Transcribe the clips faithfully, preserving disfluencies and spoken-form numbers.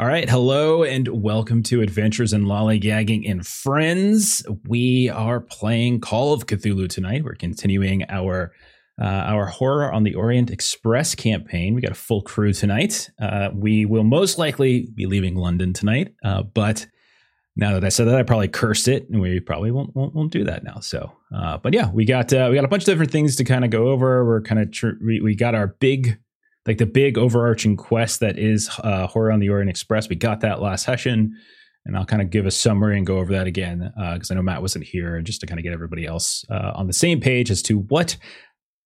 All right. Hello and welcome to Adventures in Lollygagging and Friends. We are playing Call of Cthulhu tonight. We're continuing our uh, our Horror on the Orient Express campaign. We got a full crew tonight. Uh, we will most likely be leaving London tonight. Uh, but now that I said that, I probably cursed it, and we probably won't won't, won't do that now. So, uh, but yeah, we got uh, we got a bunch of different things to kind of go over. We're kind of tr- we, we got our big. Like the big overarching quest that is uh, Horror on the Orient Express. We got that last session, and I'll kind of give a summary and go over that again because uh, I know Matt wasn't here, just to kind of get everybody else uh, on the same page as to what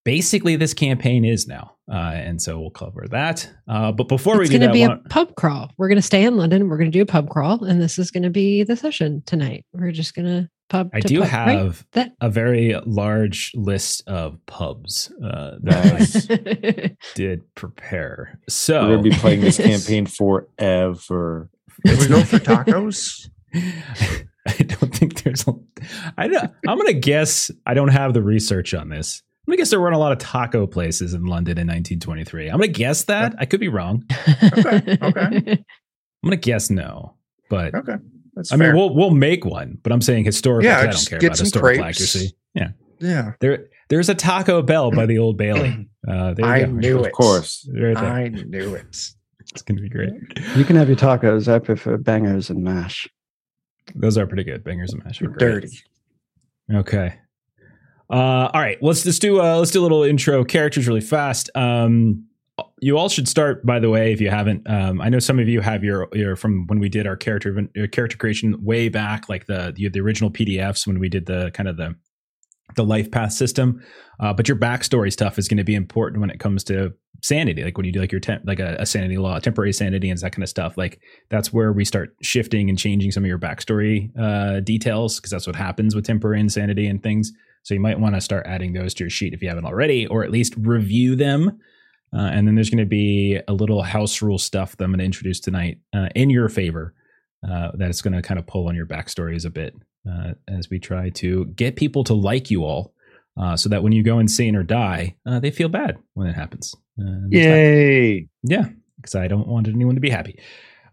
basically this campaign is now. Uh, and so we'll cover that. Uh, but before it's we do that, it's going to be a pub crawl. We're going to stay in London. We're going to do a pub crawl, and this is going to be the session tonight. We're just going to. Pub I do pub, have right? a very large list of pubs uh, that I did prepare. So we're going to be playing this campaign forever. Can we go for tacos? I don't think there's. A, I don't, I'm going to guess. I don't have the research on this. I'm going to guess there weren't a lot of taco places in London in nineteen twenty-three. I'm going to guess that. Okay. I could be wrong. Okay. Okay. I'm going to guess no, but okay. That's I fair. mean, we'll we'll make one, but I'm saying historical. Yeah, I don't care about historical crepes. accuracy. Yeah, yeah. There, there's a Taco Bell by the Old Bailey. Uh, there I go. knew of it. Of course, right I knew it. It's gonna be great. You can have your tacos. I prefer bangers and mash. Those are pretty good. Bangers and mash are great. Dirty. Okay. Uh, all right. Let's just do uh, let's do a little intro characters really fast. Um, You all should start, by the way, if you haven't. Um, I know some of you have your, your from when we did our character your character creation way back, like the, the the original P D Fs when we did the kind of the the life path system. Uh, but your backstory stuff is going to be important when it comes to sanity, like when you do like your temp, like a, a sanity law, temporary sanity, and that kind of stuff. Like that's where we start shifting and changing some of your backstory uh, details because that's what happens with temporary insanity and things. So you might want to start adding those to your sheet if you haven't already, or at least review them. Uh, and then there's going to be a little house rule stuff that I'm going to introduce tonight uh, in your favor uh, that it's going to kind of pull on your backstories a bit uh, as we try to get people to like you all uh, so that when you go insane or die, uh, they feel bad when it happens. Uh, Yay. Time. Yeah, because I don't want anyone to be happy.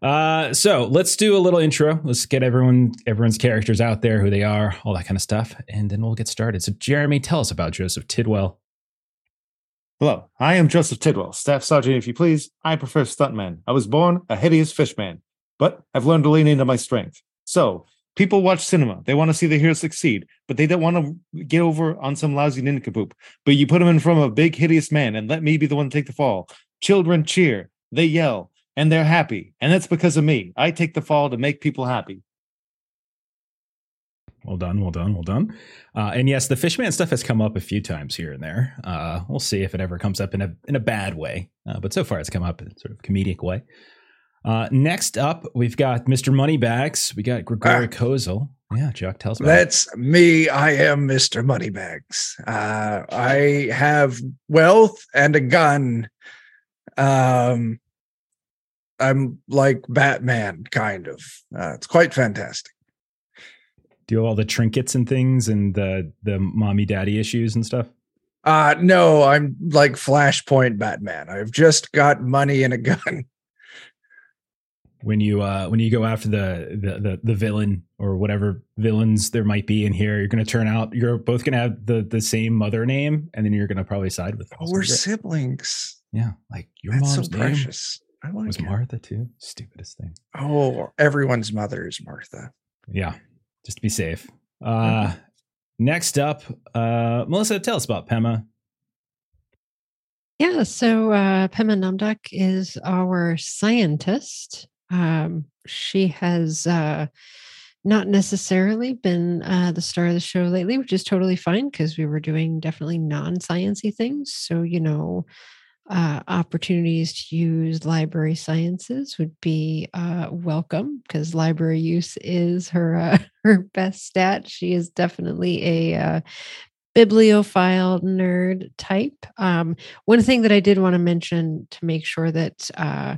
Uh, so let's do a little intro. Let's get everyone, everyone's characters out there, who they are, all that kind of stuff. And then we'll get started. So Jeremy, tell us about Joseph Tidwell. Hello, I am Joseph Tidwell, Staff Sergeant, if you please. I prefer stuntman. I was born a hideous fishman, but I've learned to lean into my strength. So, people watch cinema. They want to see the hero succeed, but they don't want to get over on some lousy nincompoop. But you put them in front of a big, hideous man and let me be the one to take the fall. Children cheer, they yell, and they're happy. And that's because of me. I take the fall to make people happy. Well done, well done, well done. Uh, and yes, the fishman stuff has come up a few times here and there. Uh, we'll see if it ever comes up in a in a bad way. Uh, but so far, it's come up in sort of comedic way. Uh, next up, we've got Mister Moneybags. We got Grigori uh, Kozel. Yeah, Jock, tell us about That's it. me. I am Mister Moneybags. Uh, I have wealth and a gun. Um, I'm like Batman, kind of. Uh, it's quite fantastic. Do all the trinkets and things and the, the mommy daddy issues and stuff? Uh, no, I'm like Flashpoint Batman. I've just got money and a gun. When you uh, when you go after the, the, the, the villain or whatever villains there might be in here, you're going to turn out, you're both going to have the, the same mother name, and then you're going to probably side with them. Oh, we're siblings. Yeah, like your That's mom's so precious. name I like was it. Martha too. Stupidest thing. Oh, everyone's mother is Martha. Yeah. Just to be safe. Uh, mm-hmm. Next up, uh, Melissa, tell us about Pema. Yeah, so uh, Pema Namdak is our scientist. Um, she has uh, not necessarily been uh, the star of the show lately, which is totally fine because we were doing definitely non-science-y things. So, you know, uh, opportunities to use library sciences would be uh, welcome because library use is her... Uh, her best stat. She is definitely a uh, bibliophile nerd type. Um, one thing that I did want to mention to make sure that uh,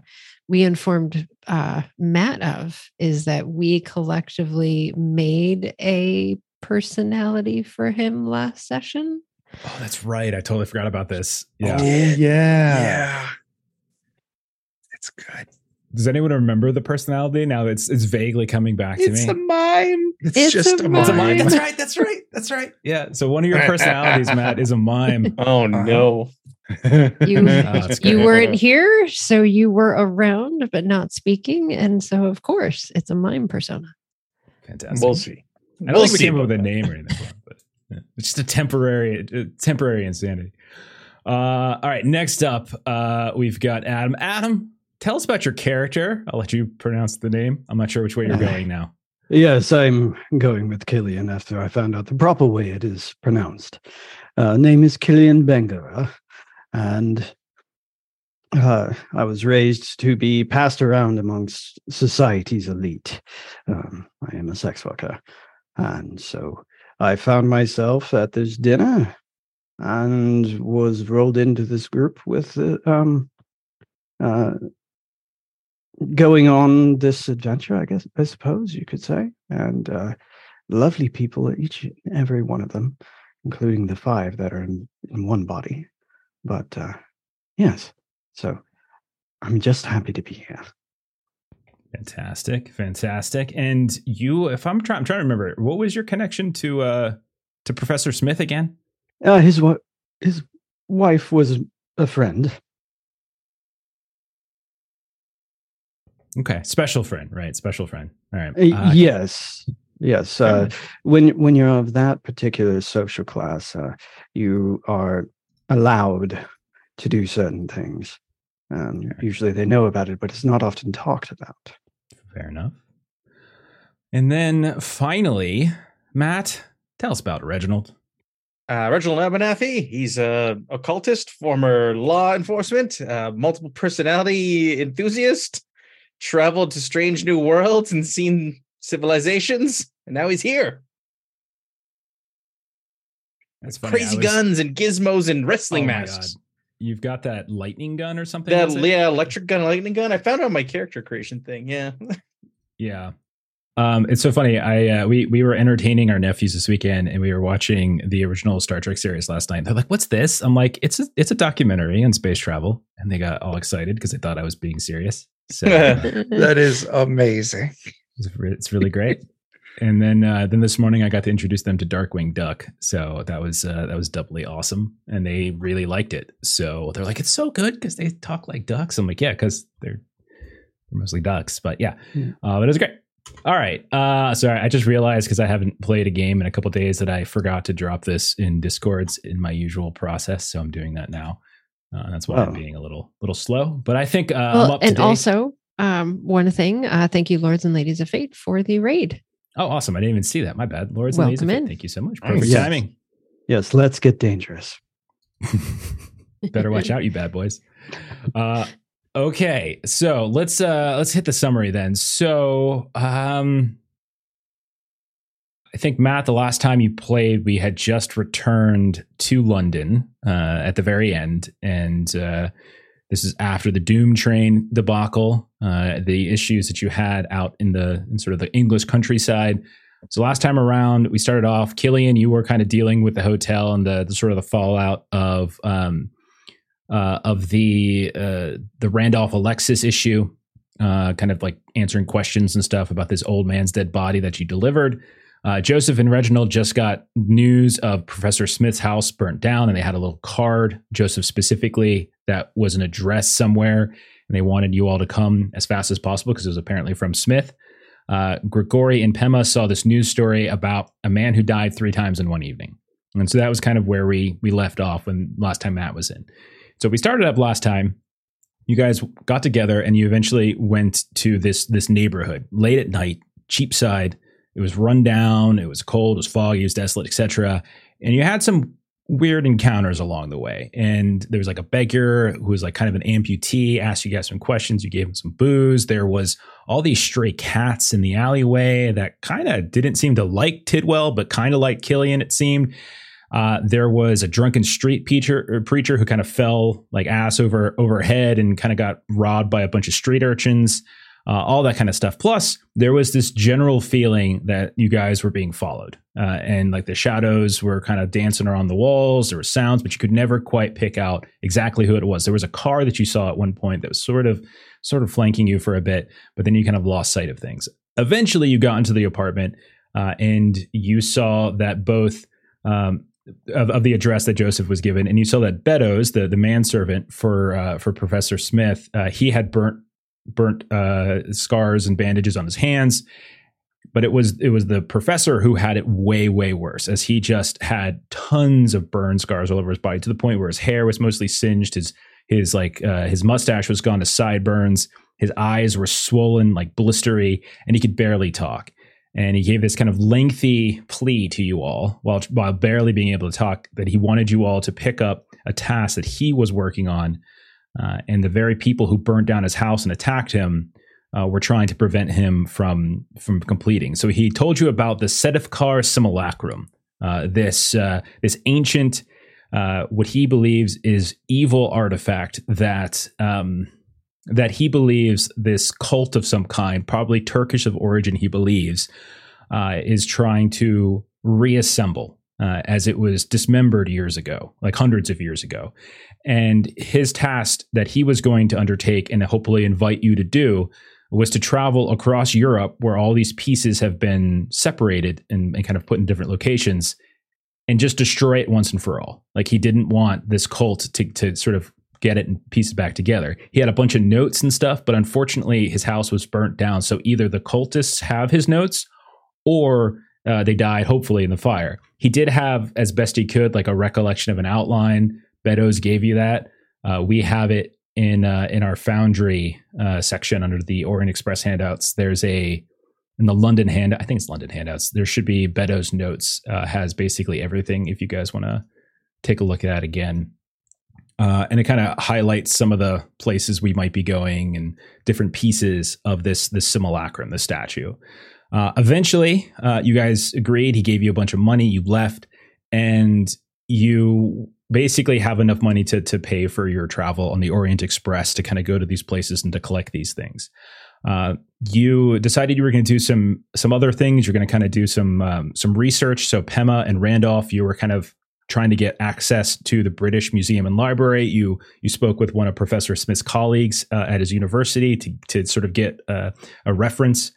we informed uh, Matt of is that we collectively made a personality for him last session. Oh, that's right. I totally forgot about this. Yeah. Oh, yeah. Yeah. It's good. Does anyone remember the personality? Now it's it's vaguely coming back to it's me. It's a mime. It's, it's just a mime. It's a mime. That's right. That's right. That's right. Yeah. So one of your personalities, Matt, is a mime. Oh, no. You, oh, you weren't here, so you were around, but not speaking. And so, of course, it's a mime persona. Fantastic. We'll see. I don't we'll think we came up with that. a name or anything. But, yeah. It's just a temporary, uh, temporary insanity. Uh, all right. Next up, uh, we've got Adam. Adam. Tell us about your character. I'll let you pronounce the name. I'm not sure which way you're going now. Yes, I'm going with Cilian after I found out the proper way it is pronounced. Uh, name is Cilian Bangura, and uh, I was raised to be passed around amongst society's elite. Um, I am a sex worker, and so I found myself at this dinner and was rolled into this group with uh, um. Uh, going on this adventure, I guess, I suppose you could say, and uh, lovely people, each and every one of them, including the five that are in, in one body. But uh, yes, so I'm just happy to be here. Fantastic, fantastic. And you, if I'm trying, I'm trying to remember, what was your connection to uh, to Professor Smith again? Uh, his wa- his wife was a friend. Okay. Special friend, right? Special friend. All right. Uh, yes. Yes. Uh, when when you're of that particular social class, uh, you are allowed to do certain things. Um, usually they know about it, but it's not often talked about. Fair enough. And then finally, Matt, tell us about Reginald. Uh, Reginald Abernathy, he's a occultist, former law enforcement, uh, multiple personality enthusiast. Traveled to strange new worlds and seen civilizations, and now he's here. That's funny. Crazy was... guns and gizmos and wrestling oh masks. You've got that lightning gun or something? That, yeah, electric gun, lightning gun. I found it on my character creation thing. Yeah. Yeah. Um, it's so funny. I uh, we we were entertaining our nephews this weekend, and we were watching the original Star Trek series last night. They're like, "What's this?" I'm like, "It's a it's a documentary on space travel," and they got all excited because they thought I was being serious. So uh, that is amazing. It's really great. And then, uh, then this morning I got to introduce them to Darkwing Duck. So that was uh, that was doubly awesome, and they really liked it. So they're like, "It's so good because they talk like ducks." I'm like, "Yeah, because they're they're mostly ducks." But yeah, yeah. Uh, but it was great. All right. Uh, sorry, I just realized because I haven't played a game in a couple of days that I forgot to drop this in Discords in my usual process. So I'm doing that now. Uh, that's why oh. I'm being a little little slow, but I think uh, well, I'm up to and date. Also, um, one thing, uh, thank you, Lords and Ladies of Fate, for the raid. Oh, awesome! I didn't even see that. My bad, Lords Welcome and Ladies in. of Fate. Thank you so much. Perfect yes. timing. Yes, let's get dangerous. Better watch out, you bad boys. Uh, okay, so let's uh, let's hit the summary then. So, um, I think, Matt, the last time you played, we had just returned to London uh, at the very end. And uh, this is after the Doom Train debacle, uh, the issues that you had out in the in sort of the English countryside. So last time around, we started off, Cilian, you were kind of dealing with the hotel and the, the sort of the fallout of um, uh, of the uh, the Randolph Alexis issue, uh, kind of like answering questions and stuff about this old man's dead body that you delivered. Uh, Joseph and Reginald just got news of Professor Smith's house burnt down, and they had a little card, Joseph specifically, that was an address somewhere, and they wanted you all to come as fast as possible because it was apparently from Smith. Uh, Grigori and Pema saw this news story about a man who died three times in one evening. And so that was kind of where we we left off when last time Matt was in. So we started up last time. You guys got together, and you eventually went to this this neighborhood late at night, Cheapside. It was run down, it was cold, it was foggy, it was desolate, et cetera. And you had some weird encounters along the way. And there was like a beggar who was like kind of an amputee, asked you guys some questions, you gave him some booze. There was all these stray cats in the alleyway that kind of didn't seem to like Tidwell, but kind of like Cilian, it seemed. Uh, there was a drunken street preacher, or preacher who kind of fell like ass over, over head and kind of got robbed by a bunch of street urchins. uh, all that kind of stuff. Plus, there was this general feeling that you guys were being followed, uh, and like the shadows were kind of dancing around the walls. There were sounds, but you could never quite pick out exactly who it was. There was a car that you saw at one point that was sort of sort of flanking you for a bit, but then you kind of lost sight of things. Eventually, you got into the apartment uh, and you saw that both um, of, of the address that Joseph was given, and you saw that Beddoes, the the manservant for uh, for Professor Smith, uh, he had burnt burnt uh, scars and bandages on his hands, but it was it was the professor who had it way way worse, as he just had tons of burn scars all over his body to the point where his hair was mostly singed, his his like uh, his mustache was gone to sideburns. His eyes were swollen, like blistery, and he could barely talk. And he gave this kind of lengthy plea to you all while while barely being able to talk, that he wanted you all to pick up a task that he was working on. Uh, and the very people who burnt down his house and attacked him uh, were trying to prevent him from from completing. So he told you about the Sedefkar Simulacrum, uh, this, uh, this ancient, uh, what he believes is evil artifact that... Um, that he believes this cult of some kind, probably Turkish of origin, he believes, uh, is trying to reassemble uh, as it was dismembered years ago, like hundreds of years ago. And his task that he was going to undertake and hopefully invite you to do was to travel across Europe, where all these pieces have been separated and, and kind of put in different locations, and just destroy it once and for all. Like, he didn't want this cult to, to sort of get it and piece it back together. He had a bunch of notes and stuff, but unfortunately his house was burnt down. So either the cultists have his notes or uh, they died, hopefully, in the fire. He did have, as best he could, like a recollection of an outline. Beddoes gave you that. Uh, we have it in uh, in our Foundry uh, section under the Orient Express handouts. There's a, in the London handout, I think it's London handouts, there should be Beddoes notes, uh, has basically everything if you guys want to take a look at that again. Uh, and it kind of highlights some of the places we might be going and different pieces of this this simulacrum, the statue. Uh, eventually, uh, you guys agreed. He gave you a bunch of money. You left, and you basically have enough money to to pay for your travel on the Orient Express to kind of go to these places and to collect these things. Uh, you decided you were going to do some some other things. You're going to kind of do some um, some research. So Pema and Randolph, you were kind of trying to get access to the British Museum and Library. You you spoke with one of Professor Smith's colleagues uh, at his university to, to sort of get uh, a reference.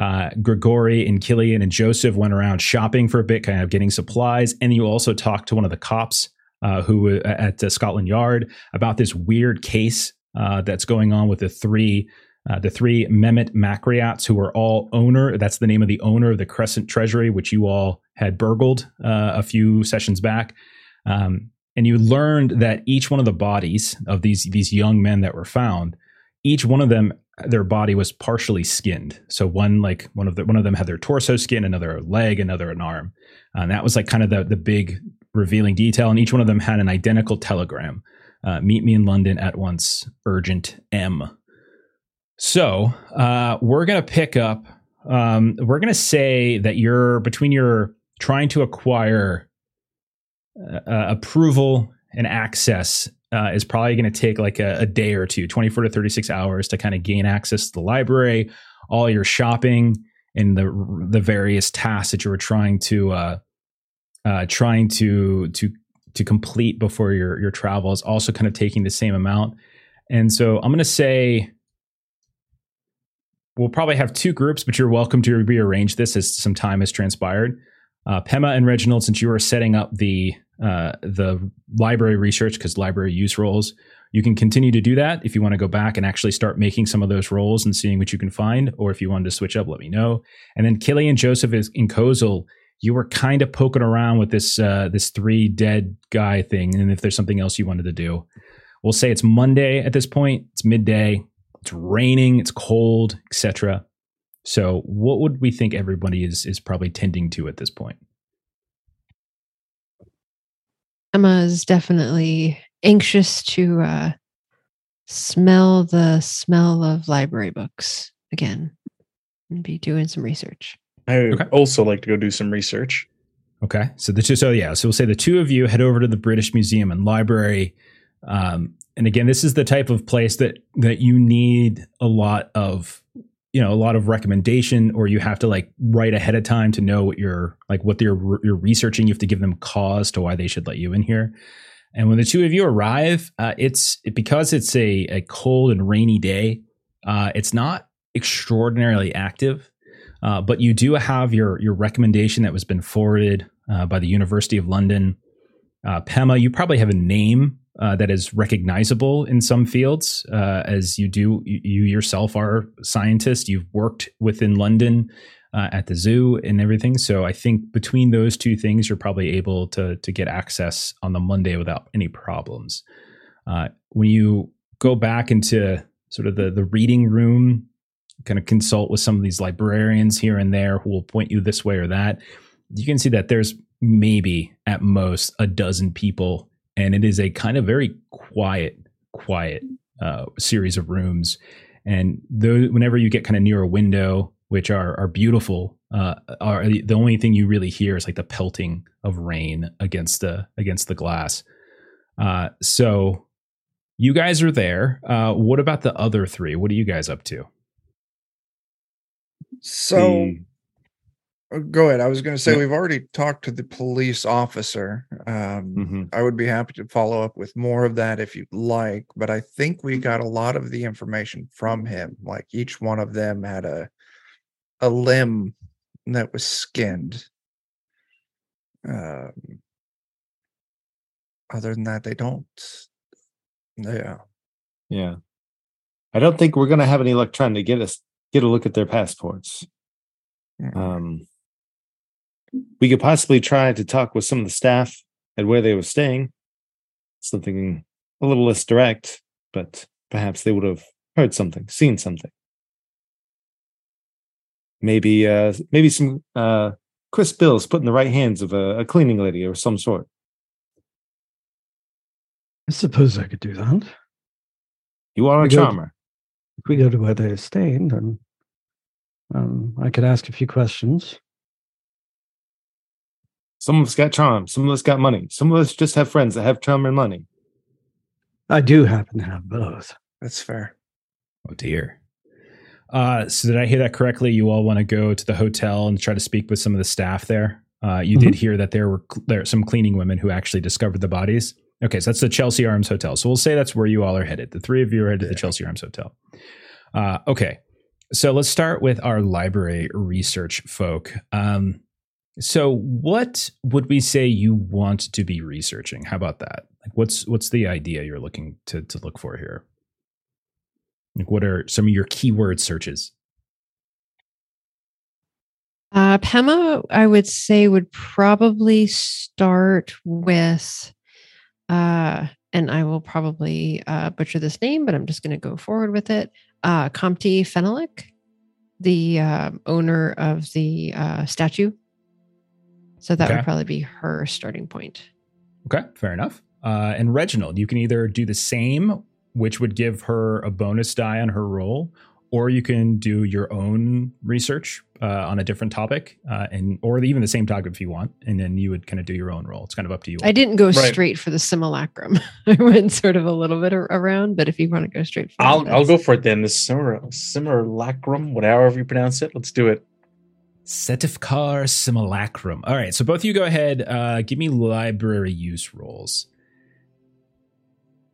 Uh, Grigori and Cilian and Joseph went around shopping for a bit, kind of getting supplies. And you also talked to one of the cops uh, who at uh, Scotland Yard about this weird case uh, that's going on with the three Uh, the three Mehmet Makryats, who are all owner, that's the name of the owner of the Crescent Treasury, which you all had burgled uh, a few sessions back. Um, and you learned that each one of the bodies of these these young men that were found, each one of them, their body was partially skinned. So one like one of the one of them had their torso skin, another a leg, another an arm. And that was like kind of the the big revealing detail. And each one of them had an identical telegram. Uh, meet me in London at once, urgent M. So uh, we're going to pick up, um, we're going to say that you're between your trying to acquire uh, uh, approval and access uh, is probably going to take like a, a day or two, twenty-four to thirty-six hours to kind of gain access to the library, all your shopping and the the various tasks that you were trying to uh, uh, trying to to to complete before your, your travel is also kind of taking the same amount. And so I'm going to say... we'll probably have two groups, but you're welcome to rearrange this as some time has transpired. Uh, Pema and Reginald, since you are setting up the uh, the library research because library use roles, you can continue to do that if you want to go back and actually start making some of those roles and seeing what you can find. Or if you wanted to switch up, let me know. And then Cilian, Joseph, and Kozel, you were kind of poking around with this uh, this three dead guy thing. And if there's something else you wanted to do, we'll say it's Monday at this point. It's midday. It's raining, it's cold, et cetera. So what would we think everybody is is probably tending to at this point? Emma is definitely anxious to uh, smell the smell of library books again and be doing some research. I would okay. also like to go do some research. Okay. So the two, so yeah, so we'll say the two of you head over to the British Museum and Library. Um And again, this is the type of place that that you need a lot of you know, a lot of recommendation, or you have to like write ahead of time to know what you're like, what they're you're researching. You have to give them cause to why they should let you in here. And when the two of you arrive, uh, it's it, because it's a, a cold and rainy day. Uh, it's not extraordinarily active, uh, but you do have your your recommendation that was been forwarded uh, by the University of London. Uh, Pema, you probably have a name uh, that is recognizable in some fields, uh, as you do. You, you yourself are a scientist. You've worked within London uh, at the zoo and everything. So I think between those two things, you're probably able to to get access on the Monday without any problems. Uh, when you go back into sort of the, the reading room, kind of consult with some of these librarians here and there who will point you this way or that, you can see that there's maybe at most a dozen people, and it is a kind of very quiet, quiet uh, series of rooms. And those, whenever you get kind of near a window, which are are beautiful, uh, are the only thing you really hear is like the pelting of rain against the against the glass. Uh, so you guys are there. Uh, what about the other three? What are you guys up to? So. The, Go ahead. I was going to say, yeah. We've already talked to the police officer. Um, mm-hmm. I would be happy to follow up with more of that if you'd like, but I think we got a lot of the information from him. Like each one of them had a a limb that was skinned. Um, other than that, they don't. Yeah. Yeah. I don't think we're going to have any luck trying to get us get a look at their passports. Um. We could possibly try to talk with some of the staff at where they were staying. Something a little less direct, but perhaps they would have heard something, seen something. Maybe uh, maybe some uh, crisp bills put in the right hands of a, a cleaning lady or some sort. I suppose I could do that. You are a charmer. If we go to where they are staying, then um, I could ask a few questions. Some of us got charm. Some of us got money. Some of us just have friends that have charm and money. I do happen to have both. That's fair. Oh, dear. Uh, so did I hear that correctly? You all want to go to the hotel and try to speak with some of the staff there? Uh, you mm-hmm. did hear that there were cl- there were some cleaning women who actually discovered the bodies. Okay, so that's the Chelsea Arms Hotel. So we'll say that's where you all are headed. The three of you are headed yeah. to the Chelsea Arms Hotel. Uh, okay, so let's start with our library research folk. Um So what would we say you want to be researching? How about that? Like what's what's the idea you're looking to to look for here? Like what are some of your keyword searches? Uh, Pema, I would say, would probably start with, uh, and I will probably uh, butcher this name, but I'm just going to go forward with it. Uh, Comte Fenalik, the uh, owner of the uh, statue. So that okay. would probably be her starting point. Okay, fair enough. Uh, and Reginald, you can either do the same, which would give her a bonus die on her roll, or you can do your own research uh, on a different topic, uh, and or even the same topic if you want, and then you would kind of do your own roll. It's kind of up to you. I didn't go right. straight for the simulacrum. I went sort of a little bit around, but if you want to go straight for I'll, it. I'll go for it then. The simulacrum, whatever you pronounce it, let's do it. Sedefkar Simulacrum. All right, so both of you go ahead. Uh, give me library use roles.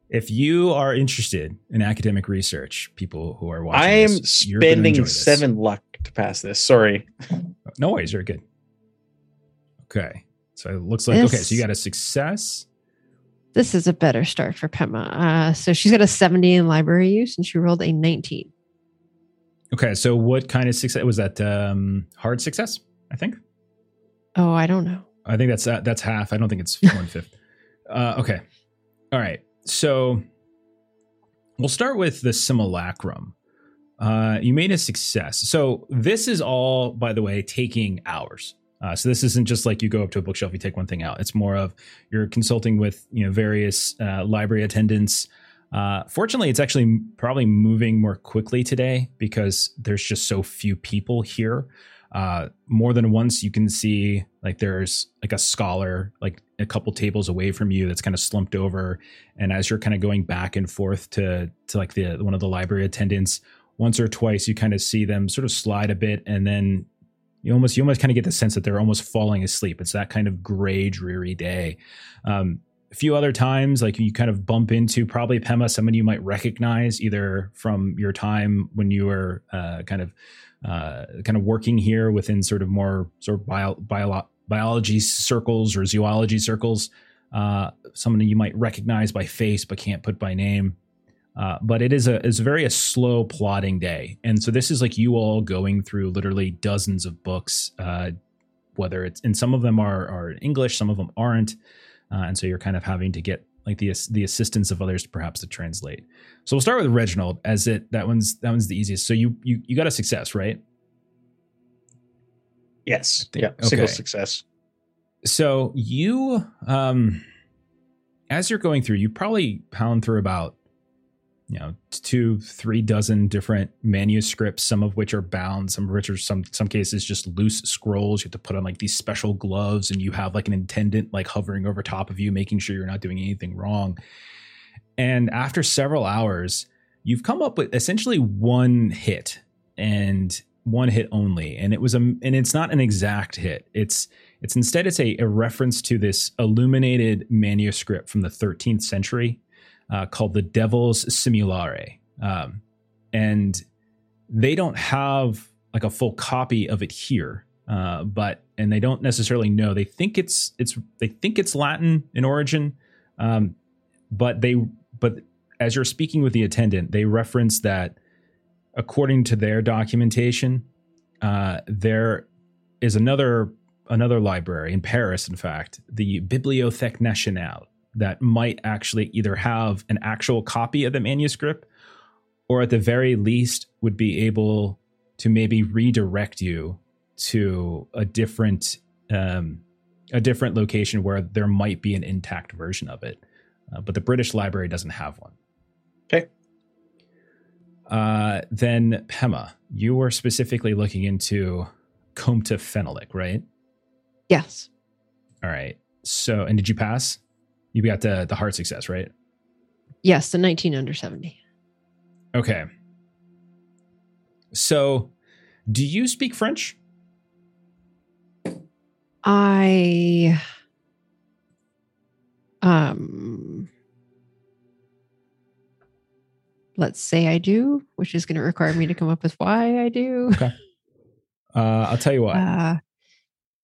If you are interested in academic research, people who are watching, I am this, spending seven luck to pass this. Sorry, no worries, you're good. Okay, so it looks like this, okay, so you got a success. This is a better start for Pema. Uh, so she's got a seventy in library use, and she rolled a nineteen. Okay, so what kind of success was that? Um, hard success, I think. Oh, I don't know. I think that's uh, that's half. I don't think it's one fifth. Uh, okay, all right. So we'll start with the simulacrum. Uh, you made a success. So this is all, by the way, taking hours. Uh, so this isn't just like you go up to a bookshelf, you take one thing out. It's more of you're consulting with you know various uh, library attendants. Uh, fortunately, it's actually probably moving more quickly today because there's just so few people here. Uh, more than once, you can see like there's like a scholar like a couple tables away from you that's kind of slumped over, and as you're kind of going back and forth to to like the one of the library attendants, once or twice you kind of see them sort of slide a bit, and then you almost you almost kind of get the sense that they're almost falling asleep. It's that kind of gray, dreary day. Um, a few other times, like you kind of bump into probably Pema, someone you might recognize either from your time when you were uh, kind of uh, kind of working here within sort of more sort of bio, bio, biology circles or zoology circles. Uh, someone you might recognize by face but can't put by name. Uh, but it is a is very a slow plodding day. And so this is like you all going through literally dozens of books, uh, whether it's, and some of them are, are English, some of them aren't. Uh, and so you're kind of having to get like the the assistance of others perhaps to translate. So we'll start with Reginald, as it, that one's, that one's the easiest. So you, you, you got a success, right? Yes. Yeah. Okay. Single success. So you, um, as you're going through, you probably pound through about, you know, two, three dozen different manuscripts, some of which are bound, some of which are some, some cases just loose scrolls. You have to put on like these special gloves, and you have like an attendant like hovering over top of you, making sure you're not doing anything wrong. And after several hours, you've come up with essentially one hit, and one hit only. And it was, a, and it's not an exact hit. It's, it's instead, it's a, a reference to this illuminated manuscript from the thirteenth century. Uh, called the Devil's Simulare. Um, and they don't have like a full copy of it here, uh, but, and they don't necessarily know. They think it's, it's, they think it's Latin in origin. Um, but they, but as you're speaking with the attendant, they reference that according to their documentation, uh, there is another, another library in Paris, in fact, the Bibliothèque Nationale, that might actually either have an actual copy of the manuscript, or at the very least would be able to maybe redirect you to a different, um, a different location where there might be an intact version of it. Uh, but the British Library doesn't have one. Okay. Uh, then Pema, you were specifically looking into Comte Fenalik, right? Yes. All right. So, and did you pass? You got the, the hard success, right? Yes, the nineteen under seventy. Okay. So, do you speak French? I um let's say I do, which is going to require me to come up with why I do. Okay. Uh, I'll tell you what. Uh,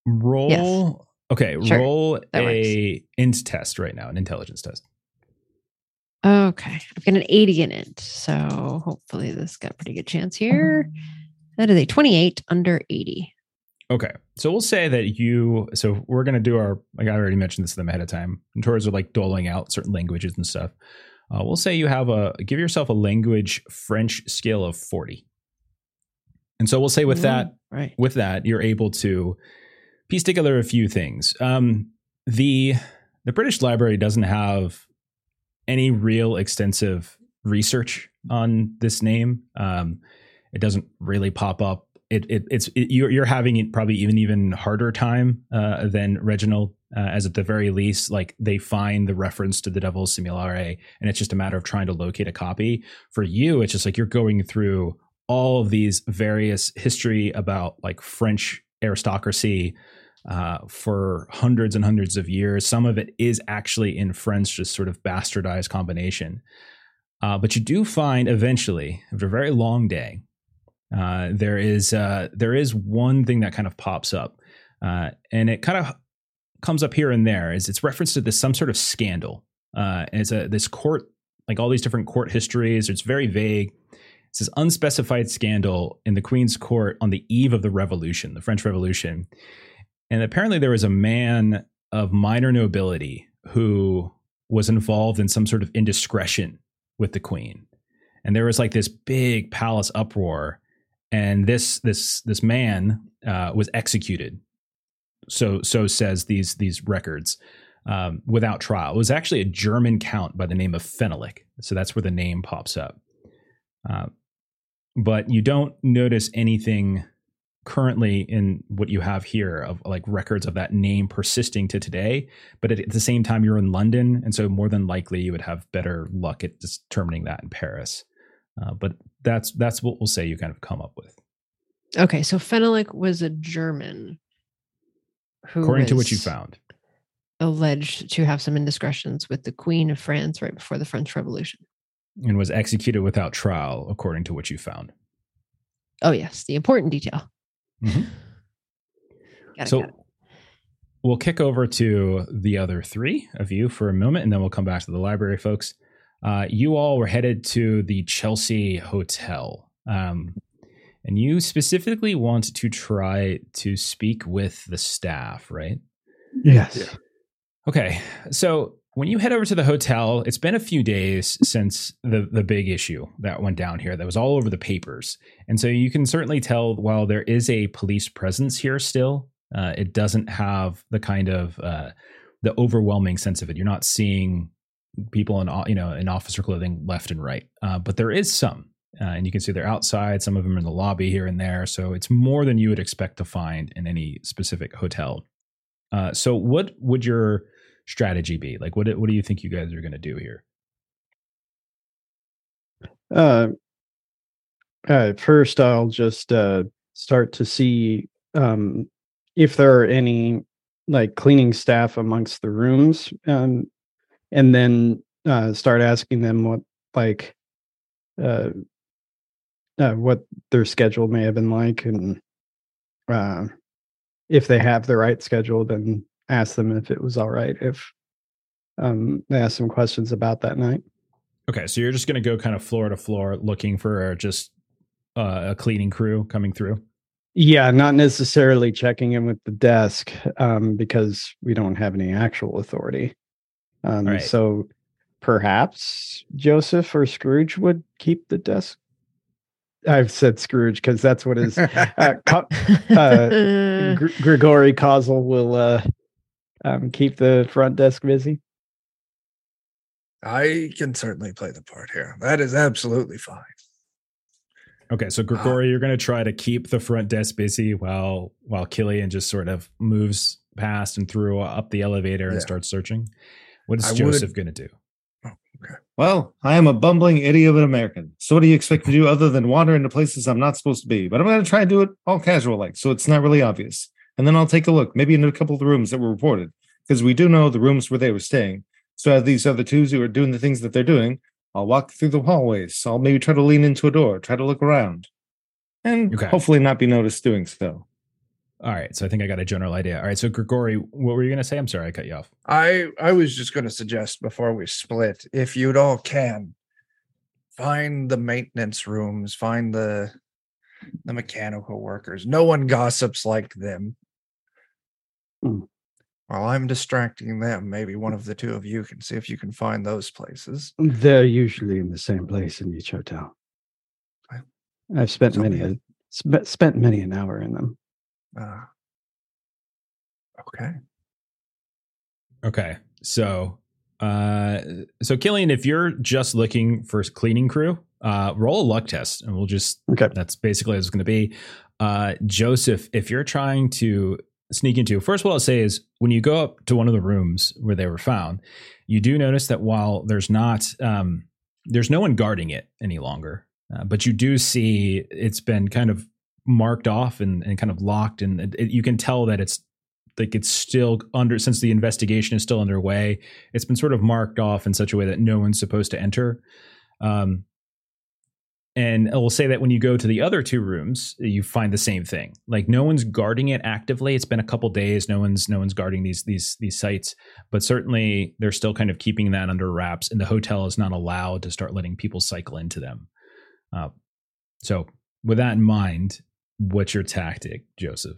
Roll yes. Okay, sure. Roll that a works. Int test right now, an intelligence test. Okay, I've got an eighty in int, so hopefully this got a pretty good chance here. That is a twenty-eight under eighty. Okay, so we'll say that you, so we're going to do our, like I already mentioned this to them ahead of time, in terms of like doling out certain languages and stuff. Uh, we'll say you have a, give yourself a language French scale of forty. And so we'll say with mm, that, right. with that, you're able to piece together a few things. Um, the the British Library doesn't have any real extensive research on this name. Um, it doesn't really pop up. It, it it's it, you're you're having it probably even even harder time uh, than Reginald, uh, as at the very least, like they find the reference to the Devil's Simulare, and it's just a matter of trying to locate a copy. For you, it's just like you're going through all of these various history about like French aristocracy uh, for hundreds and hundreds of years. Some of it is actually in French, just sort of bastardized combination. Uh, but you do find eventually, after a very long day, uh, there is uh, there is one thing that kind of pops up, uh, and it kind of comes up here and there. Is it's referenced to this some sort of scandal? Uh, and it's a this court, like all these different court histories. It's very vague. It's this unspecified scandal in the Queen's court on the eve of the revolution, the French Revolution. And apparently there was a man of minor nobility who was involved in some sort of indiscretion with the Queen. And there was like this big palace uproar. And this this this man uh, was executed. So so says these these records um, without trial. It was actually a German count by the name of Fenalik. So that's where the name pops up. Uh, But you don't notice anything currently in what you have here of like records of that name persisting to today. But at the same time, you're in London. And so more than likely you would have better luck at determining that in Paris. Uh, but that's that's what we'll say you kind of come up with. Okay, so Fenalik was a German who, according to what you found, alleged to have some indiscretions with the Queen of France right before the French Revolution, and was executed without trial, according to what you found. Oh yes, the important detail. Mm-hmm. Got it, so got it. We'll kick over to the other three of you for a moment, and then we'll come back to the library, folks. Uh, you all were headed to the Chelsea Hotel, um, and you specifically want to try to speak with the staff, right? Yes. Yeah. Okay. So when you head over to the hotel, it's been a few days since the, the big issue that went down here that was all over the papers. And so you can certainly tell while there is a police presence here still, uh, it doesn't have the kind of uh, the overwhelming sense of it. You're not seeing people in, you know, in officer clothing left and right. Uh, but there is some, uh, and you can see they're outside. Some of them are in the lobby here and there. So it's more than you would expect to find in any specific hotel. Uh, so what would your strategy be? Like, what, what do you think you guys are going to do here? Uh, at first, I'll just uh, start to see um, if there are any like cleaning staff amongst the rooms. Um, and then uh, start asking them what, like, uh, uh, what their schedule may have been like, and uh, if they have the right schedule, then ask them if it was all right if um, they ask some questions about that night. Okay, so you're just going to go kind of floor to floor looking for just uh, a cleaning crew coming through? Yeah, not necessarily checking in with the desk um, because we don't have any actual authority. Um, right. So perhaps Joseph or Scrooge would keep the desk. I've said Scrooge because that's what his uh, co- uh, Gr- Grigori Kozel will uh, um, keep the front desk busy. I can certainly play the part here. That is absolutely fine. Okay, so Grigori, uh, you're going to try to keep the front desk busy while while Killian just sort of moves past and through up the elevator and yeah. starts searching. What is I Joseph would... going to do? Oh, okay. Well, I am a bumbling idiot of an American. So what do you expect me to do other than wander into places I'm not supposed to be? But I'm going to try and do it all casual-like, so it's not really obvious. And then I'll take a look, maybe into a couple of the rooms that were reported, because we do know the rooms where they were staying. So as these other twos who are doing the things that they're doing, I'll walk through the hallways. So I'll maybe try to lean into a door, try to look around, and okay. hopefully not be noticed doing so. All right, so I think I got a general idea. All right, so Grigori, what were you going to say? I'm sorry, I cut you off. I, I was just going to suggest before we split, if you'd all can, find the maintenance rooms, find the the mechanical workers. No one gossips like them. Mm. While I'm distracting them, maybe one of the two of you can see if you can find those places. They're usually in the same place in each hotel. I, I've spent many a, sp- spent many an hour in them. Uh, okay. Okay. So, uh, so Killian, if you're just looking for a cleaning crew, uh, roll a luck test and we'll just, okay. that's basically what it's going to be. Uh, Joseph, if you're trying to sneak into, first, what I'll say is when you go up to one of the rooms where they were found, you do notice that while there's not, um, there's no one guarding it any longer, uh, but you do see it's been kind of marked off and, and kind of locked, and it, it, you can tell that it's like it's still under, since the investigation is still underway, it's been sort of marked off in such a way that no one's supposed to enter. Um, and I will say that when you go to the other two rooms, you find the same thing. Like no one's guarding it actively. It's been a couple days. No one's no one's guarding these these these sites, but certainly they're still kind of keeping that under wraps. And the hotel is not allowed to start letting people cycle into them. Uh, so with that in mind, what's your tactic, Joseph?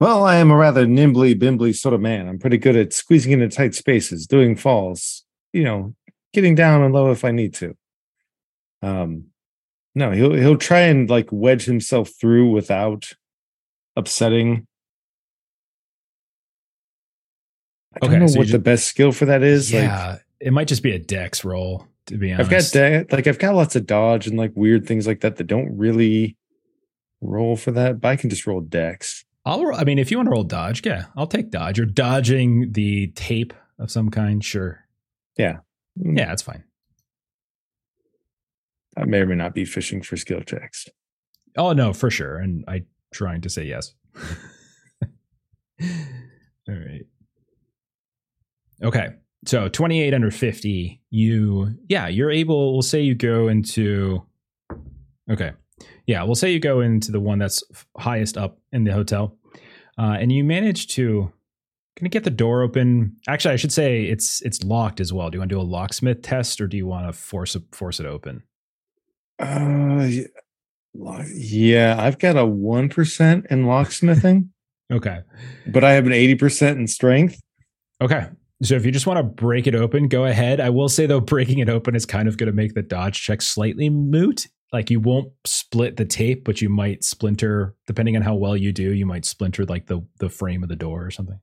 Well, I am a rather nimbly, bimbly sort of man. I'm pretty good at squeezing into tight spaces, doing falls, you know, getting down and low if I need to. Um, no, he'll he'll try and like wedge himself through without upsetting. I don't okay, know so what just, the best skill for that is. Yeah, like, it might just be a dex roll. To be honest, I've got de- like I've got lots of dodge and like weird things like that that don't really roll for that, but I can just roll dex. I'll roll, I mean, if you want to roll dodge, yeah, I'll take dodge. You're dodging the tape of some kind, sure. Yeah, yeah, that's fine. That may or may not be fishing for skill checks. Oh, no, for sure. And I'm trying to say yes. All right. Okay. So twenty-eight under fifty, you, yeah, you're able, we'll say you go into, okay. Yeah, we'll say you go into the one that's highest up in the hotel. Uh, and you manage to, can you get the door open? Actually, I should say it's it's locked as well. Do you want to do a locksmith test or do you want to force force it open? Uh, yeah, I've got a one percent in locksmithing. Okay. But I have an eighty percent in strength. Okay. So if you just want to break it open, go ahead. I will say, though, breaking it open is kind of going to make the dodge check slightly moot. Like you won't split the tape, but you might splinter, depending on how well you do, you might splinter like the, the frame of the door or something.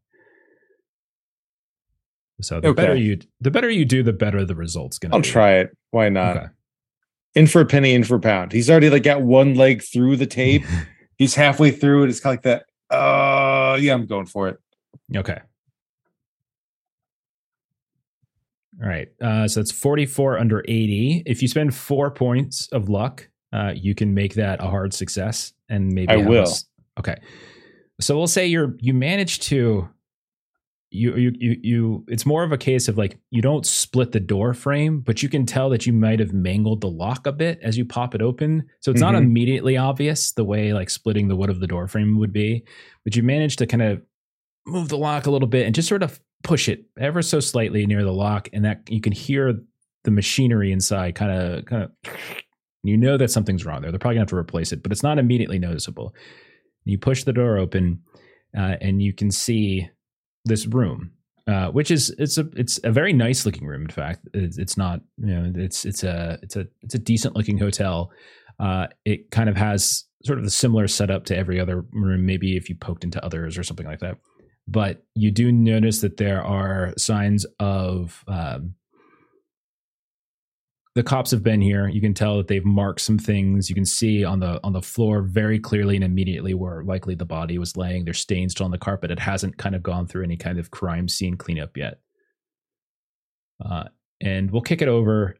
So the okay. better you the better you do, the better the result's going to be. I'll try it. Why not? Okay. In for a penny, in for a pound. He's already like got one leg through the tape. He's halfway through it. It's kind of like that. Uh, yeah, I'm going for it. Okay. All right, uh, so it's forty-four under eighty. If you spend four points of luck, uh, you can make that a hard success, and maybe I will. Us. Okay, so we'll say you're you manage to you you you you. It's more of a case of like you don't split the door frame, but you can tell that you might have mangled the lock a bit as you pop it open. So it's mm-hmm. not immediately obvious the way like splitting the wood of the door frame would be, but you manage to kind of move the lock a little bit and just sort of push it ever so slightly near the lock, and that you can hear the machinery inside kind of, kind of, you know that something's wrong there. They're probably gonna have to replace it, but it's not immediately noticeable. You push the door open, uh, and you can see this room, uh, which is it's a it's a very nice looking room. In fact, it's, it's not you know it's it's a it's a it's a decent looking hotel. Uh, it kind of has sort of a similar setup to every other room. Maybe if you poked into others or something like that. But you do notice that there are signs of um, the cops have been here. You can tell that they've marked some things. You can see on the on the floor very clearly and immediately where likely the body was laying. There's stains still on the carpet. It hasn't kind of gone through any kind of crime scene cleanup yet. Uh, and we'll kick it over.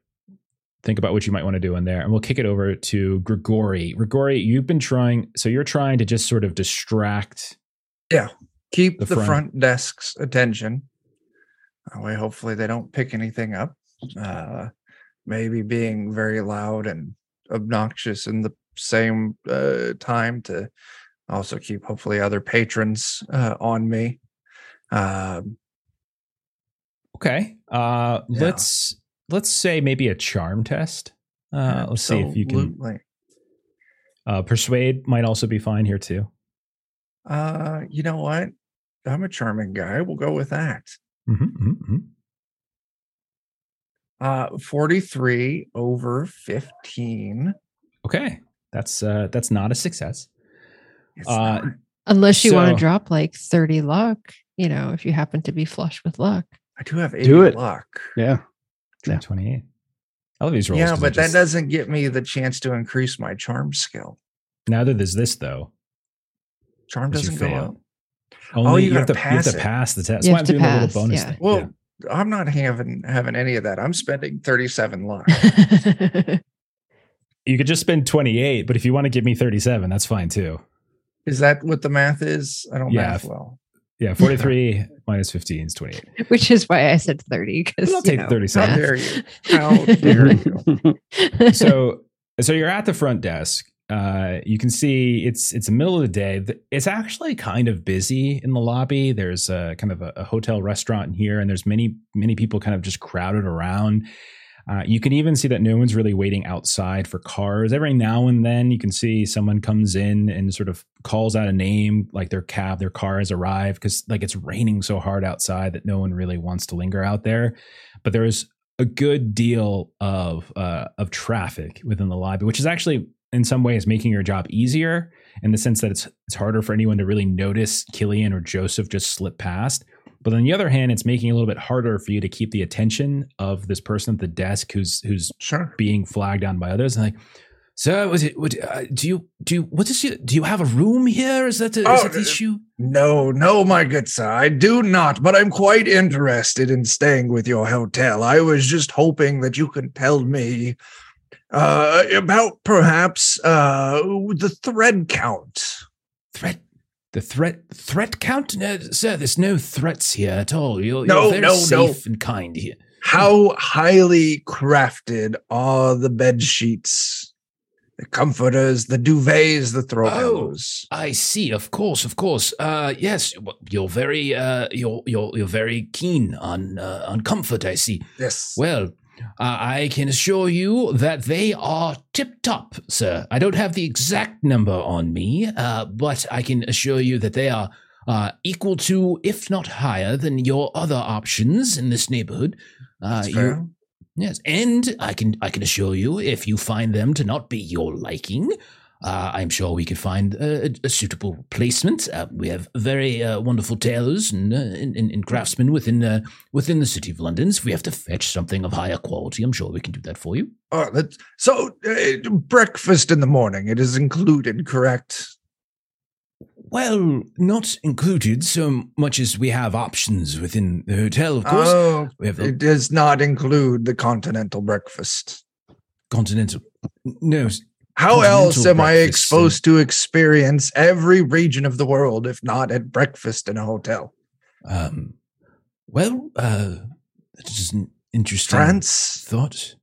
Think about what you might want to do in there. And we'll kick it over to Grigori. Grigori, you've been trying. So you're trying to just sort of distract. Yeah. Keep the, the front. front desk's attention. That way, hopefully, they don't pick anything up. Uh, maybe being very loud and obnoxious in the same uh, time to also keep, hopefully, other patrons uh, on me. Um, okay. Uh, yeah. Let's let's say maybe a charm test. Uh, let's see if you can. Uh, persuade might also be fine here, too. Uh, you know what? I'm a charming guy. We'll go with that. Mm-hmm, mm-hmm. Uh, forty-three over fifteen. Okay, that's uh, that's not a success. Uh, Unless you so, want to drop like thirty luck, you know, if you happen to be flush with luck. I do have eighty do it. luck. Yeah, yeah. twenty-eight. I love these rolls. Yeah, but just... that doesn't get me the chance to increase my charm skill. Neither does this, though. Charm doesn't go up. Only oh, you, you, have to, you have to pass the test. That's why I'm doing pass, the little bonus yeah. thing. Well, yeah. I'm not having having any of that. I'm spending thirty-seven luck. You could just spend twenty-eight, but if you want to give me thirty-seven, that's fine too. Is that what the math is? I don't yeah, math well. Yeah, forty-three minus fifteen is twenty-eight. Which is why I said thirty. Because I'll take know, thirty-seven. How dare you? How dare you? So, so you're at the front desk. Uh, you can see it's it's the middle of the day. It's actually kind of busy in the lobby. There's a kind of a, a hotel restaurant in here, and there's many many people kind of just crowded around. Uh, you can even see that no one's really waiting outside for cars. Every now and then, you can see someone comes in and sort of calls out a name, like their cab, their car has arrived, because like it's raining so hard outside that no one really wants to linger out there. But there is a good deal of uh, of traffic within the lobby, which is actually in some ways making your job easier in the sense that it's it's harder for anyone to really notice Killian or Joseph just slip past. But on the other hand, it's making it a little bit harder for you to keep the attention of this person at the desk who's who's sure. being flagged down by others. And like, so was it? Would, uh, do you do you, what is it? Do you have a room here? Is that the oh, is issue? No, no, my good sir, I do not. But I'm quite interested in staying with your hotel. I was just hoping that you could tell me Uh, about perhaps uh, the thread count. Thread? The threat threat count? No, sir, there's no threats here at all. You're, no, you're very no, safe no. and kind here. How highly crafted are the bed sheets, the comforters, the duvets, the throw pillows? Oh, I see. Of course, of course. Uh, yes, you're very, uh, you're you're you're very keen on uh, on comfort. I see. Yes. Well, uh, I can assure you that they are tip top, sir. I don't have the exact number on me, uh, but I can assure you that they are uh, equal to, if not higher, than your other options in this neighborhood. Uh, you, yes, and I can I can assure you, if you find them to not be your liking, uh, I'm sure we could find a, a suitable replacement. Uh, we have very uh, wonderful tailors and, uh, and, and craftsmen within uh, within the city of London. If we have to fetch something of higher quality, I'm sure we can do that for you. All right, so uh, breakfast in the morning, it is included, correct? Well, not included so much as we have options within the hotel, of course. Oh, we have a- it does not include the continental breakfast. Continental? No. How else am I exposed uh, to experience every region of the world if not at breakfast in a hotel? Um. Well, uh, that is an interesting France? thought.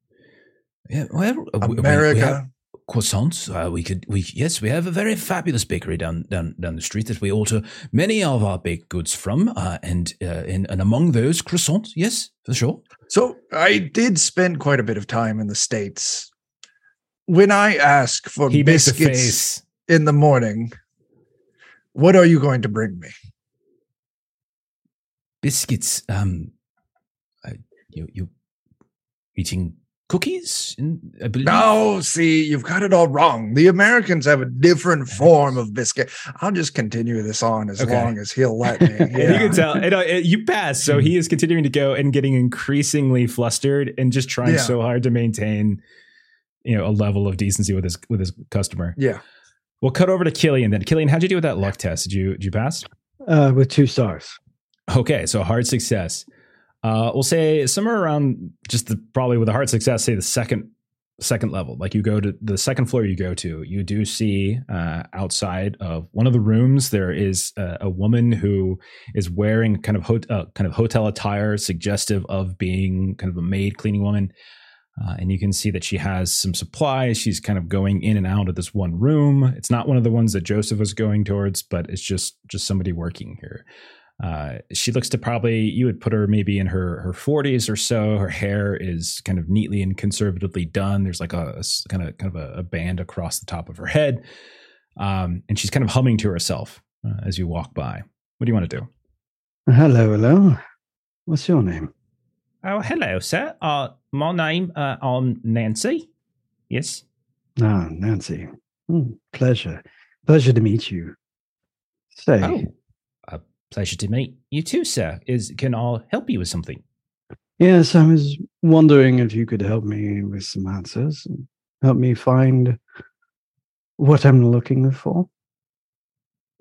Yeah. Well, America. We, we have- Croissants. Uh, we could. We yes. We have a very fabulous bakery down down down the street that we order many of our baked goods from, uh, and uh, and and among those croissants. Yes, for sure. So I did spend quite a bit of time in the States. When I ask for he biscuits in the morning, what are you going to bring me? Biscuits. Um, uh, you you eating. Cookies? I believe. No, see, you've got it all wrong. The Americans have a different form of biscuit. I'll just continue this on as okay. long as he'll let me. Yeah. You can tell. It, it, you passed, so he is continuing to go and getting increasingly flustered and just trying yeah. so hard to maintain, you know, a level of decency with his with his customer. Yeah. We'll cut over to Killian then. Killian, how'd you do with that luck test? Did you did you pass? Uh, with two stars. Okay, so hard success. Uh, we'll say somewhere around just the, probably with a hard success, say the second second level, like you go to the second floor you go to, you do see uh, outside of one of the rooms, there is a, a woman who is wearing kind of ho- uh, kind of hotel attire, suggestive of being kind of a maid cleaning woman. Uh, and you can see that she has some supplies. She's kind of going in and out of this one room. It's not one of the ones that Joseph was going towards, but it's just just somebody working here. Uh, she looks to probably, you would put her maybe in her, her forties or so. Her hair is kind of neatly and conservatively done. There's like a, a kind of kind of a, a band across the top of her head. Um, and she's kind of humming to herself uh, as you walk by. What do you want to do? Hello, hello. What's your name? Oh, hello, sir. Uh, my name, uh, I'm Nancy. Yes. Ah, Nancy. Mm, pleasure. Pleasure to meet you. Say. Oh. Pleasure to meet you too, sir. Is can I help you with something? Yes, I was wondering if you could help me with some answers. Help me find what I'm looking for.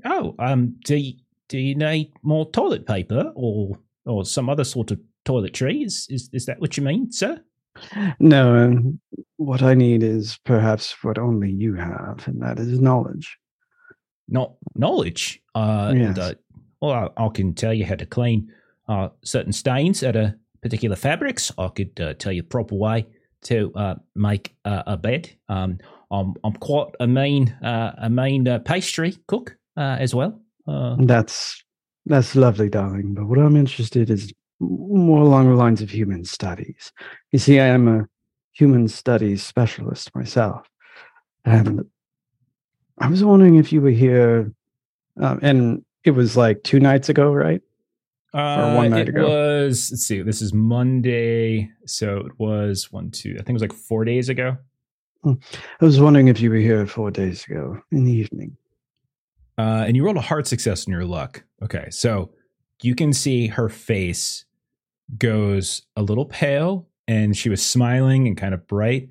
Oh, um, do you, do you need more toilet paper or or some other sort of toiletry? Is is, is that what you mean, sir? No, um, what I need is perhaps what only you have, and that is knowledge. Not knowledge. Uh, yes. And, uh, Well, I, I can tell you how to clean uh, certain stains out of particular fabrics. I could uh, tell you the proper way to uh, make uh, a bed. Um, I'm I'm quite a mean uh, a mean uh, pastry cook uh, as well. Uh, that's that's lovely, darling. But what I'm interested in is more along the lines of human studies. You see, I am a human studies specialist myself, and I was wondering if you were here um, and. It was like two nights ago, right? Uh, or one night it ago. It was, let's see, this is Monday. So it was one, two, I think it was like four days ago. I was wondering if you were here four days ago in the evening. Uh, and you rolled a hard success in your luck. Okay. So you can see her face goes a little pale and she was smiling and kind of bright.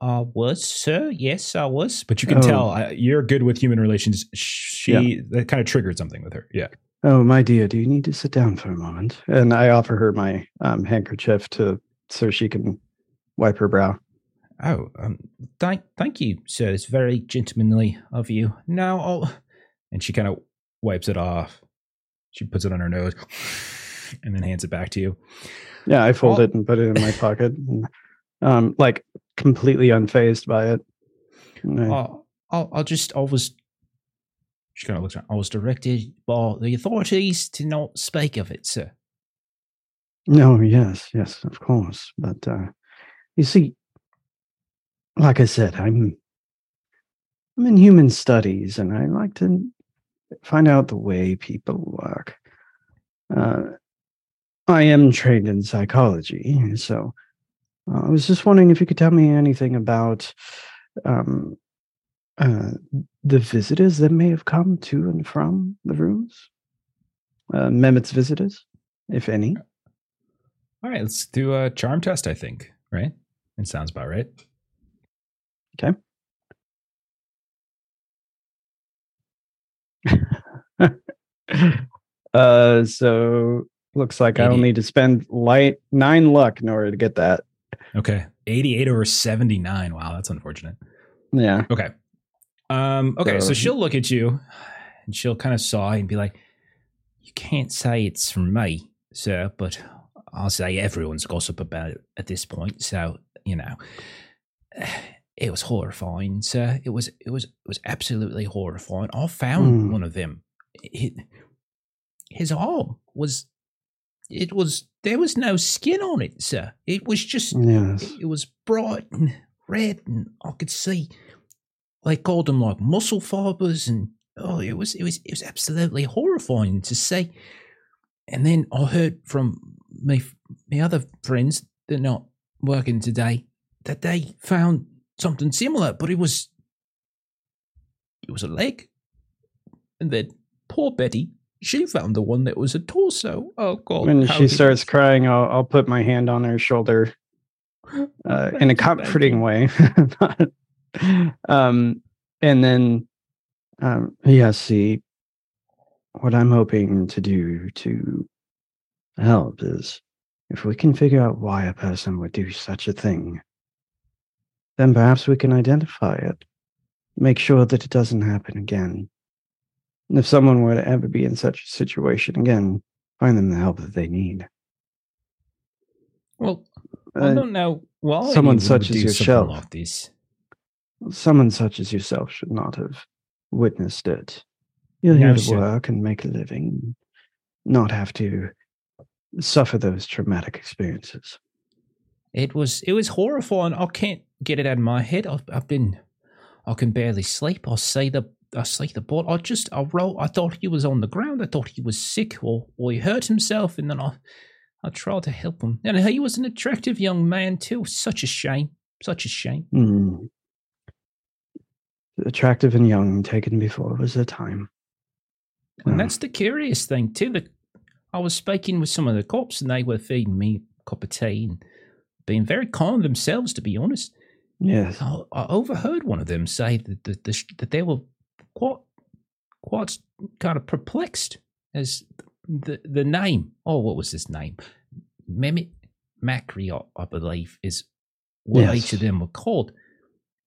I was, sir. Yes, I was. But you can oh. tell uh, you're good with human relations. She yeah. that kind of triggered something with her. Yeah. Oh, my dear, do you need to sit down for a moment? And I offer her my um, handkerchief to so she can wipe her brow. Oh, um, th thank you, sir. It's very gentlemanly of you. Now I'll... And she kind of wipes it off. She puts it on her nose and then hands it back to you. Yeah, I fold I'll... it and put it in my pocket. And, um, like, completely unfazed by it. I... I'll, I'll, I'll just always... She kind of looks around. I was directed by the authorities to not speak of it, sir. No, yes, yes, of course. But, uh, you see, like I said, I'm I'm in human studies, and I like to find out the way people work. Uh, I am trained in psychology, so I was just wondering if you could tell me anything about um, uh, the visitors that may have come to and from the rooms, uh, Mehmet's visitors, if any. All right, let's do a charm test, I think, right? It sounds about right. Okay. uh, so looks like I don't need to spend light nine luck in order to get that. Okay, eighty-eight over seventy-nine. Wow, that's unfortunate. Yeah. Okay. Um. Okay. So, so she'll look at you, and she'll kind of sigh and be like, "You can't say it's from me, sir, but I'll say everyone's gossip about it at this point. So you know." It was horrifying, sir. It was, it was, it was absolutely horrifying. I found mm. one of them. It, his arm was, it was, there was no skin on it, sir. It was just, yes. it, it was bright and red, and I could see. They called them like muscle fibers, and oh, it was, it was, it was absolutely horrifying to see. And then I heard from me, my other friends, they're not working today, that they found something similar, but it was it was a leg. And then poor Betty, she found the one that was a torso. Oh God! When she starts it? crying, I'll, I'll put my hand on her shoulder uh, in a comforting way. um, and then, um, yeah, see, what I'm hoping to do to help is, if we can figure out why a person would do such a thing, then perhaps we can identify it, make sure that it doesn't happen again. And if someone were to ever be in such a situation again, find them the help that they need. Well, I don't know why someone such as yourself, like this. Someone such as yourself should not have witnessed it. You're here to work and make a living, not have to suffer those traumatic experiences. It was it was horrifying. I can't get it out of my head. I've, I've been, I can barely sleep. I see the, I see the board. I just, I roll. I thought he was on the ground. I thought he was sick or, or he hurt himself. And then I, I tried to help him. And he was an attractive young man too. Such a shame. Such a shame. Mm. Attractive and young, taken before was the time. And oh. that's the curious thing too. The, I was speaking with some of the cops, and they were feeding me a cup of tea and being very kind themselves, to be honest. Yes. I, I overheard one of them say that, that, the, that they were quite, quite kind of perplexed as the the name. Oh, what was his name? Mehmet Makryat, I believe, is what yes. each of them were called.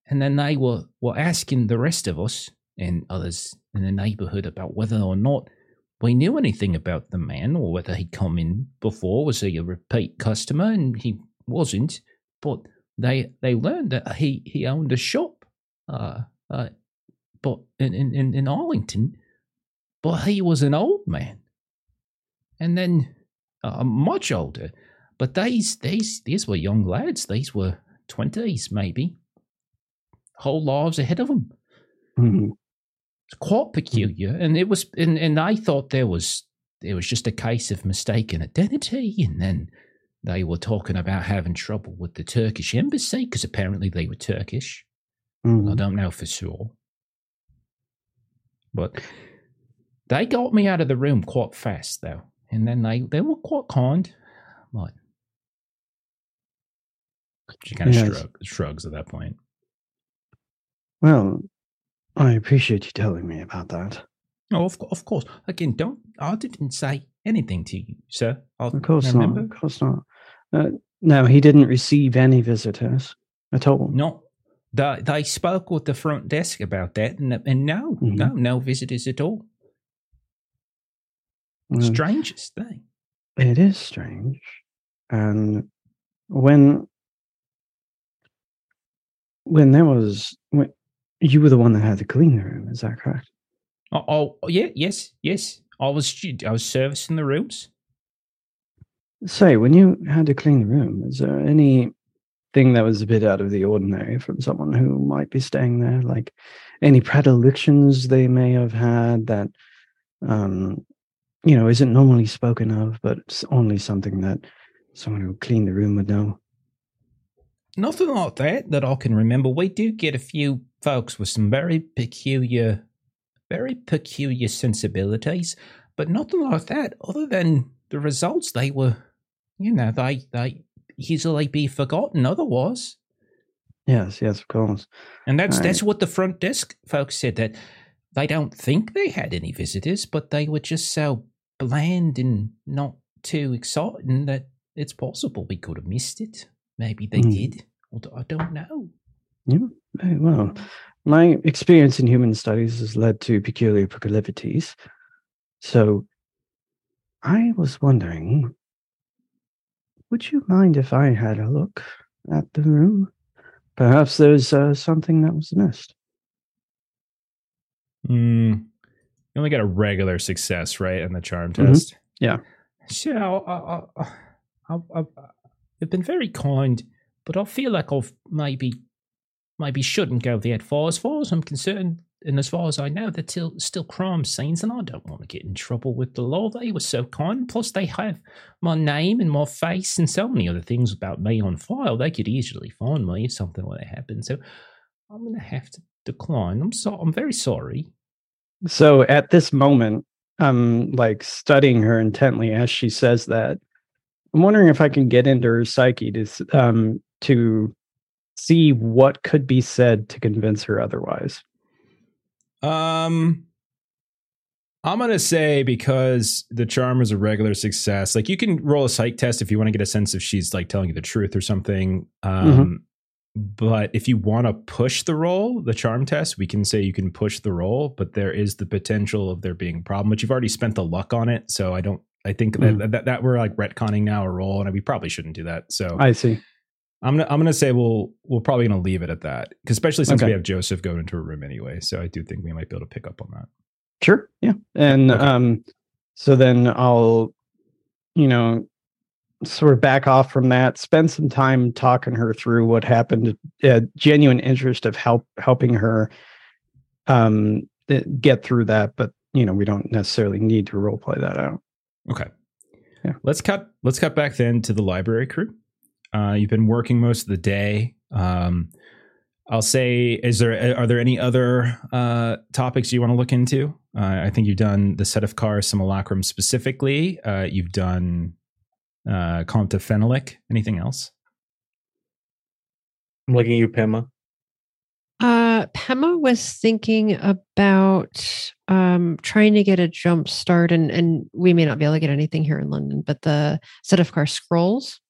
And then they were, were asking the rest of us and others in the neighborhood about whether or not we knew anything about the man, or whether he'd come in before. Was he a repeat customer? And he wasn't, but they they learned that he, he owned a shop, uh, uh, but in, in, in Arlington, but he was an old man, and then uh, much older. But these these these were young lads; these were twenties, maybe, whole lives ahead of them. Mm-hmm. It's quite peculiar, and it was, and, and I thought there was it was just a case of mistaken identity, and then they were talking about having trouble with the Turkish embassy because apparently they were Turkish. Mm. I don't know for sure. But they got me out of the room quite fast, though. And then they, they were quite kind. Like, she kind of yes. shrug, shrugs at that point. Well, I appreciate you telling me about that. Oh, of, of course. Again, don't, I didn't say anything to you, sir. I'll of course remember. not. Of course not. Uh, no, he didn't receive any visitors. at all? No. They, they spoke with the front desk about that, and, and no, mm-hmm. no, no visitors at all. Well, strangest thing. It is strange. And when when there was... When, you were the one that had to clean the room, is that correct? Oh, oh yeah, yes, yes. I was I was servicing the rooms. Say, so when you had to clean the room, is there any... thing that was a bit out of the ordinary from someone who might be staying there, like any predilections they may have had that, um, you know, isn't normally spoken of, but it's only something that someone who cleaned the room would know? Nothing like that that I can remember. We do get a few folks with some very peculiar, very peculiar sensibilities, but nothing like that other than the results they were, you know, they, they, easily be forgotten otherwise. Yes, yes, of course. And that's right. That's what the front desk folks said, that they don't think they had any visitors, but they were just so bland and not too exciting that it's possible we could have missed it. Maybe they mm. did. I don't know. Yeah, very well. My experience in human studies has led to peculiar proclivities. So I was wondering... would you mind if I had a look at the room? Perhaps there's uh, something that was missed. Hmm. You only got a regular success, right, in the charm mm-hmm. test? Yeah. So, I, I, I, I, I've been very kind, but I feel like I've maybe, maybe shouldn't go that far. As far as I'm concerned, and as far as I know, there's still, still crime scenes, and I don't want to get in trouble with the law. They were so kind. Plus, they have my name and my face and so many other things about me on file. They could easily find me if something were to happen. So I'm going to have to decline. I'm so, I'm very sorry. So at this moment, I'm like studying her intently as she says that. I'm wondering if I can get into her psyche to um, to see what could be said to convince her otherwise. Um, I'm going to say, because the charm is a regular success, like you can roll a psych test if you want to get a sense if she's like telling you the truth or something. Um, mm-hmm. But if you want to push the roll, the charm test, we can say you can push the roll, but there is the potential of there being a problem, but you've already spent the luck on it. So I don't, I think mm-hmm. that, that, that we're like retconning now a roll, and we probably shouldn't do that. So I see. I'm gonna, I'm gonna say we'll we're probably gonna leave it at that, especially since okay. we have Joseph go into a room anyway. So I do think we might be able to pick up on that. Sure, yeah, and okay. um, so then I'll, you know, sort of back off from that. Spend some time talking her through what happened. A genuine interest of help helping her, um, get through that. But you know, we don't necessarily need to role play that out. Okay, yeah. Let's cut. Let's cut back then to the library crew. Uh, you've been working most of the day. Um, I'll say, is there are there any other uh, topics you want to look into? Uh, I think you've done the Sedefkar Simulacrum specifically. Uh, you've done uh, Comte Fenalik. Anything else? I'm looking at you, Pema. Uh, Pema was thinking about um, trying to get a jump start, and, and we may not be able to get anything here in London, but the Sedefkar Scrolls.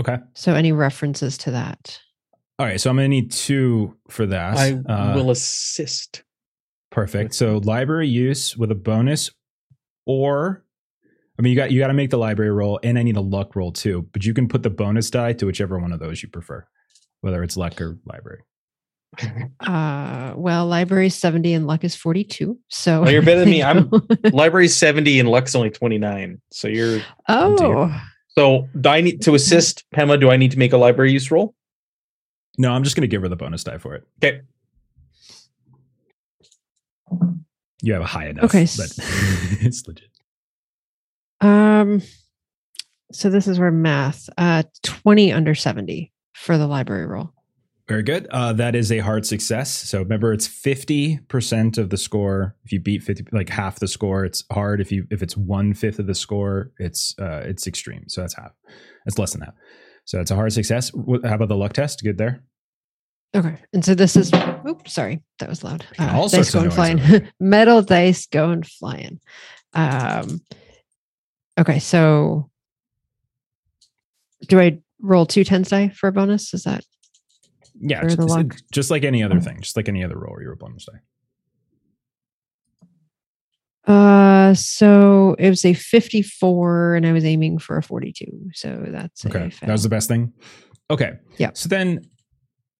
Okay. So any references to that? All right. So I'm going to need two for that. I uh, will assist. Perfect. So library use with a bonus, or, I mean, you got you got to make the library roll, and I need a luck roll too, but you can put the bonus die to whichever one of those you prefer, whether it's luck or library. Uh, well, library is seventy and luck is forty-two. So well, you're better than me. I'm library is seventy and luck's only twenty-nine. So you're. Oh, dear. So do I need to assist Pema? Do I need to make a library use roll? No, I'm just going to give her the bonus die for it. Okay. You have a high enough. Okay. But it's legit. Um, so this is where math, uh, twenty under seventy for the library roll. Very good. Uh, that is a hard success. So remember, it's fifty percent of the score. If you beat fifty, like half the score, it's hard. If you if it's one fifth of the score, it's uh, it's extreme. So that's half. That's less than half. So it's a hard success. How about the luck test? Good there. Okay. And so this is. Oops, sorry, that was loud. Uh, All dice going flying. Metal dice going flying. Um. Okay, so do I roll two tens die for a bonus? Is that? Yeah, just, it, just like any other thing, just like any other roll you're up on this day. Uh, so it was a fifty-four, and I was aiming for a forty-two. So that's okay. That was the best thing. Okay. Yeah. So then,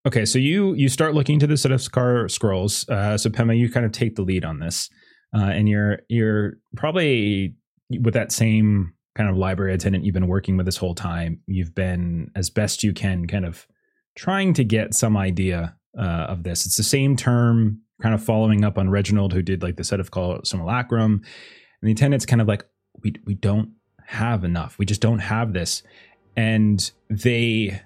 okay. So you you start looking into the Sedefkar scrolls. Uh, so Pema, you kind of take the lead on this, uh, and you're you're probably with that same kind of library attendant you've been working with this whole time. You've been as best you can, kind of trying to get some idea uh, of this. It's the same term. Kind of following up on Reginald, who did like the set of Call of Simulacrum, and the attendant's kind of like, we we don't have enough. We just don't have this. And they,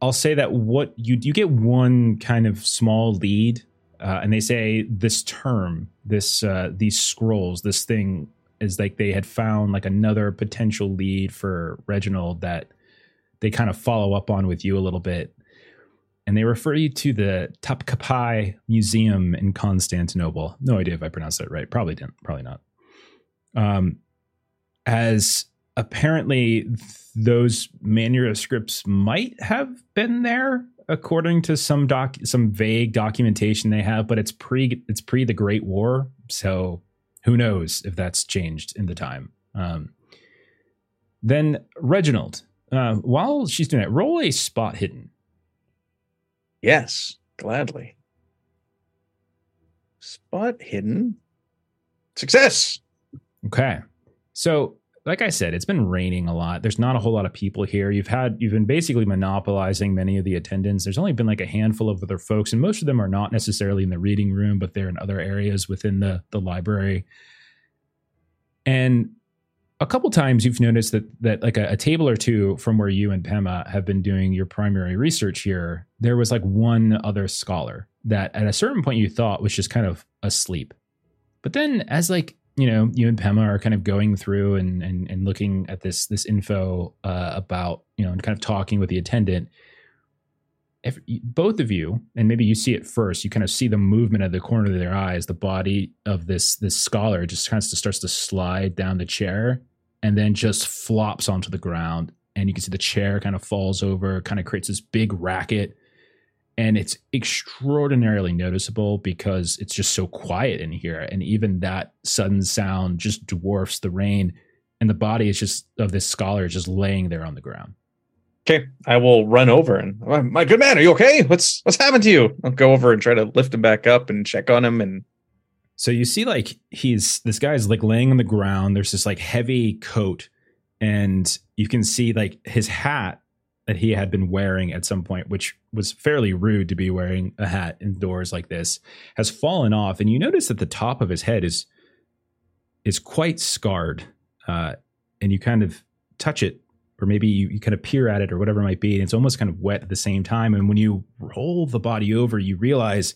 I'll say that what you you get one kind of small lead, uh, and they say this term, this uh, these scrolls, this thing is like they had found like another potential lead for Reginald that they kind of follow up on with you a little bit. And they refer you to the Topkapı Museum in Constantinople. No idea if I pronounced that right. Probably didn't. Probably not. Um, as apparently th- those manuscripts might have been there, according to some doc, some vague documentation they have. But it's pre, it's pre the Great War, so who knows if that's changed in the time. Um, then Reginald, uh, while she's doing that, roll a spot hidden. Yes, gladly. Spot hidden. Success. Okay. So, like I said, it's been raining a lot. There's not a whole lot of people here. You've had you've been basically monopolizing many of the attendants. There's only been like a handful of other folks, and most of them are not necessarily in the reading room, but they're in other areas within the, the library. And a couple times you've noticed that that like a, a table or two from where you and Pema have been doing your primary research here, there was like one other scholar that at a certain point you thought was just kind of asleep. But then as like, you know, you and Pema are kind of going through and and, and looking at this this info uh, about, you know, and kind of talking with the attendant, if both of you, and maybe you see it first, you kind of see the movement at the corner of their eyes, the body of this this scholar just kind of starts to slide down the chair and then just flops onto the ground. And you can see the chair kind of falls over, kind of creates this big racket. And it's extraordinarily noticeable because it's just so quiet in here. And even that sudden sound just dwarfs the rain. And the body is just of this scholar just laying there on the ground. Okay, I will run over and, my good man, are you okay? What's what's happened to you? I'll go over and try to lift him back up and check on him. And so you see, like, he's this guy's like laying on the ground. There's this like heavy coat, and you can see like his hat that he had been wearing at some point, which was fairly rude to be wearing a hat indoors like this, has fallen off. And you notice that the top of his head is is quite scarred, uh, and you kind of touch it. Or maybe you, you kind of peer at it or whatever it might be. And it's almost kind of wet at the same time. And when you roll the body over, you realize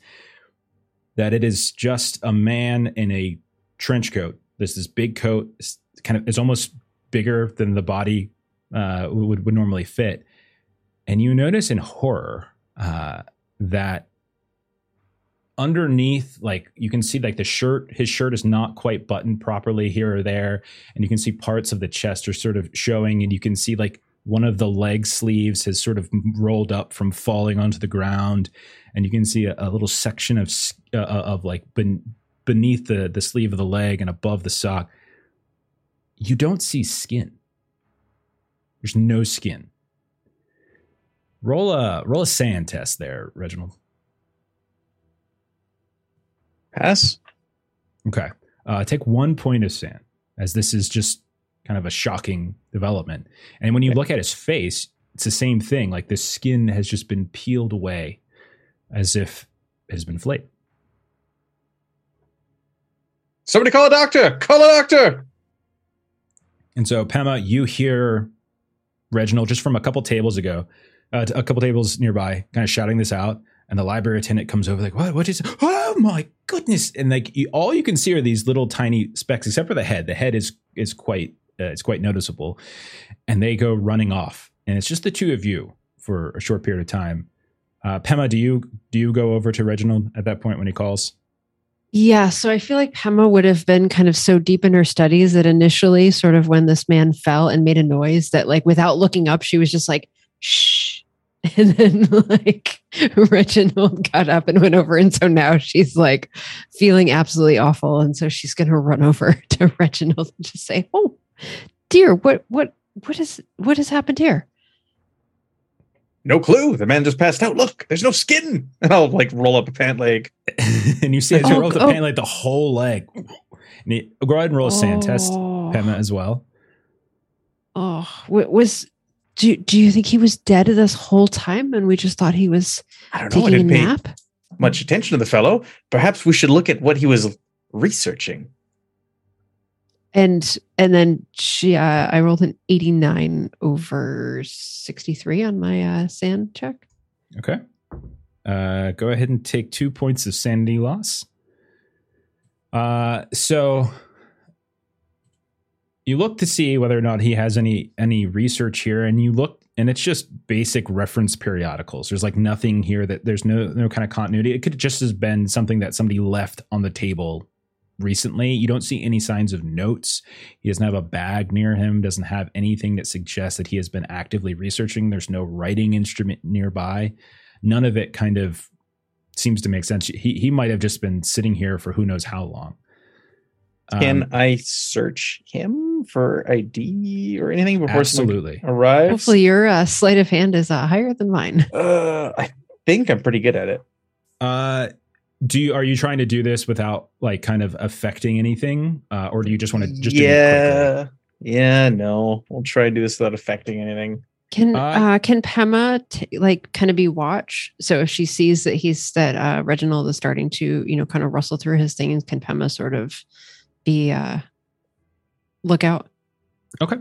that it is just a man in a trench coat. There's this big coat. It's kind of, it's almost bigger than the body uh, would, would normally fit. And you notice in horror uh, that underneath, like you can see like the shirt, his shirt is not quite buttoned properly here or there. And you can see parts of the chest are sort of showing, and you can see like one of the leg sleeves has sort of rolled up from falling onto the ground. And you can see a, a little section of, uh, of like ben, beneath the, the sleeve of the leg and above the sock. You don't see skin. There's no skin. Roll a, roll a sand test there, Reginald. Pass. Okay. Uh, take one point of sand, as this is just kind of a shocking development. And when you look at his face, it's the same thing. Like the skin has just been peeled away as if it has been flayed. Somebody call a doctor! Call a doctor! And so, Pema, you hear Reginald just from a couple tables ago, uh, a couple tables nearby, kind of shouting this out. And the library attendant comes over like, what, what is, oh my goodness. And like you, all you can see are these little tiny specks, except for the head. The head is, is quite, uh, it's quite noticeable. And they go running off. And it's just the two of you for a short period of time. Uh, Pema, do you, do you go over to Reginald at that point when he calls? Yeah. So I feel like Pema would have been kind of so deep in her studies that initially sort of when this man fell and made a noise that like, without looking up, she was just like, shh. And then like Reginald got up and went over. And so now she's like feeling absolutely awful. And so she's going to run over to Reginald and just say, oh, dear, what, what, what is, what has happened here? No clue. The man just passed out. Look, there's no skin. And I'll like roll up a pant leg. And you see as you oh, roll up the oh. pant leg, the whole leg. And you, go ahead and roll a sand oh. test, Pema, as well. Oh, was... Do, do you think he was dead this whole time and we just thought he was I don't know, taking I didn't a nap? Much attention to the fellow. Perhaps we should look at what he was researching. And and then she, uh, I rolled an eighty-nine over sixty-three on my uh, sand check. Okay. Uh, go ahead and take two points of sanity loss. Uh, so... You look to see whether or not he has any any research here, and you look, and it's just basic reference periodicals. There's like nothing here that there's no no kind of continuity. It could just have been something that somebody left on the table recently. You don't see any signs of notes. He doesn't have a bag near him, doesn't have anything that suggests that he has been actively researching. There's no writing instrument nearby. None of it kind of seems to make sense. He, he might have just been sitting here for who knows how long. Can um, I search him for I D or anything before absolutely arrives? Hopefully your uh, sleight of hand is uh, higher than mine. Uh, I think I'm pretty good at it. Uh, do you, are you trying to do this without like kind of affecting anything? Uh, or do you just want to just yeah. do it quickly? Yeah, no. We'll try to do this without affecting anything. Can uh, uh, can Pema t- like kind of be watch? So if she sees that he's that uh, Reginald is starting to, you know, kind of rustle through his things, can Pema sort of be uh lookout? Okay.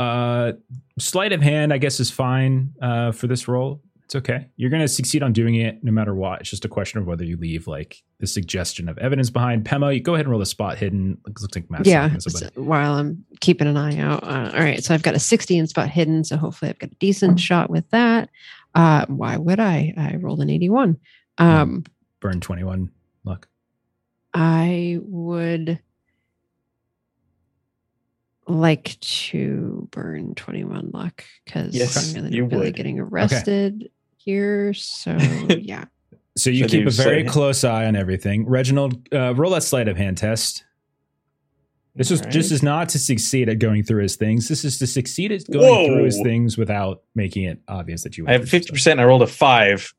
Uh sleight of hand, I guess, is fine uh for this role. It's okay. You're gonna succeed on doing it no matter what. It's just a question of whether you leave like the suggestion of evidence behind. Pema, you go ahead and roll the spot hidden. Looks like math. Yeah. While I'm keeping an eye out. Uh, all right. So I've got a sixty in spot hidden. So hopefully I've got a decent shot with that. Uh why would I? I rolled an eighty-one. Um burn twenty-one luck. I would like to burn twenty-one luck because yes, I'm really, really getting arrested okay. here. So yeah. So you so keep a very close eye on everything. Reginald, uh, roll that sleight of hand test. This is right. just is not to succeed at going through his things. This is to succeed at going Whoa. through his things without making it obvious that you. I have fifty percent. I rolled a five.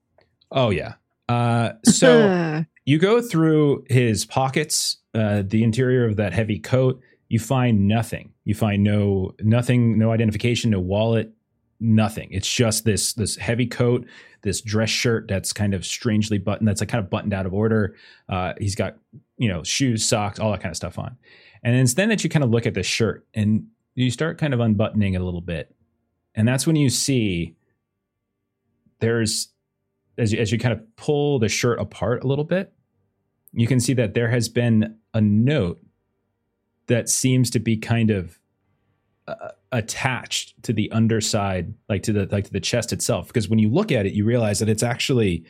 Oh yeah. Uh, so you go through his pockets, uh, the interior of that heavy coat. You find nothing. You find no nothing, no identification, no wallet, nothing. It's just this this heavy coat, this dress shirt that's kind of strangely buttoned, that's like kind of buttoned out of order. Uh, he's got, you know, shoes, socks, all that kind of stuff on. And it's then that you kind of look at the shirt and you start kind of unbuttoning it a little bit. And that's when you see there's, as you, as you kind of pull the shirt apart a little bit, you can see that there has been a note that seems to be kind of uh, attached to the underside, like to the like to the chest itself. Because when you look at it, you realize that it's actually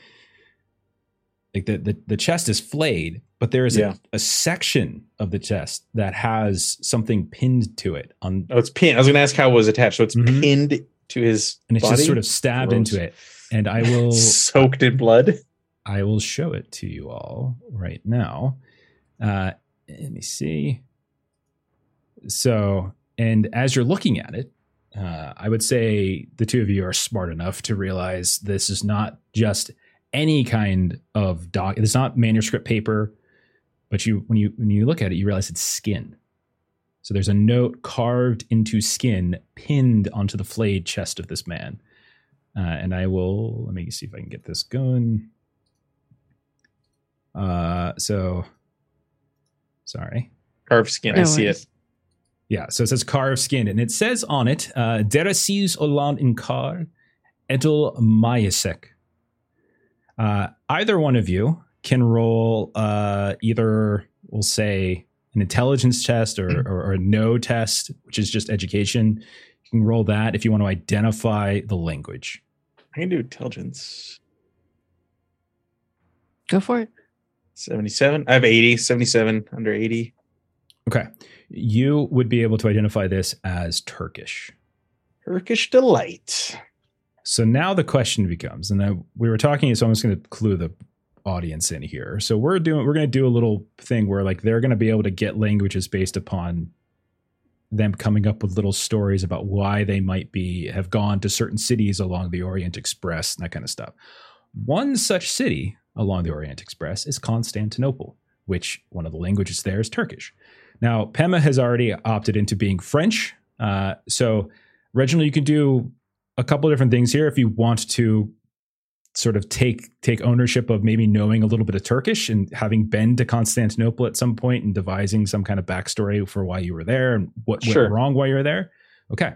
like the the, the chest is flayed, but there is yeah. a, a section of the chest that has something pinned to it. On oh, it's pinned. I was going to ask how it was attached. So it's mm-hmm. pinned to his and it's body? Just sort of stabbed Gross. into it. And I will soaked in blood. I will show it to you all right now. Uh, let me see. So, and as you're looking at it, uh, I would say the two of you are smart enough to realize this is not just any kind of doc. It's not manuscript paper, but you when you when you look at it, you realize it's skin. So there's a note carved into skin, pinned onto the flayed chest of this man. Uh, and I will, let me see if I can get this going. Uh, so, sorry. Carved skin, no, I see it. Yeah, so it says carved skin, and it says on it, uh, Deresiz olan inkar edel mayesek. Uh, either one of you can roll uh, either, we'll say, an intelligence test or, or, or a no test, which is just education. You can roll that if you want to identify the language. I can do intelligence. Go for it. seventy-seven. I have eighty. seventy-seven under eighty. Okay. You would be able to identify this as Turkish. Turkish delight. So now the question becomes, and I, we were talking, so I'm just going to clue the audience in here. So we're doing, we're going to do a little thing where like, they're going to be able to get languages based upon them coming up with little stories about why they might be, have gone to certain cities along the Orient Express and that kind of stuff. One such city along the Orient Express is Constantinople, which one of the languages there is Turkish. Now, Pema has already opted into being French. Uh, so Reginald, you can do a couple of different things here if you want to sort of take take ownership of maybe knowing a little bit of Turkish and having been to Constantinople at some point and devising some kind of backstory for why you were there and what sure. went wrong while you were there. Okay.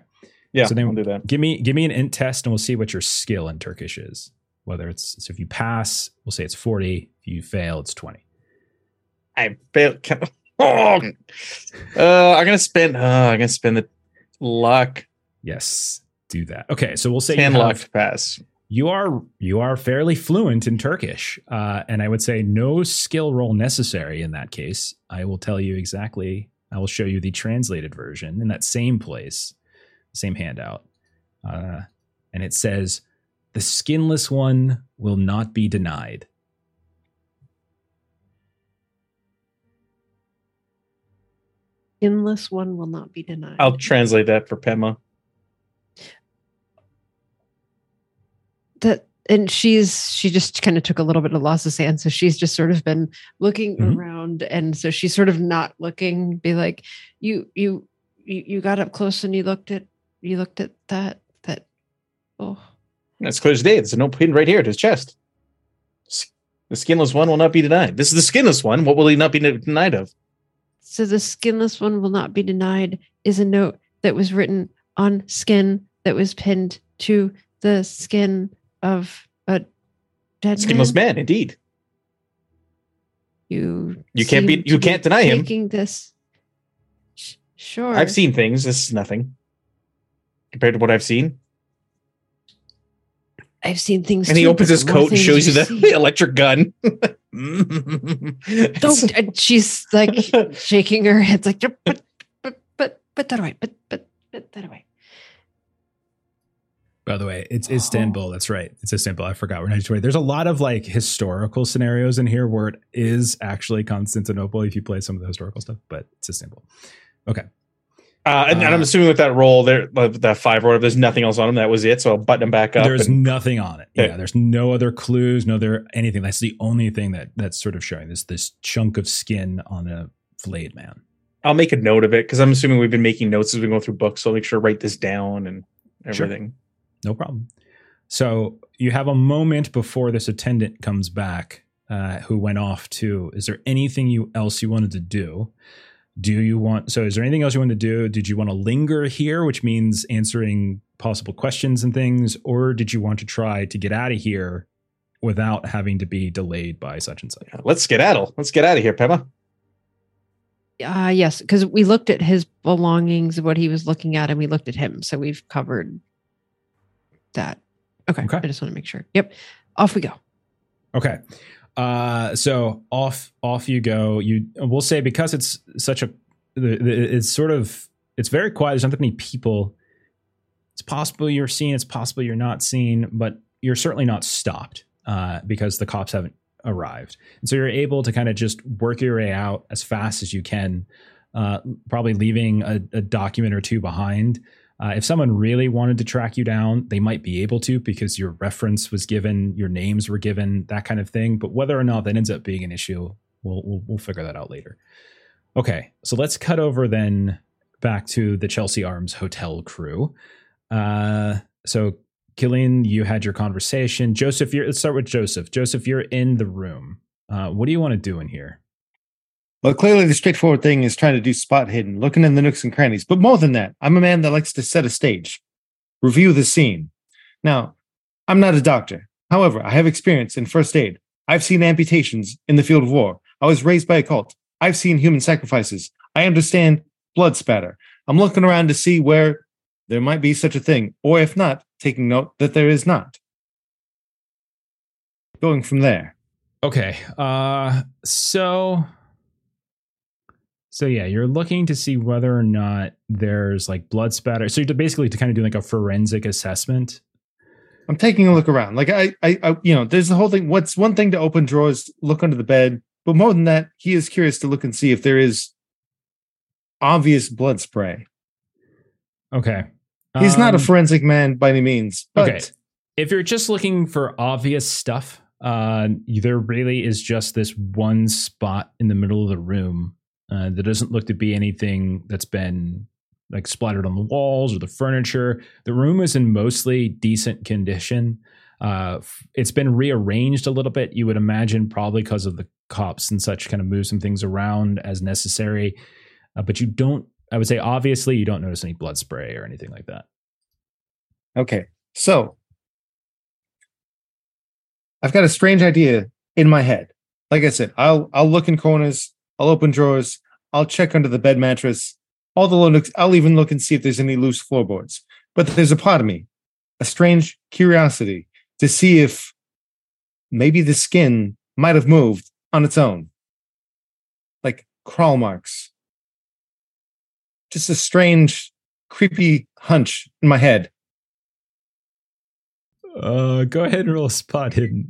Yeah. So then I'll do that. Give me give me an int test and we'll see what your skill in Turkish is. Whether it's, so if you pass, we'll say it's forty. If you fail, it's twenty. I failed. Oh, uh, I'm gonna spend. Uh, I'm gonna spend the luck. Yes, do that. Okay, so we'll say ten you luck have, pass. You are you are fairly fluent in Turkish, uh, and I would say no skill roll necessary in that case. I will tell you exactly. I will show you the translated version in that same place, same handout, uh, and it says, "The skinless one will not be denied." Endless one will not be denied. I'll translate that for Pema. That and she's she just kind of took a little bit of loss of sand, so she's just sort of been looking mm-hmm. around, and so she's sort of not looking. Be like, you you you got up close and you looked at you looked at that that oh. That's clear as day. There's an open right here at his chest. The skinless one will not be denied. This is the skinless one. What will he not be denied of? So the skinless one will not be denied is a note that was written on skin that was pinned to the skin of a dead skinless man. man indeed. You you can't be you can't be deny taking him. Taking this, sure. I've seen things. This is nothing compared to what I've seen. I've seen things. And he too, opens his coat and shows you the, the electric gun. Don't. And she's like shaking her head, like, but, but, but, put that away. But, but, put that away. By the way, it's Istanbul. Oh. That's right. It's Istanbul. I forgot. We're not just waiting. There's a lot of like historical scenarios in here where it is actually Constantinople if you play some of the historical stuff, but it's Istanbul. Okay. Uh, and, uh, and I'm assuming with that roll, there, that five or whatever, there's nothing else on him. That was it. So I'll button him back up. There's and, nothing on it. Yeah, yeah. There's no other clues, no other anything. That's the only thing that that's sort of showing this this chunk of skin on a flayed man. I'll make a note of it because I'm assuming we've been making notes as we go through books. So I'll make sure to write this down and everything. Sure. No problem. So you have a moment before this attendant comes back, uh, who went off to. Is there anything you else you wanted to do? Do you want, so is there anything else you want to do? Did you want to linger here, which means answering possible questions and things, or did you want to try to get out of here without having to be delayed by such and such? Let's skedaddle. Let's get out of here, Pema. Uh, yes, because we looked at his belongings, what he was looking at, and we looked at him. So we've covered that. Okay. okay. I just want to make sure. Yep. Off we go. Okay. Uh, so off, off you go. You, we'll say because it's such a, it's sort of, it's very quiet. There's not that many people. It's possible you're seen. It's possible you're not seen, but you're certainly not stopped, uh, because the cops haven't arrived. And so you're able to kind of just work your way out as fast as you can, uh, probably leaving a, a document or two behind. Uh, if someone really wanted to track you down, they might be able to because your reference was given, your names were given, that kind of thing. But whether or not that ends up being an issue, we'll we'll, we'll figure that out later. Okay, so let's cut over then back to the Chelsea Arms Hotel crew. Uh, so, Killian, you had your conversation. Joseph, you're, let's start with Joseph. Joseph, you're in the room. Uh, what do you want to do in here? Well, clearly the straightforward thing is trying to do spot hidden, looking in the nooks and crannies. But more than that, I'm a man that likes to set a stage, review the scene. Now, I'm not a doctor. However, I have experience in first aid. I've seen amputations in the field of war. I was raised by a cult. I've seen human sacrifices. I understand blood spatter. I'm looking around to see where there might be such a thing, or if not, taking note that there is not. Going from there. Okay. Uh, so... So yeah, you're looking to see whether or not there's like blood spatter. So you're basically to kind of do like a forensic assessment. I'm taking a look around. Like I, I, I, you know, there's the whole thing. What's one thing to open drawers, look under the bed, but more than that, he is curious to look and see if there is obvious blood spray. Okay. He's um, not a forensic man by any means, but okay. If you're just looking for obvious stuff, uh, there really is just this one spot in the middle of the room uh, that doesn't look to be anything that's been like splattered on the walls or the furniture. The room is in mostly decent condition. Uh, it's been rearranged a little bit. You would imagine probably because of the cops and such kind of move some things around as necessary. Uh, but you don't, I would say, obviously, you don't notice any blood spray or anything like that. Okay, so I've got a strange idea in my head. Like I said, I'll I'll look in corners, I'll open drawers, I'll check under the bed mattress, all the looks. I'll even look and see if there's any loose floorboards. But there's a part of me, a strange curiosity to see if maybe the skin might have moved on its own, like crawl marks. Just a strange, creepy hunch in my head. Uh, go ahead and roll a spot hidden.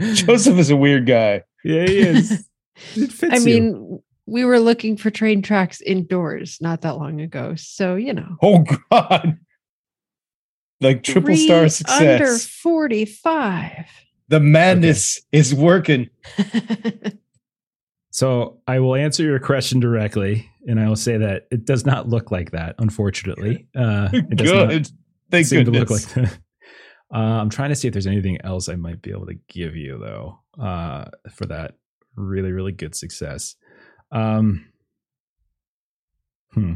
Joseph is a weird guy. Yeah, he is. It fits I you. mean, we were looking for train tracks indoors not that long ago, so you know. Oh God! Like triple Three star success. Under forty-five. The madness okay. is working. So I will answer your question directly, and I will say that it does not look like that, unfortunately. Uh, it does Good. Not- Thank seem goodness. To look like that. Uh, I'm trying to see if there's anything else I might be able to give you, though, uh, for that really, really good success. Um, hmm.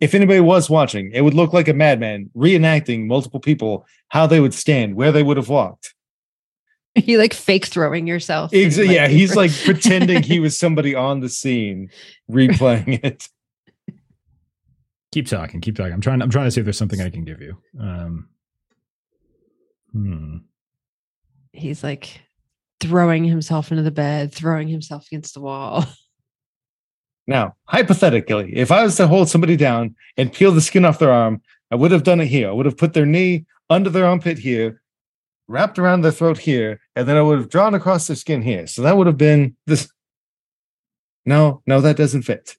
If anybody was watching, it would look like a madman reenacting multiple people, how they would stand, where they would have walked. You like fake throwing yourself. Exactly. Like, yeah, he's like pretending he was somebody on the scene replaying it. Keep talking, keep talking. I'm trying I'm trying to see if there's something I can give you. Um, hmm. He's like throwing himself into the bed, throwing himself against the wall. Now, hypothetically, if I was to hold somebody down and peel the skin off their arm, I would have done it here. I would have put their knee under their armpit here, wrapped around their throat here, and then I would have drawn across their skin here. So that would have been this. No, no, that doesn't fit.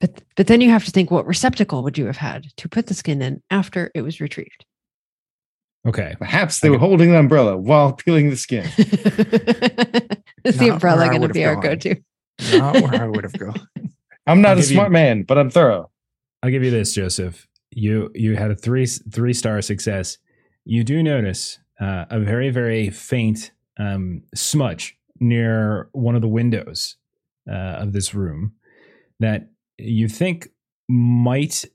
But but then you have to think, what receptacle would you have had to put the skin in after it was retrieved? Okay. Perhaps they okay. were holding an umbrella while peeling the skin. Is the umbrella going to be our go-to? Not where I would have gone. I'm not I'll a smart you, man, but I'm thorough. I'll give you this, Joseph. You you had a three, three-star success. You do notice uh, a very, very faint um, smudge near one of the windows uh, of this room. That you think might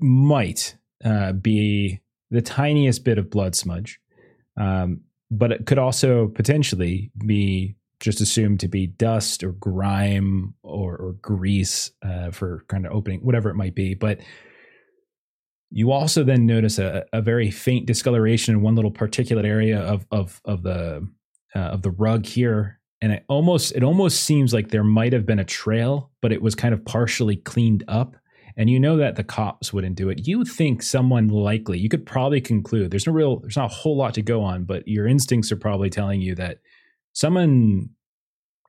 might uh, be the tiniest bit of blood smudge, um, but it could also potentially be just assumed to be dust or grime or, or grease uh, for kind of opening, whatever it might be. But you also then notice a, a very faint discoloration in one little particulate area of of of the uh, of the rug here. And it almost it almost seems like there might have been a trail, but it was kind of partially cleaned up. And you know that the cops wouldn't do it. You think someone likely, you could probably conclude, there's no real, there's not a whole lot to go on, but your instincts are probably telling you that someone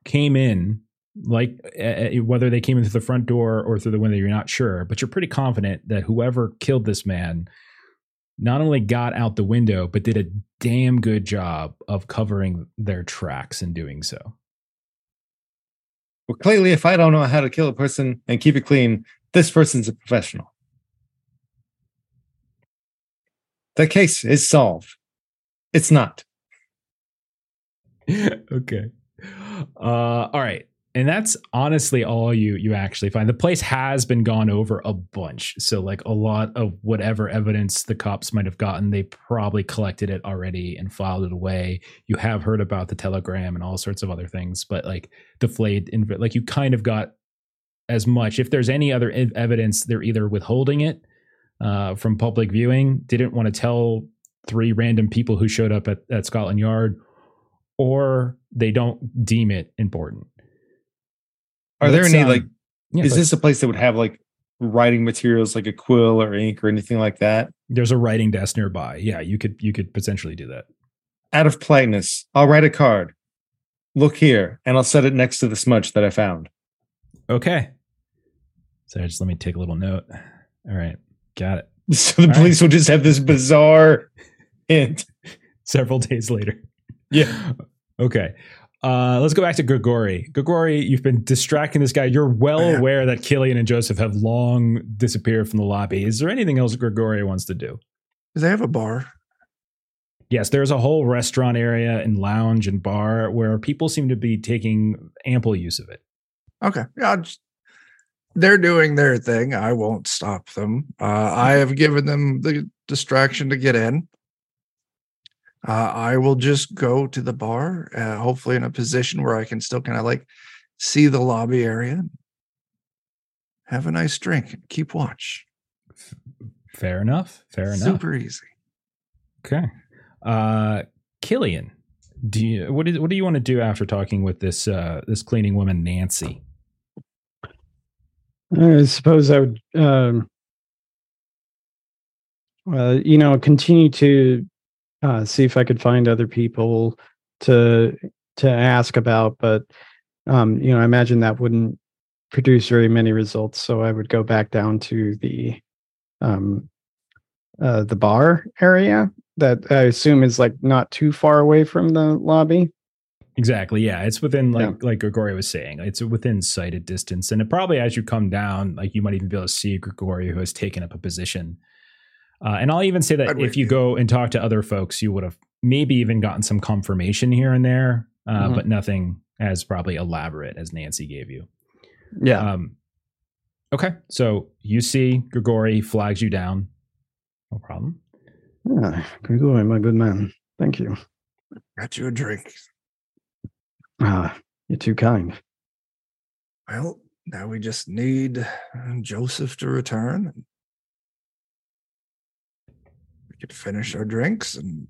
came in, like uh, whether they came in through the front door or through the window, you're not sure, but you're pretty confident that whoever killed this man not only got out the window, but did a damn good job of covering their tracks in doing so. Well, clearly, if I don't know how to kill a person and keep it clean, this person's a professional. The case is solved. It's not. Okay. Uh, all right. And that's honestly all you you actually find. The place has been gone over a bunch. So like a lot of whatever evidence the cops might have gotten, they probably collected it already and filed it away. You have heard about the telegram and all sorts of other things, but like deflated, like you kind of got as much. If there's any other evidence, they're either withholding it uh, from public viewing, didn't want to tell three random people who showed up at, at Scotland Yard, or they don't deem it important. Are there it's, any, um, like, yeah, is but, this a place that would have, like, writing materials, like a quill or ink or anything like that? There's a writing desk nearby. Yeah, you could you could potentially do that. Out of politeness, I'll write a card. Look here, and I'll set it next to the smudge that I found. Okay. So just let me take a little note. All right, got it. So the All police right. will just have this bizarre hint. Several days later. Yeah. Okay. Uh, let's go back to Grigori. Grigori, you've been distracting this guy. You're well oh, yeah. aware that Killian and Joseph have long disappeared from the lobby. Is there anything else Grigori wants to do? Do they have a bar? Yes, there's a whole restaurant area and lounge and bar where people seem to be taking ample use of it. Okay. I'll just, they're doing their thing. I won't stop them. Uh, I have given them the distraction to get in. Uh, I will just go to the bar, uh, hopefully in a position where I can still kind of like see the lobby area, have a nice drink, and keep watch. Fair enough. Fair enough. Super easy. Okay. Uh, Killian, do you, what, is, what do you want to do after talking with this uh, this cleaning woman, Nancy? I suppose I would, um, uh, you know, continue to Uh, see if I could find other people to to ask about, but um, you know, I imagine that wouldn't produce very many results. So I would go back down to the um, uh, the bar area that I assume is like not too far away from the lobby. Exactly. Yeah, it's within like yeah. like Grigori was saying, it's within sighted distance, and it probably as you come down, like you might even be able to see Grigori who has taken up a position. Uh, and I'll even say that if you go and talk to other folks, you would have maybe even gotten some confirmation here and there, uh, mm-hmm. but nothing as probably elaborate as Nancy gave you. Yeah. Um, okay. So you see Grigori flags you down. No problem. Yeah, Grigori, my good man. Thank you. Got you a drink. Ah, you're too kind. Well, now we just need Joseph to return. Could finish our drinks and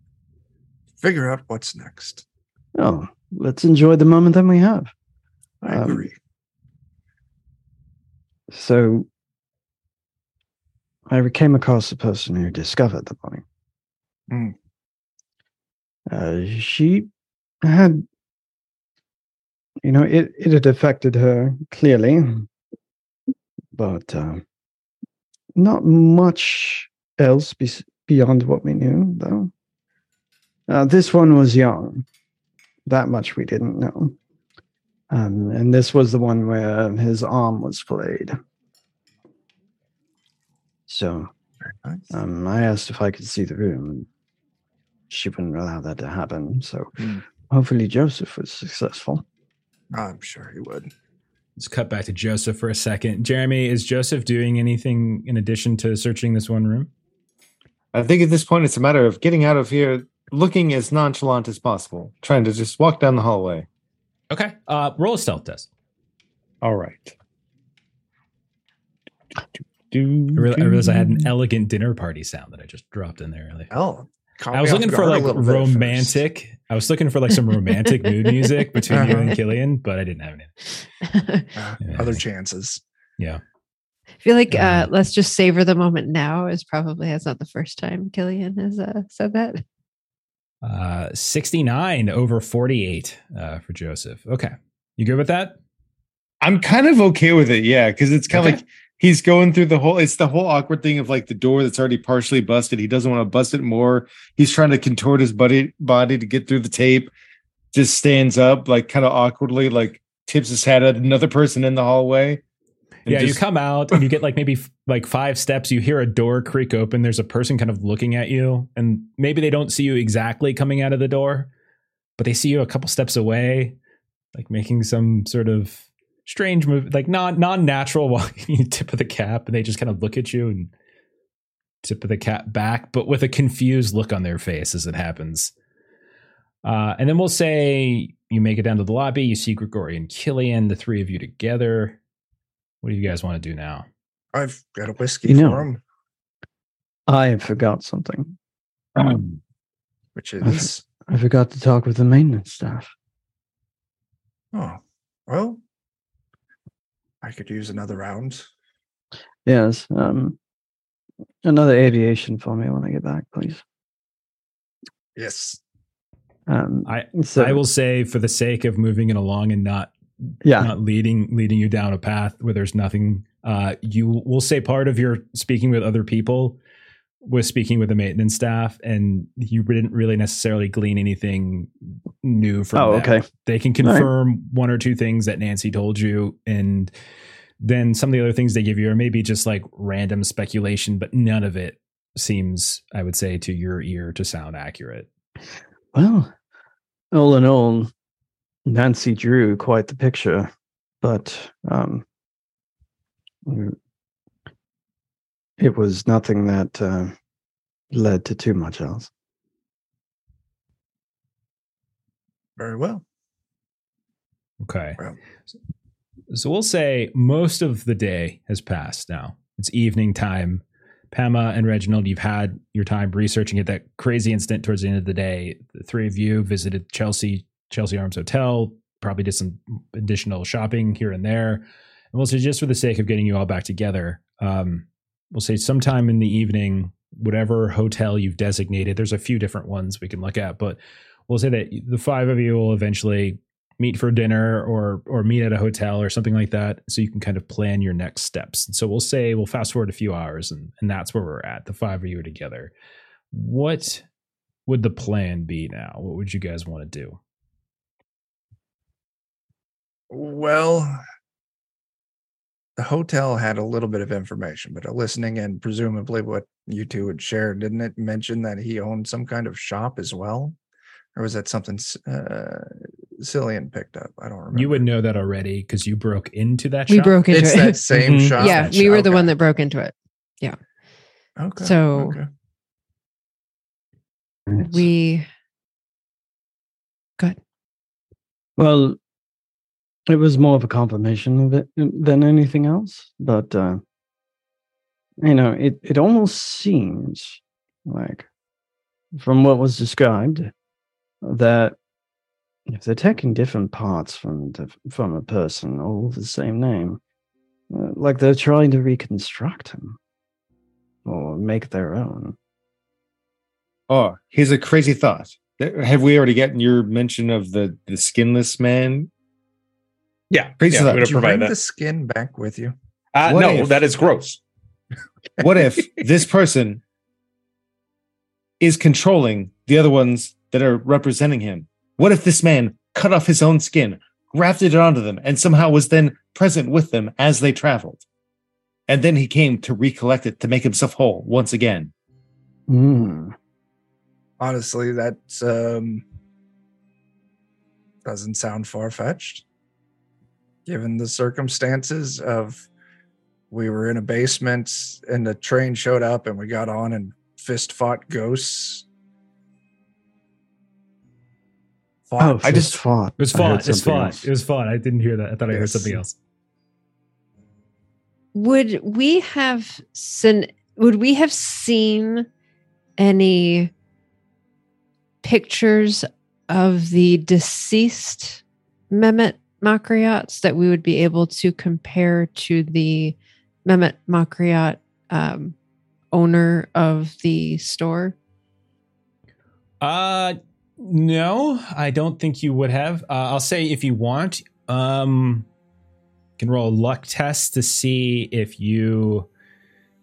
figure out what's next. Oh, let's enjoy the moment that we have. I um, agree. So, I came across the person who discovered the body. Mm. Uh, she had, you know, it, it had affected her clearly, but uh, not much else besides. Beyond what we knew, though. Uh, this one was young. That much we didn't know. Um, and this was the one where his arm was flayed. So um, I asked if I could see the room. She wouldn't allow that to happen. So mm. hopefully Joseph was successful. I'm sure he would. Let's cut back to Joseph for a second. Jeremy, is Joseph doing anything in addition to searching this one room? I think at this point, it's a matter of getting out of here, looking as nonchalant as possible, trying to just walk down the hallway. Okay. Uh, roll a stealth test. All right. I realize I had an elegant dinner party sound that I just dropped in there earlier. Oh. I was looking for like romantic. I was looking for like some romantic mood music between uh-huh. you and Killian, but I didn't have any. Uh, yeah. Other chances. Yeah. I feel like uh, let's just savor the moment now is probably that's not the first time Killian has uh, said that. Uh, sixty-nine over forty-eight uh, for Joseph. Okay. You good with that? I'm kind of okay with it. Yeah. Cause it's kind of okay. like he's going through the whole, it's the whole awkward thing of like the door that's already partially busted. He doesn't want to bust it more. He's trying to contort his body, body to get through the tape. Just stands up like kind of awkwardly, like tips his hat at another person in the hallway. And yeah, just... you come out and you get like maybe f- like five steps. You hear a door creak open. There's a person kind of looking at you, and maybe they don't see you exactly coming out of the door, but they see you a couple steps away, like making some sort of strange move, like non non-natural walking tip of the cap, and they just kind of look at you and tip of the cap back, but with a confused look on their face as it happens. Uh, and then we'll say you make it down to the lobby. You see Grigori and Killian, the three of you together. What do you guys want to do now? I've got a whiskey you know, for him. I forgot something. Um, Which is? I, I forgot to talk with the maintenance staff. Oh, well, I could use another round. Yes. Um, another aviation for me when I get back, please. Yes. Um, I so, I will say, for the sake of moving it along and not yeah. not leading leading you down a path where there's nothing, uh, you will say part of your speaking with other people was speaking with the maintenance staff, and you didn't really necessarily glean anything new from oh, them. Okay. They can confirm right. one or two things that Nancy told you, and then some of the other things they give you are maybe just like random speculation, but none of it seems, I would say, to your ear to sound accurate. Well, all in all, Nancy drew quite the picture, but um, it was nothing that uh, led to too much else. Very well. Okay. Well. So we'll say most of the day has passed now. It's evening time. Pema and Reginald, you've had your time researching at that crazy incident towards the end of the day. The three of you visited Chelsea, Chelsea Arms Hotel, probably did some additional shopping here and there. And we'll say, just for the sake of getting you all back together, um, we'll say sometime in the evening, whatever hotel you've designated, there's a few different ones we can look at, but we'll say that the five of you will eventually meet for dinner or or meet at a hotel or something like that, so you can kind of plan your next steps. And so we'll say we'll fast forward a few hours, and, and that's where we're at. The five of you are together. What would the plan be now? What would you guys want to do? Well, the hotel had a little bit of information, but a listening and presumably what you two had shared, didn't it mention that he owned some kind of shop as well? Or was that something uh, Cillian picked up? I don't remember. You would know that already because you broke into that we shop. We broke into it's it. It's that same mm-hmm. shop. Yeah, we shop. were the okay. one that broke into it. Yeah. Okay. So okay. we... Good. Well, it was more of a confirmation of it than anything else. But, uh, you know, it, it almost seems like, from what was described, that if they're taking different parts from the, from a person, all the same name, like they're trying to reconstruct him or make their own. Oh, here's a crazy thought. Have we already gotten your mention of the, the skinless man? Yeah, crazy yeah, thought. Did you bring that. the skin back with you? Uh, no, if, that is gross. What if this person is controlling the other ones that are representing him? What if this man cut off his own skin, grafted it onto them, and somehow was then present with them as they traveled? And then he came to recollect it to make himself whole once again. Mm. Honestly, that um, doesn't sound far-fetched. Given the circumstances of we were in a basement and the train showed up and we got on and fist-fought ghosts. Fought. Oh, I just fought. It was fought. It was fought. It was fought. I didn't hear that. I thought yes. I heard something else. Would we have seen? Would we have seen any pictures of the deceased Mehmet Makryats that we would be able to compare to the Mehmet Makryat um, owner of the store? Uh. No, I don't think you would have. Uh, I'll say if you want, um, you can roll a luck test to see if you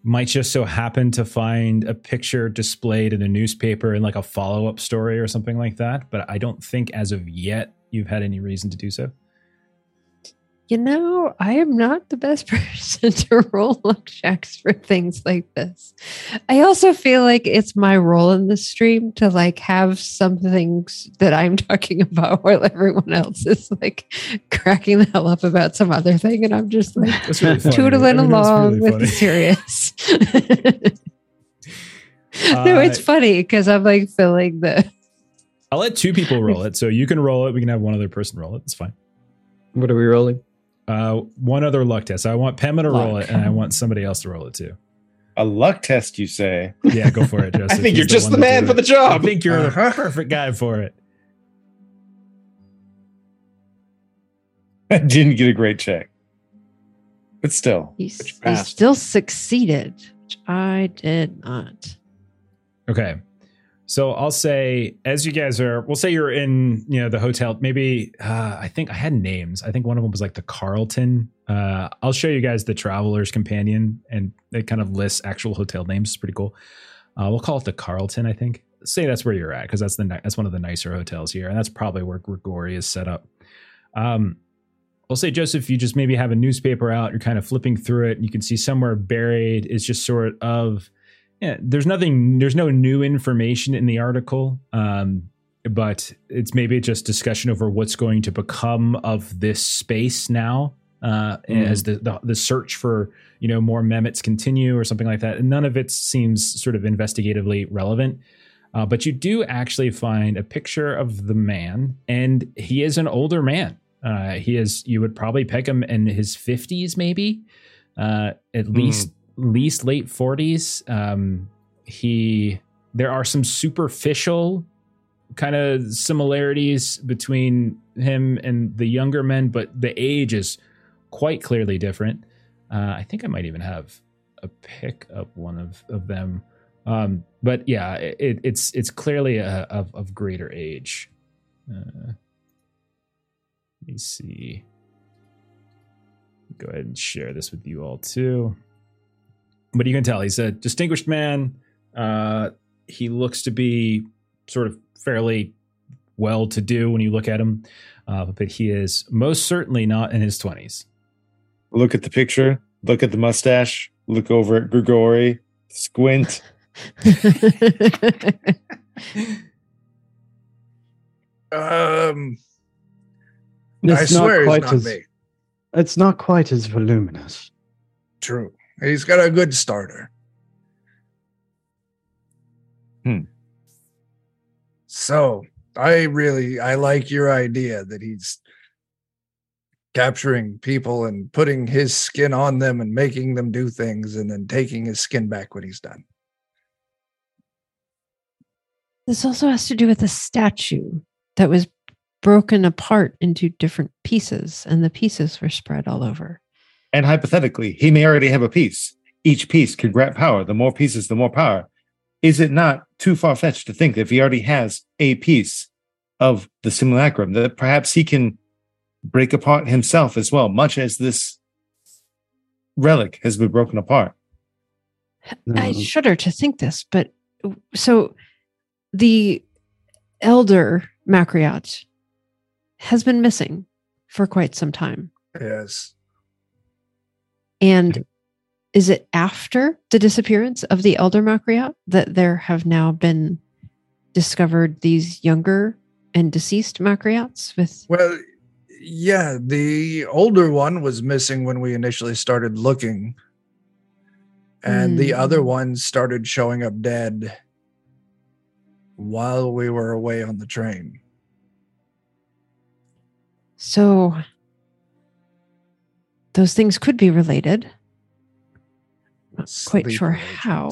might just so happen to find a picture displayed in a newspaper in like a follow-up story or something like that. But I don't think as of yet you've had any reason to do so. You know, I am not the best person to roll luck checks for things like this. I also feel like it's my role in the stream to like have some things that I'm talking about while everyone else is like cracking the hell up about some other thing. And I'm just like really tootling along really with the serious. uh, no, it's funny because I'm like filling the... I'll let two people roll it. So you can roll it. We can have one other person roll it. It's fine. What are we rolling? Uh, one other luck test. I want Pema to luck. roll it, and I want somebody else to roll it too. A luck test, you say? Yeah, go for it, Joseph. I think you're He's just the, the man for the job. I think you're uh, the perfect guy for it. I didn't get a great check, but still, you still succeeded. which I did not. Okay. So I'll say, as you guys are, we'll say you're in, you know, the hotel, maybe, uh, I think I had names. I think one of them was like the Carlton. Uh, I'll show you guys the Traveler's Companion, and it kind of lists actual hotel names. It's pretty cool. Uh, we'll call it the Carlton, I think. Say that's where you're at, because that's the that's one of the nicer hotels here, and that's probably where Grigori is set up. Um, I'll say, Joseph, you just maybe have a newspaper out. You're kind of flipping through it, and you can see somewhere buried is just sort of... Yeah, there's nothing, there's no new information in the article, um, but it's maybe just discussion over what's going to become of this space now uh, mm. as the, the the search for, you know, more Mehmets continue or something like that. And none of it seems sort of investigatively relevant, uh, but you do actually find a picture of the man, and he is an older man. Uh, he is, you would probably peg him in his fifties, maybe, uh, at mm. least. least late forties. Um, he, there are some superficial kind of similarities between him and the younger men, but the age is quite clearly different. Uh, I think I might even have a pick of one of, of them. Um, but yeah, it, it's, it's clearly a, of, of greater age. Uh, let me see. Go ahead and share this with you all too. But you can tell he's a distinguished man. Uh, he looks to be sort of fairly well-to-do when you look at him. Uh, but he is most certainly not in his twenties. Look at the picture. Look at the mustache. Look over at Grigori. Squint. um, I swear it's not me. It's not quite as voluminous. True. He's got a good starter. Hmm. So I really, I like your idea that he's capturing people and putting his skin on them and making them do things and then taking his skin back when he's done. This also has to do with a statue that was broken apart into different pieces, and the pieces were spread all over. And hypothetically, he may already have a piece. Each piece can grant power. The more pieces, the more power. Is it not too far-fetched to think that if he already has a piece of the simulacrum, that perhaps he can break apart himself as well, much as this relic has been broken apart? I shudder to think this, but so the elder Makryat has been missing for quite some time. Yes. And is it after the disappearance of the elder Makryat that there have now been discovered these younger and deceased Makryats with? Well, yeah, the older one was missing when we initially started looking. And mm. the other one started showing up dead while we were away on the train. So... those things could be related. Not quite sure how.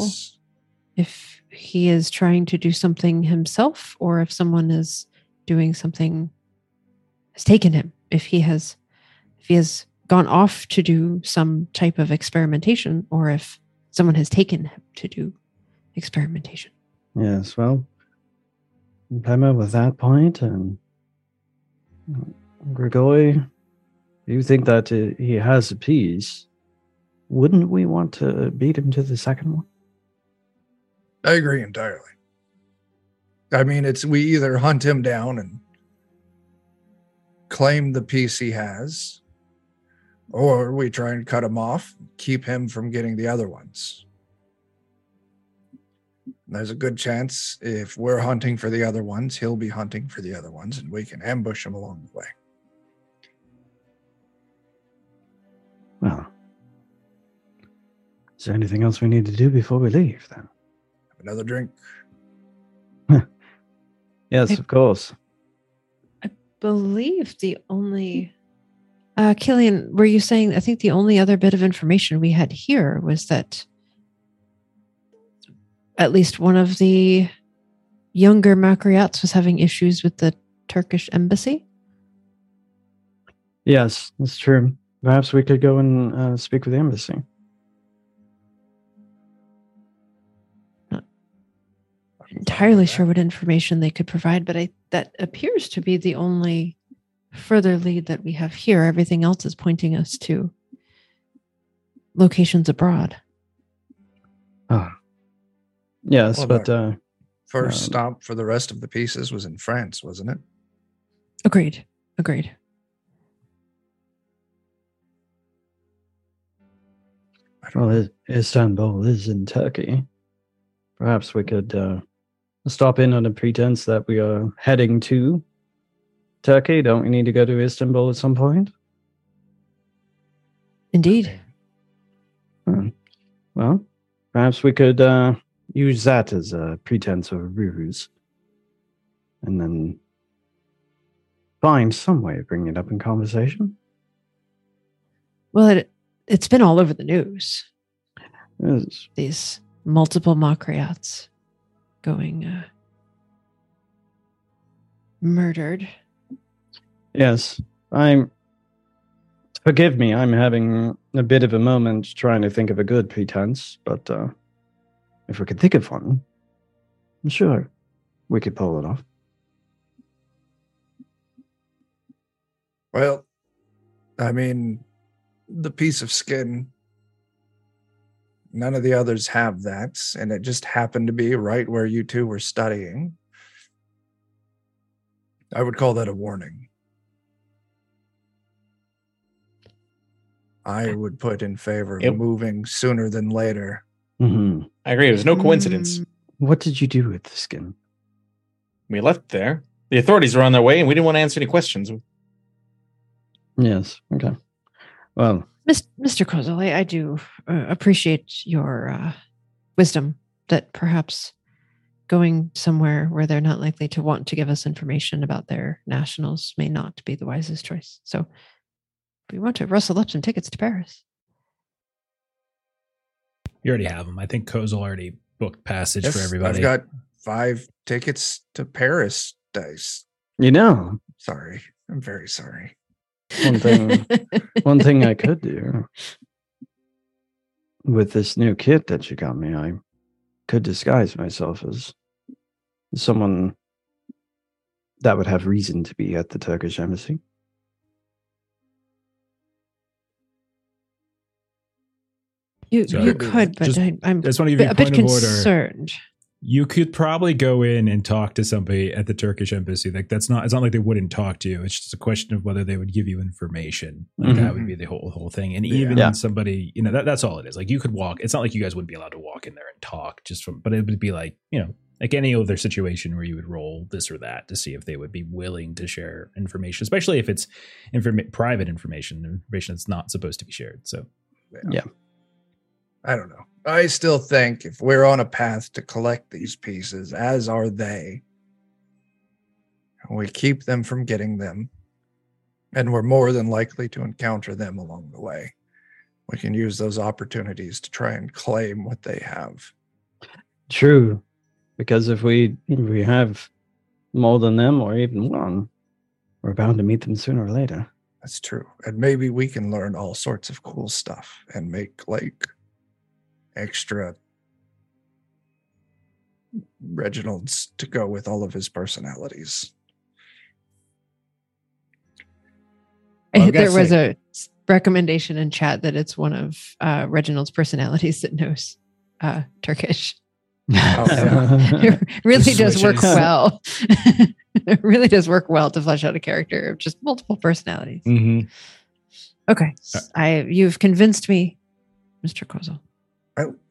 If he is trying to do something himself, or if someone is doing something, has taken him. If he has, if he has gone off to do some type of experimentation, or if someone has taken him to do experimentation. Yes. Well, Pema with that point, and Grigori. You think that uh, he has a piece? Wouldn't we want to beat him to the second one? I agree entirely. I mean, it's we either hunt him down and claim the piece he has, or we try and cut him off, keep him from getting the other ones. And there's a good chance if we're hunting for the other ones, he'll be hunting for the other ones, and we can ambush him along the way. Well, is there anything else we need to do before we leave, then? Have another drink. Yes, I, of course. I believe the only... Uh, Cilian, were you saying, I think the only other bit of information we had here was that at least one of the younger Makryats was having issues with the Turkish embassy? Yes, that's true. Perhaps we could go and uh, speak with the embassy. entirely sure what information they could provide, but I, that appears to be the only further lead that we have here. Everything else is pointing us to locations abroad. Ah, oh. Yes, well, but uh, first um, stop for the rest of the pieces was in France, wasn't it? Agreed. Agreed. Well, Istanbul is in Turkey. Perhaps we could uh, stop in on a pretense that we are heading to Turkey. Don't we need to go to Istanbul at some point? Indeed. Hmm. Well, perhaps we could uh, use that as a pretense or a ruse, and then find some way of bringing it up in conversation. Well, it, it's been all over the news. Yes. These multiple Makryats going uh, murdered. Yes, I'm. Forgive me, I'm having a bit of a moment trying to think of a good pretense, but uh, if we could think of one, I'm sure we could pull it off. Well, I mean, the piece of skin, none of the others have that, and it just happened to be right where you two were studying. I would call that a warning. I would put in favor of yep. moving sooner than later. Mm-hmm. I agree. It was no coincidence. What did you do with the skin? We left there. The authorities were on their way, and we didn't want to answer any questions. Yes. Okay. Well, Mister Kozel, I, I do uh, appreciate your uh, wisdom that perhaps going somewhere where they're not likely to want to give us information about their nationals may not be the wisest choice. So we want to rustle up some tickets to Paris. You already have them. I think Kozel already booked passage yes, for everybody. I've got five tickets to Paris, Dice. You know. Sorry. I'm very sorry. One thing, one thing I could do with this new kit that you got me, I could disguise myself as someone that would have reason to be at the Turkish embassy. You, so you could, but just, I, I'm just want to give you a, a bit concerned. Order. You could probably go in and talk to somebody at the Turkish embassy. Like that's not—it's not like they wouldn't talk to you. It's just a question of whether they would give you information. Like mm-hmm. That would be the whole whole thing. And even yeah. somebody, you know, that, that's all it is. Like you could walk. It's not like you guys wouldn't be allowed to walk in there and talk. Just from, but it would be like you know, like any other situation where you would roll this or that to see if they would be willing to share information, especially if it's informa- private information, information that's not supposed to be shared. So, yeah. yeah. I don't know. I still think if we're on a path to collect these pieces, as are they, we keep them from getting them, and we're more than likely to encounter them along the way. We can use those opportunities to try and claim what they have. True, because if we if we have more than them or even one, we're bound to meet them sooner or later. That's true. And maybe we can learn all sorts of cool stuff and make like extra Reginalds to go with all of his personalities. Well, there was a recommendation in chat that it's one of uh, Reginald's personalities that knows uh, Turkish. Oh, so yeah. It really does work well. It really does work well to flesh out a character of just multiple personalities. Mm-hmm. Okay. Uh, I you've convinced me, Mister Kozel.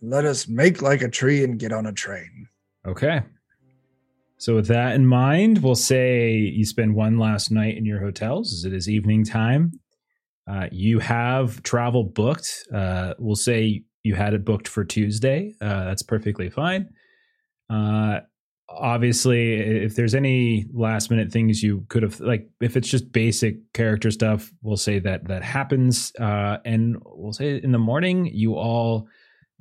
Let us make like a tree and get on a train. Okay. So with that in mind, we'll say you spend one last night in your hotels as it is evening time. Uh, you have travel booked. Uh, we'll say you had it booked for Tuesday. Uh, that's perfectly fine. Uh, obviously, if there's any last minute things you could have, like if it's just basic character stuff, we'll say that that happens. Uh, and we'll say in the morning, you all...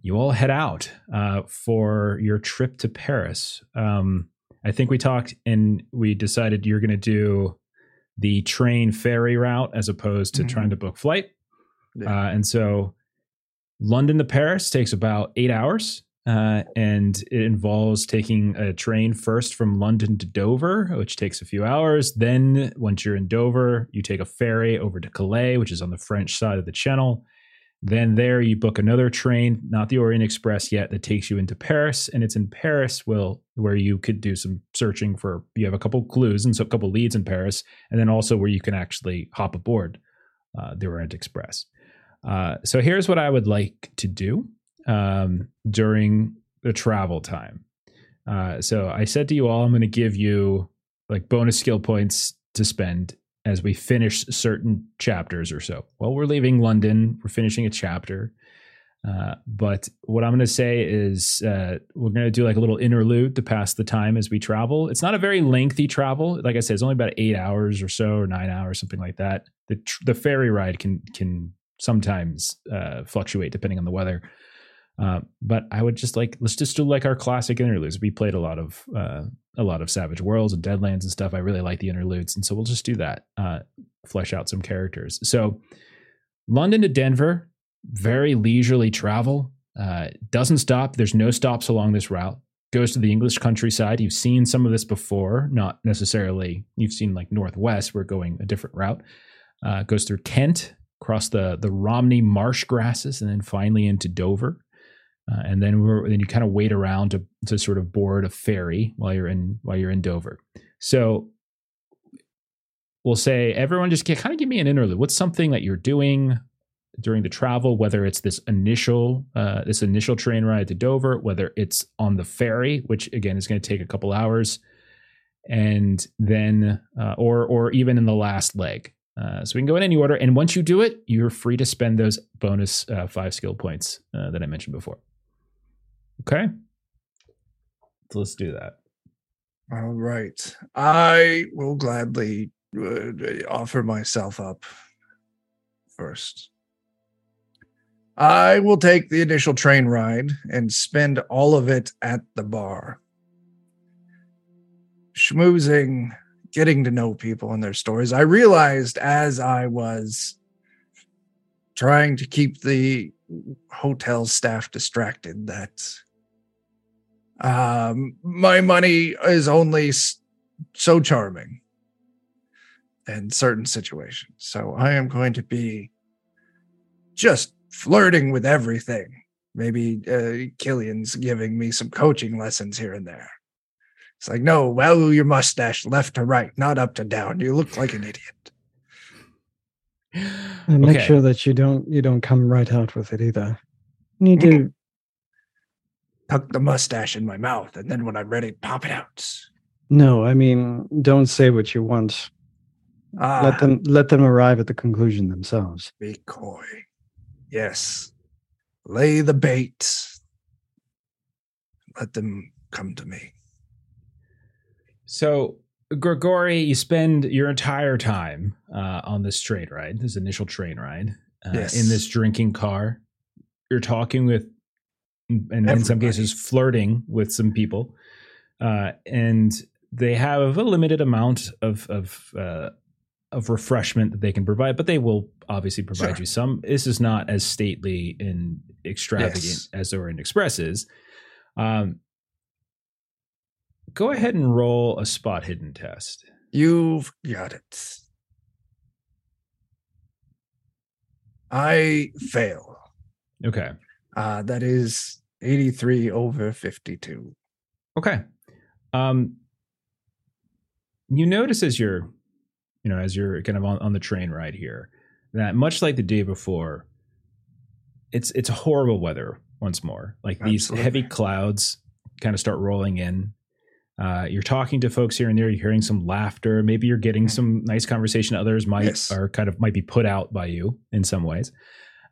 You all head out uh, for your trip to Paris. Um, I think we talked and we decided you're going to do the train ferry route as opposed to mm-hmm. trying to book flight. Yeah. Uh, and so London to Paris takes about eight hours. Uh, and it involves taking a train first from London to Dover, which takes a few hours. Then once you're in Dover, you take a ferry over to Calais, which is on the French side of the Channel. Then there you book another train, not the Orient Express yet, that takes you into Paris. And it's in Paris will, where you could do some searching for, you have a couple clues and so a couple leads in Paris, and then also where you can actually hop aboard uh, the Orient Express. Uh, so here's what I would like to do um, during the travel time. Uh, so I said to you all, I'm going to give you like bonus skill points to spend as we finish certain chapters or so. Well, we're leaving London. We're finishing a chapter. Uh, but what I'm going to say is uh, we're going to do like a little interlude to pass the time as we travel. It's not a very lengthy travel. Like I said, it's only about eight hours or so, or nine hours, something like that. The, tr- the ferry ride can, can sometimes uh, fluctuate depending on the weather. Uh, but I would just like, let's just do like our classic interludes. We played a lot of, uh, a lot of Savage Worlds and Deadlands and stuff. I really like the interludes. And so we'll just do that, uh, flesh out some characters. So London to Denver, very leisurely travel, uh, doesn't stop. There's no stops along this route. Goes to the English countryside. You've seen some of this before, not necessarily, you've seen like Northwest. We're going a different route, uh, goes through Kent, across the, the Romney marsh grasses, and then finally into Dover. Uh, and then we're, then you kind of wait around to, to sort of board a ferry while you're in while you're in Dover. So we'll say everyone just get, kind of give me an interlude. What's something that you're doing during the travel? Whether it's this initial uh, this initial train ride to Dover, whether it's on the ferry, which again is going to take a couple hours, and then uh, or or even in the last leg. Uh, so we can go in any order, and once you do it, you're free to spend those bonus uh, five skill points uh, that I mentioned before. Okay. So let's do that. All right. I will gladly uh, offer myself up first. I will take the initial train ride and spend all of it at the bar. Schmoozing, getting to know people and their stories. I realized as I was trying to keep the hotel staff distracted that Um, my money is only so charming in certain situations. So I am going to be just flirting with everything. Maybe uh, Killian's giving me some coaching lessons here and there. It's like, no, well, your mustache left to right, not up to down. You look like an idiot. And make okay. sure that you don't you don't come right out with it either. You need to tuck the mustache in my mouth, and then when I'm ready, pop it out. No, I mean, don't say what you want. Ah, let them let them arrive at the conclusion themselves. Be coy. Yes. Lay the bait. Let them come to me. So, Grigori, you spend your entire time uh, on this train ride, this initial train ride, uh, yes. in this drinking car. You're talking with and everybody. In some cases flirting with some people, uh, and they have a limited amount of of uh, of refreshment that they can provide, but they will obviously provide sure. you some. This is not as stately and extravagant yes. as the Orient Express is. Um, go ahead and roll a spot hidden test. You've got it. I fail. Okay. Uh, that is eighty-three over fifty-two. Okay. Um, you notice as you're, you know, as you're kind of on, on the train ride here, that much like the day before, it's it's horrible weather once more. Like these Absolutely. Heavy clouds kind of start rolling in. Uh, you're talking to folks here and there. You're hearing some laughter. Maybe you're getting some nice conversation. Others might yes. are kind of might be put out by you in some ways.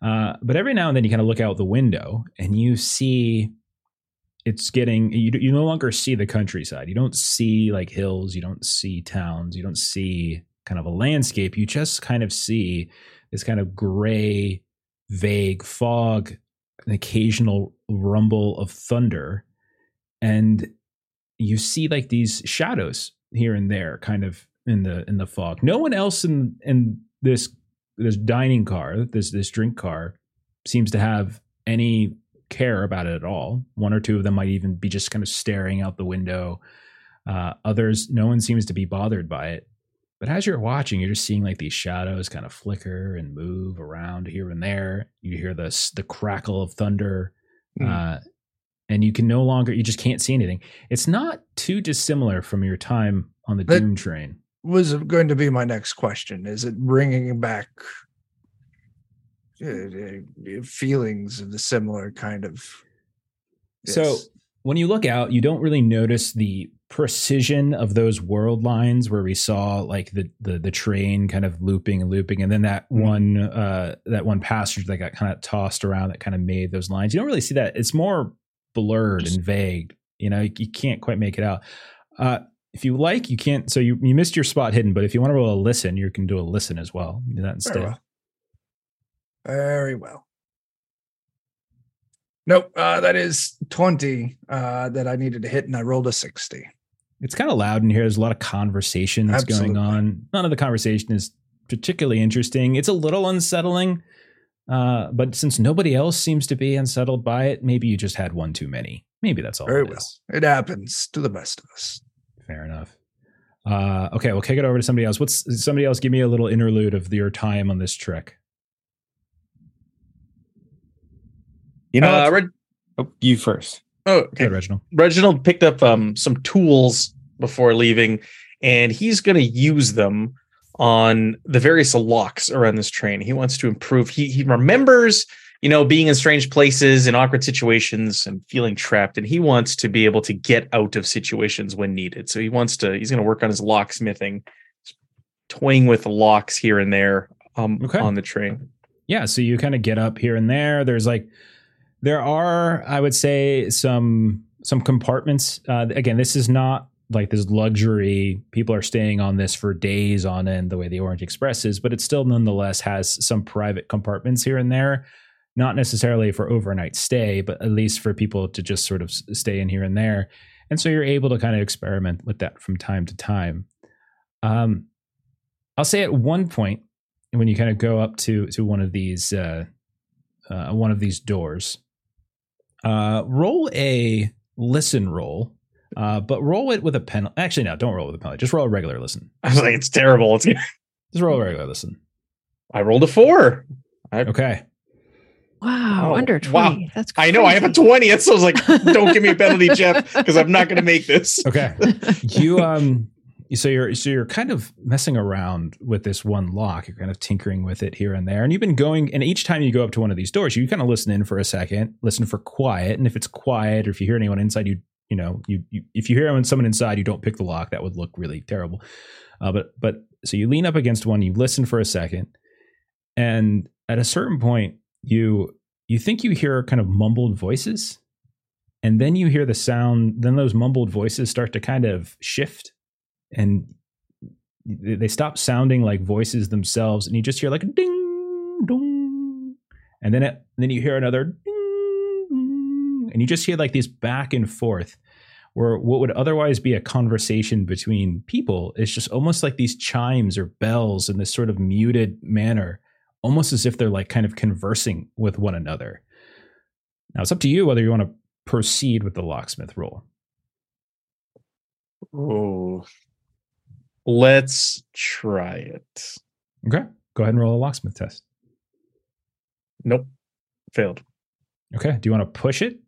Uh, but every now and then you kind of look out the window and you see it's getting, you, you no longer see the countryside. You don't see like hills. You don't see towns. You don't see kind of a landscape. You just kind of see this kind of gray, vague fog, an occasional rumble of thunder. And you see like these shadows here and there kind of in the, in the fog. No one else in, in this This dining car, this this drink car, seems to have any care about it at all. One or two of them might even be just kind of staring out the window. Uh, others, no one seems to be bothered by it. But as you're watching, you're just seeing like these shadows kind of flicker and move around here and there. You hear this, the crackle of thunder, mm. uh, and you can no longer, you just can't see anything. It's not too dissimilar from your time on the that Doom Train. Was going to be my next question. Is it bringing back feelings of the similar kind of? Yes. So when you look out, you don't really notice the precision of those world lines where we saw like the the, the train kind of looping and looping, and then that mm-hmm. one uh, that one passage that got kind of tossed around that kind of made those lines. You don't really see that. It's more blurred Just, and vague. You know, you, you can't quite make it out. Uh, if you like, you can't. So you, you missed your spot hidden, but if you want to roll a listen, you can do a listen as well. You do that instead. Very well. Very well. Nope, uh, that is twenty uh, that I needed to hit, and I rolled a sixty. It's kind of loud in here. There's a lot of conversation that's Absolutely. going on. None of the conversation is particularly interesting. It's a little unsettling, uh, but since nobody else seems to be unsettled by it, maybe you just had one too many. Maybe that's all Very it well. is. It happens to the best of us. Fair enough. Uh, okay, we'll kick it over to somebody else. What's somebody else? Give me a little interlude of your time on this trek. You know, uh, Reg- oh, you first. Oh, okay. Good, Reginald. Reginald picked up um, some tools before leaving, and he's going to use them on the various locks around this train. He wants to improve. He he remembers, you know, being in strange places and awkward situations and feeling trapped, and he wants to be able to get out of situations when needed. So he wants to. He's going to work on his locksmithing, toying with locks here and there um, okay. on the train. Yeah. So you kind of get up here and there. There's like. There are, I would say, some some compartments. Uh, again, this is not like this luxury. People are staying on this for days on end, the way the Orient Express is, but it still nonetheless has some private compartments here and there. Not necessarily for overnight stay, but at least for people to just sort of stay in here and there. And so you're able to kind of experiment with that from time to time. Um, I'll say at one point, when you kind of go up to to one of these uh, uh, one of these doors, Uh, roll a listen roll, uh, but roll it with a penalty. Actually, no, don't roll with a penalty. Just roll a regular listen. I was like, it's terrible. It's just roll a regular listen. I rolled a four. I- okay. Wow, wow. Under twenty. Wow. That's crazy. I know. I have a twenty. That's so I was like, don't give me a penalty, Jeff, because I'm not going to make this. Okay. You um. So you're so you're kind of messing around with this one lock. You're kind of tinkering with it here and there. And you've been going, and each time you go up to one of these doors, you kind of listen in for a second, listen for quiet. And if it's quiet, or if you hear anyone inside, you you know, you, you if you hear someone inside, you don't pick the lock. That would look really terrible. Uh, but but so you lean up against one, you listen for a second, and at a certain point, you you think you hear kind of mumbled voices, and then you hear the sound. Then those mumbled voices start to kind of shift. And they stop sounding like voices themselves, and you just hear like a ding, dong, and then it, and then you hear another ding, dong, and you just hear like these back and forth, where what would otherwise be a conversation between people is just almost like these chimes or bells in this sort of muted manner, almost as if they're like kind of conversing with one another. Now it's up to you whether you want to proceed with the locksmith role. Oh. Let's try it. Okay. Go ahead and roll a locksmith test. Nope. Failed. Okay. Do you want to push it?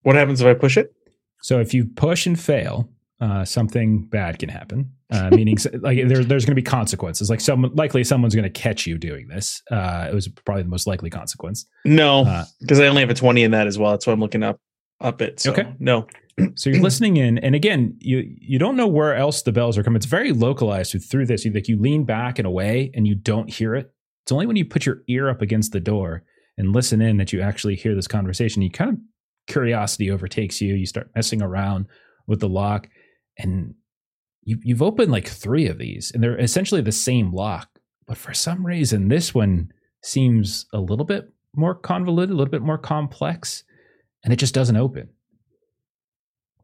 What happens if I push it? So if you push and fail, uh, something bad can happen. Uh, meaning like there, there's going to be consequences. Like someone, likely someone's going to catch you doing this. Uh, it was probably the most likely consequence. No, because uh, I only have a twenty in that as well. That's why I'm looking up, up it. So okay. No. So you're listening in, and again, you you don't know where else the bells are coming. It's very localized through this. You, like you lean back and away, and you don't hear it. It's only when you put your ear up against the door and listen in that you actually hear this conversation. You kind of curiosity overtakes you. You start messing around with the lock, and you you've opened like three of these, and they're essentially the same lock. But for some reason, this one seems a little bit more convoluted, a little bit more complex, and it just doesn't open.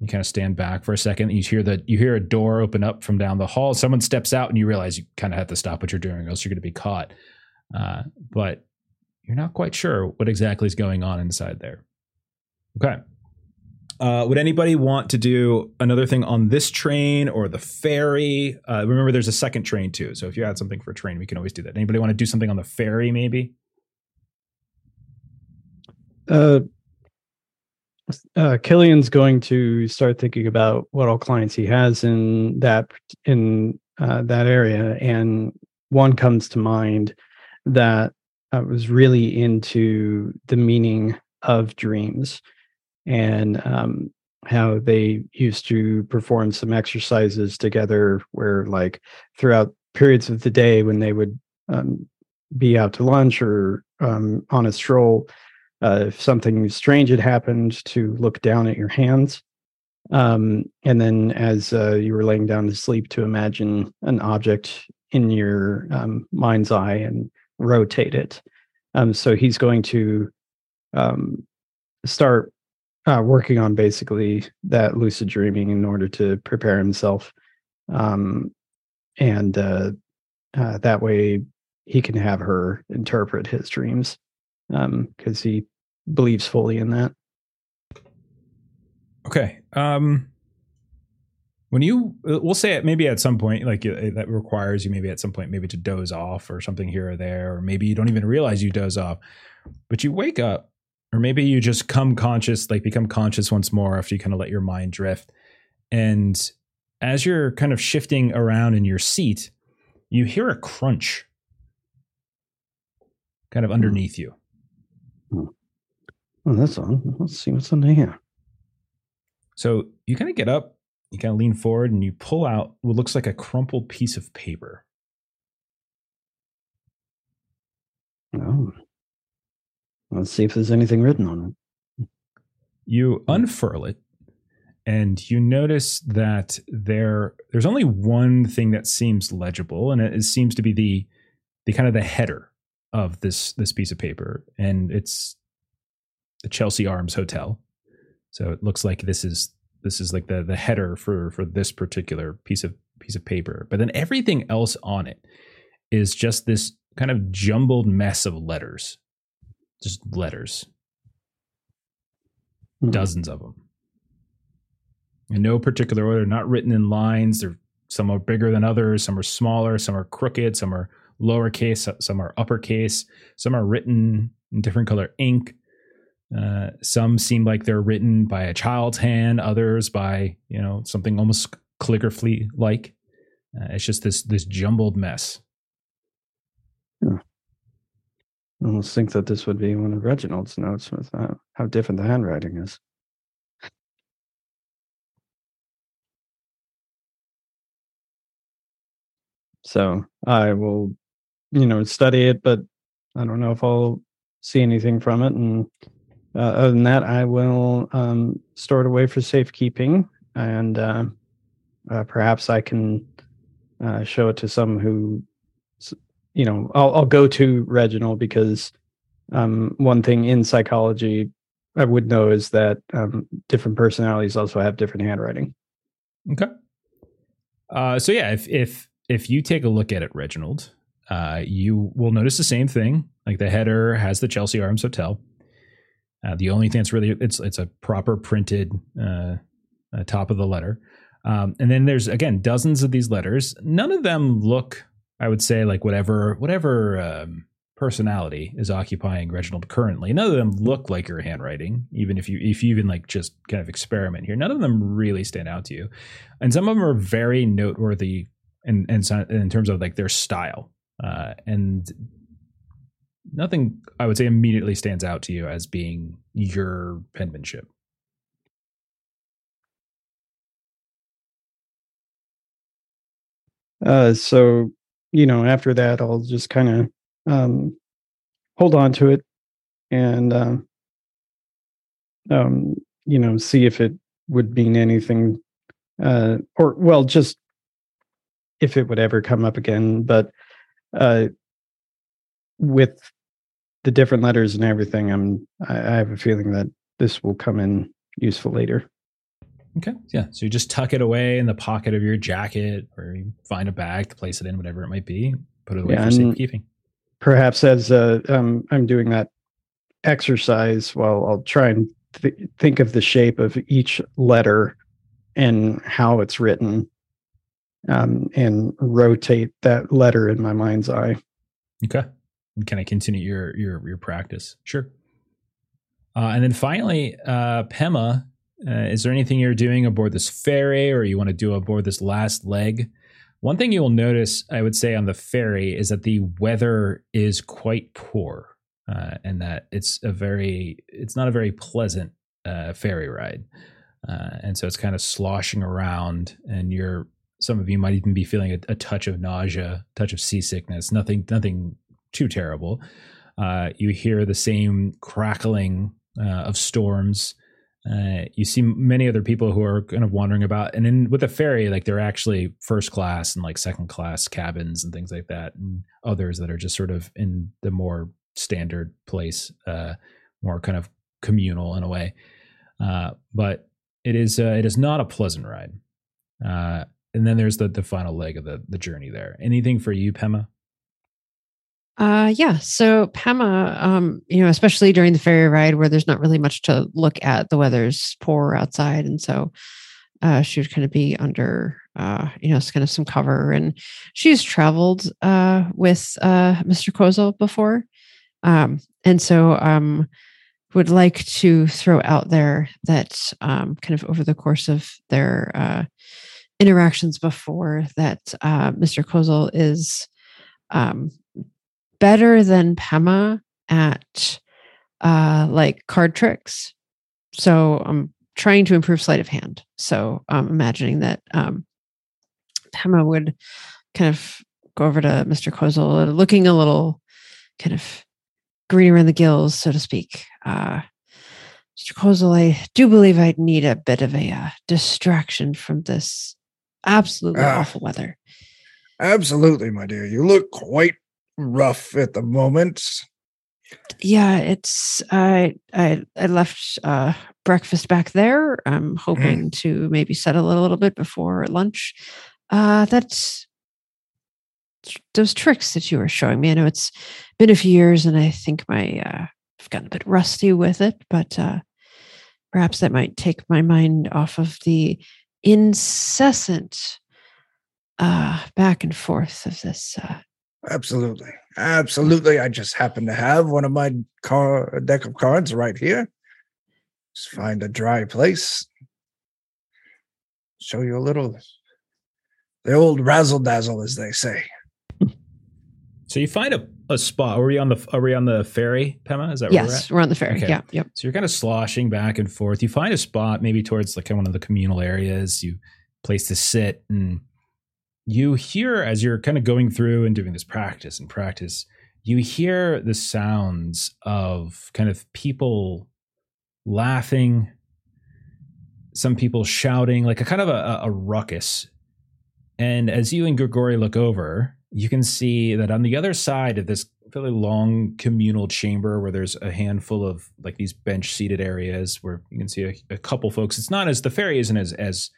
You kind of stand back for a second. And you hear the you hear a door open up from down the hall. Someone steps out, and you realize you kind of have to stop what you're doing, or else you're going to be caught. Uh, but you're not quite sure what exactly is going on inside there. Okay. Uh, would anybody want to do another thing on this train or the ferry? Uh, remember, there's a second train, too. So if you had something for a train, we can always do that. Anybody want to do something on the ferry, maybe? Uh, uh, Killian's going to start thinking about what all clients he has in that in uh, that area. And one comes to mind that I was really into the meaning of dreams. And um, how they used to perform some exercises together where, like, throughout periods of the day when they would um, be out to lunch or um, on a stroll, uh, if something strange had happened, to look down at your hands. Um, and then as uh, you were laying down to sleep, to imagine an object in your um, mind's eye and rotate it. Um, so he's going to um, start Uh, working on basically that lucid dreaming in order to prepare himself. Um, and uh, uh, that way he can have her interpret his dreams, um, because he believes fully in that. Okay. Um, when you, we'll say it maybe at some point, like that requires you maybe at some point, maybe to doze off or something here or there, or maybe you don't even realize you doze off, but you wake up. Or maybe you just come conscious, like become conscious once more after you kind of let your mind drift. And as you're kind of shifting around in your seat, you hear a crunch kind of underneath you. Oh, that's on. Let's see what's under here. So you kind of get up, you kind of lean forward, and you pull out what looks like a crumpled piece of paper. Oh. Let's see if there's anything written on it. You unfurl it, and you notice that there there's only one thing that seems legible, and it, it seems to be the the kind of the header of this this piece of paper, and it's the Chelsea Arms Hotel. So it looks like this is this is like the the header for for this particular piece of piece of paper. But then everything else on it is just this kind of jumbled mess of letters. Just letters. Mm-hmm. Dozens of them. In no particular order, not written in lines. They're, some are bigger than others. Some are smaller. Some are crooked. Some are lowercase. Some are uppercase. Some are written in different color ink. Uh, some seem like they're written by a child's hand. Others by, you know, something almost calligraphy-like. Uh, it's just this this jumbled mess. Yeah. I almost think that this would be one of Reginald's notes with how, how different the handwriting is. So I will, you know, study it, but I don't know if I'll see anything from it. And uh, other than that, I will um, store it away for safekeeping. And uh, uh, perhaps I can uh, show it to some who... You know, I'll, I'll go to Reginald because um, one thing in psychology I would know is that um, different personalities also have different handwriting. Okay. Uh, so yeah, if if if you take a look at it, Reginald, uh, you will notice the same thing. Like the header has the Chelsea Arms Hotel. Uh, the only thing that's really it's it's a proper printed uh, uh, top of the letter, um, and then there's again dozens of these letters. None of them look. I would say like whatever whatever um, personality is occupying Reginald currently, none of them look like your handwriting, even if you if you even like just kind of experiment here. None of them really stand out to you. And some of them are very noteworthy in, in, in terms of like their style. Uh, and nothing, I would say, immediately stands out to you as being your penmanship. Uh, so... You know, after that, I'll just kind of um, hold on to it and, uh, um, you know, see if it would mean anything uh, or, well, just if it would ever come up again. But uh, with the different letters and everything, I'm, I, I have a feeling that this will come in useful later. Okay. Yeah. So you just tuck it away in the pocket of your jacket, or you find a bag to place it in, whatever it might be. Put it away yeah, for safekeeping. perhaps as uh, um, I'm doing that exercise, well, I'll try and th think of the shape of each letter and how it's written, um, and rotate that letter in my mind's eye. Okay. Can I continue your, your, your practice? Sure. Uh, and then finally, uh, Pema, uh, is there anything you're doing aboard this ferry or you want to do aboard this last leg? One thing you will notice, I would say, on the ferry is that the weather is quite poor, uh, and that it's a very, it's not a very pleasant uh, ferry ride. Uh, and so it's kind of sloshing around, and you're, some of you might even be feeling a, a touch of nausea, touch of seasickness, nothing, nothing too terrible. Uh, you hear the same crackling uh, of storms. Uh, you see many other people who are kind of wandering about, and then with a ferry, like they're actually first class and like second class cabins and things like that, and others that are just sort of in the more standard place, uh, more kind of communal in a way. Uh, but it is uh, it is not a pleasant ride. Uh, and then there's the the final leg of the the journey there. Anything for you, Pema? Uh, yeah. So Pema, um, you know, especially during the ferry ride where there's not really much to look at, the weather's poor outside. And so, uh, she would kind of be under, uh, you know, kind of some cover, and she's traveled, uh, with, uh, Mister Kozel before. Um, and so, um, would like to throw out there that, um, kind of over the course of their, uh, interactions before that, uh, Mister Kozel is, um, better than Pema at uh, like card tricks. So I'm trying to improve sleight of hand. So I'm imagining that um, Pema would kind of go over to Mister Kozel looking a little kind of green around the gills, so to speak. Uh, Mister Kozel, I do believe I'd need a bit of a uh, distraction from this absolutely ah, awful weather. Absolutely, my dear. You look quite rough at the moment. Yeah, it's I I I left uh breakfast back there. I'm hoping to maybe settle a little bit before lunch. Uh that's those tricks that you were showing me. I know it's been a few years and I think my uh I've gotten a bit rusty with it, but uh perhaps that might take my mind off of the incessant uh back and forth of this uh Absolutely. Absolutely. I just happen to have one of my car, deck of cards right here. Just find a dry place. Show you a little, the old razzle-dazzle, as they say. So you find a, a spot. Are we on the, are we on the ferry, Pema? Is that where we're at? Yes, we're on the ferry. Okay. Yeah. Yep. So you're kind of sloshing back and forth. You find a spot maybe towards like one of the communal areas, you place to sit, and you hear, as you're kind of going through and doing this practice and practice, you hear the sounds of kind of people laughing, some people shouting, like a kind of a, a ruckus. And as you and Grigori look over, you can see that on the other side of this fairly long communal chamber where there's a handful of like these bench seated areas where you can see a, a couple folks. It's not as, the ferry isn't as, as,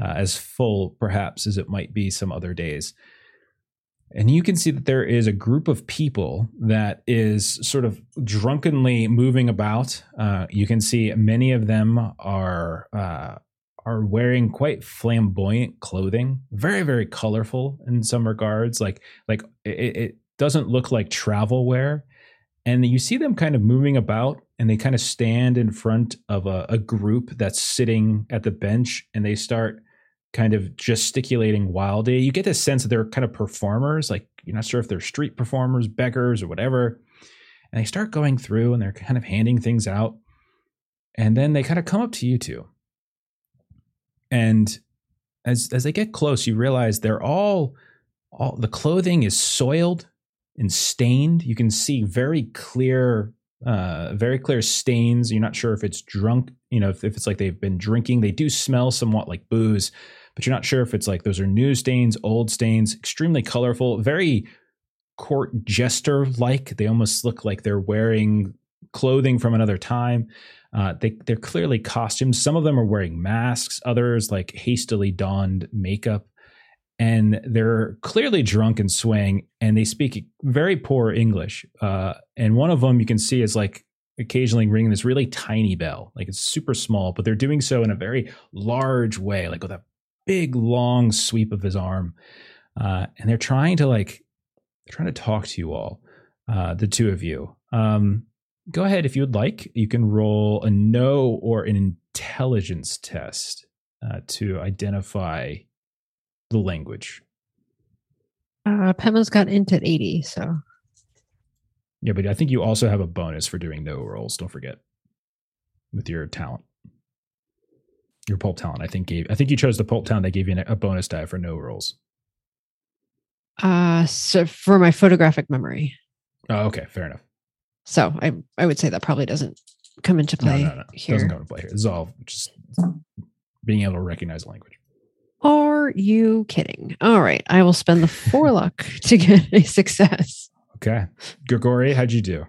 Uh, as full, perhaps, as it might be some other days. And you can see that there is a group of people that is sort of drunkenly moving about. Uh, you can see many of them are uh, are wearing quite flamboyant clothing, very, very colorful in some regards. Like, like it, it doesn't look like travel wear. And you see them kind of moving about, and they kind of stand in front of a, a group that's sitting at the bench, and they start kind of gesticulating wildly. You get the sense that they're kind of performers, like you're not sure if they're street performers, beggars, or whatever. And they start going through, and they're kind of handing things out. And then they kind of come up to you two. And as as they get close, you realize they're all, all the clothing is soiled and stained. You can see very clear, uh, very clear stains. You're not sure if it's drunk, you know, if, if it's like they've been drinking. They do smell somewhat like booze, but you're not sure if it's like those are new stains, old stains, extremely colorful, very court jester-like. They almost look like they're wearing clothing from another time. Uh, they, they're clearly costumes. Some of them are wearing masks, others like hastily donned makeup. and they're clearly drunk and swaying, and they speak very poor English. Uh, and one of them you can see is like occasionally ringing this really tiny bell, like it's super small, but they're doing so in a very large way, like with a big, long sweep of his arm. Uh, and they're trying to like, they're trying to talk to you all, uh, the two of you. Um, go ahead, if you'd like, you can roll a no or an intelligence test uh, to identify the language. Uh, Pema's got into eighty, so. Yeah, but I think you also have a bonus for doing no rolls, don't forget, with your talent. Your pulp talent, I think gave. I think you chose the pulp talent that gave you a bonus die for no rolls. Uh, so for my photographic memory. Oh, okay, fair enough. So I I would say that probably doesn't come into play no, no, no. here. Doesn't come into play here. It's all just being able to recognize language. Are you kidding? All right, I will spend the four luck to get a success. Okay, Grigori, how'd you do?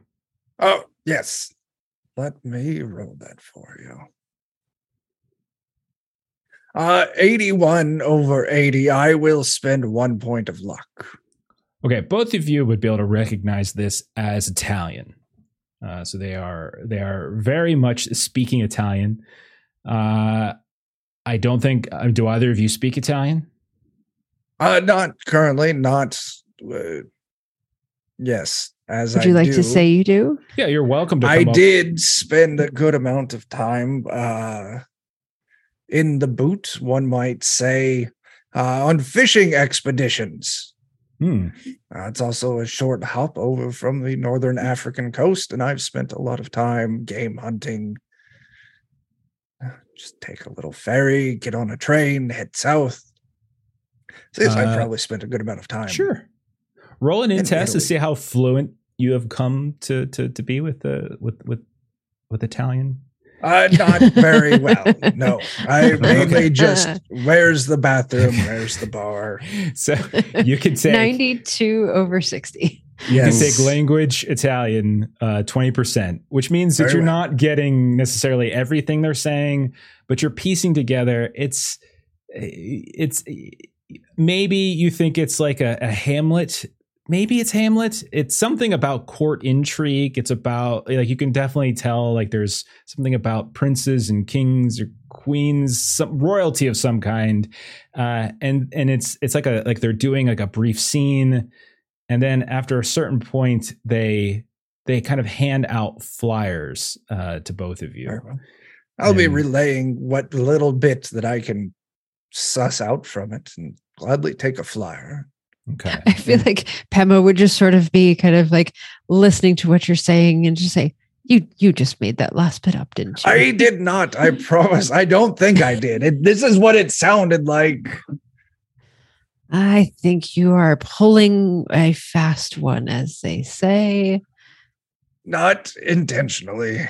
Oh yes, let me roll that for you. Uh, eighty-one over eighty. I will spend one point of luck. Okay, both of you would be able to recognize this as Italian. Uh, so they are they are very much speaking Italian. Uh, I don't think. Uh, do either of you speak Italian? Uh, not currently. Not. Uh, yes, as would you I like do, to say you do? Yeah, you're welcome to. Come I up. did spend a good amount of time. Uh, In the boot, one might say, uh, on fishing expeditions. Hmm. Uh, it's also a short hop over from the northern African coast, and I've spent a lot of time game hunting. Uh, just take a little ferry, get on a train, head south. So uh, I've probably spent a good amount of time. Sure. Roll an in test to see how fluent you have come to to to be with the with with with Italian. Uh, not very well. No, I mainly just where's the bathroom, where's the bar. So you can take ninety-two over sixty. Yes. You can take language Italian, uh, twenty percent, which means that very you're well. not getting necessarily everything they're saying, but you're piecing together. It's it's maybe you think it's like a, a Hamlet. Maybe it's Hamlet. It's something about court intrigue. It's about like you can definitely tell like there's something about princes and kings or queens, some royalty of some kind. Uh, and and it's it's like a like they're doing like a brief scene. And then after a certain point, they they kind of hand out flyers uh, to both of you. I'll and, be relaying what little bit that I can suss out from it and gladly take a flyer. Okay. I feel like Pema would just sort of be kind of like listening to what you're saying and just say, you you just made that last bit up, didn't you? I did not. I promise. I don't think I did. It, this is what it sounded like. I think you are pulling a fast one, as they say. Not intentionally.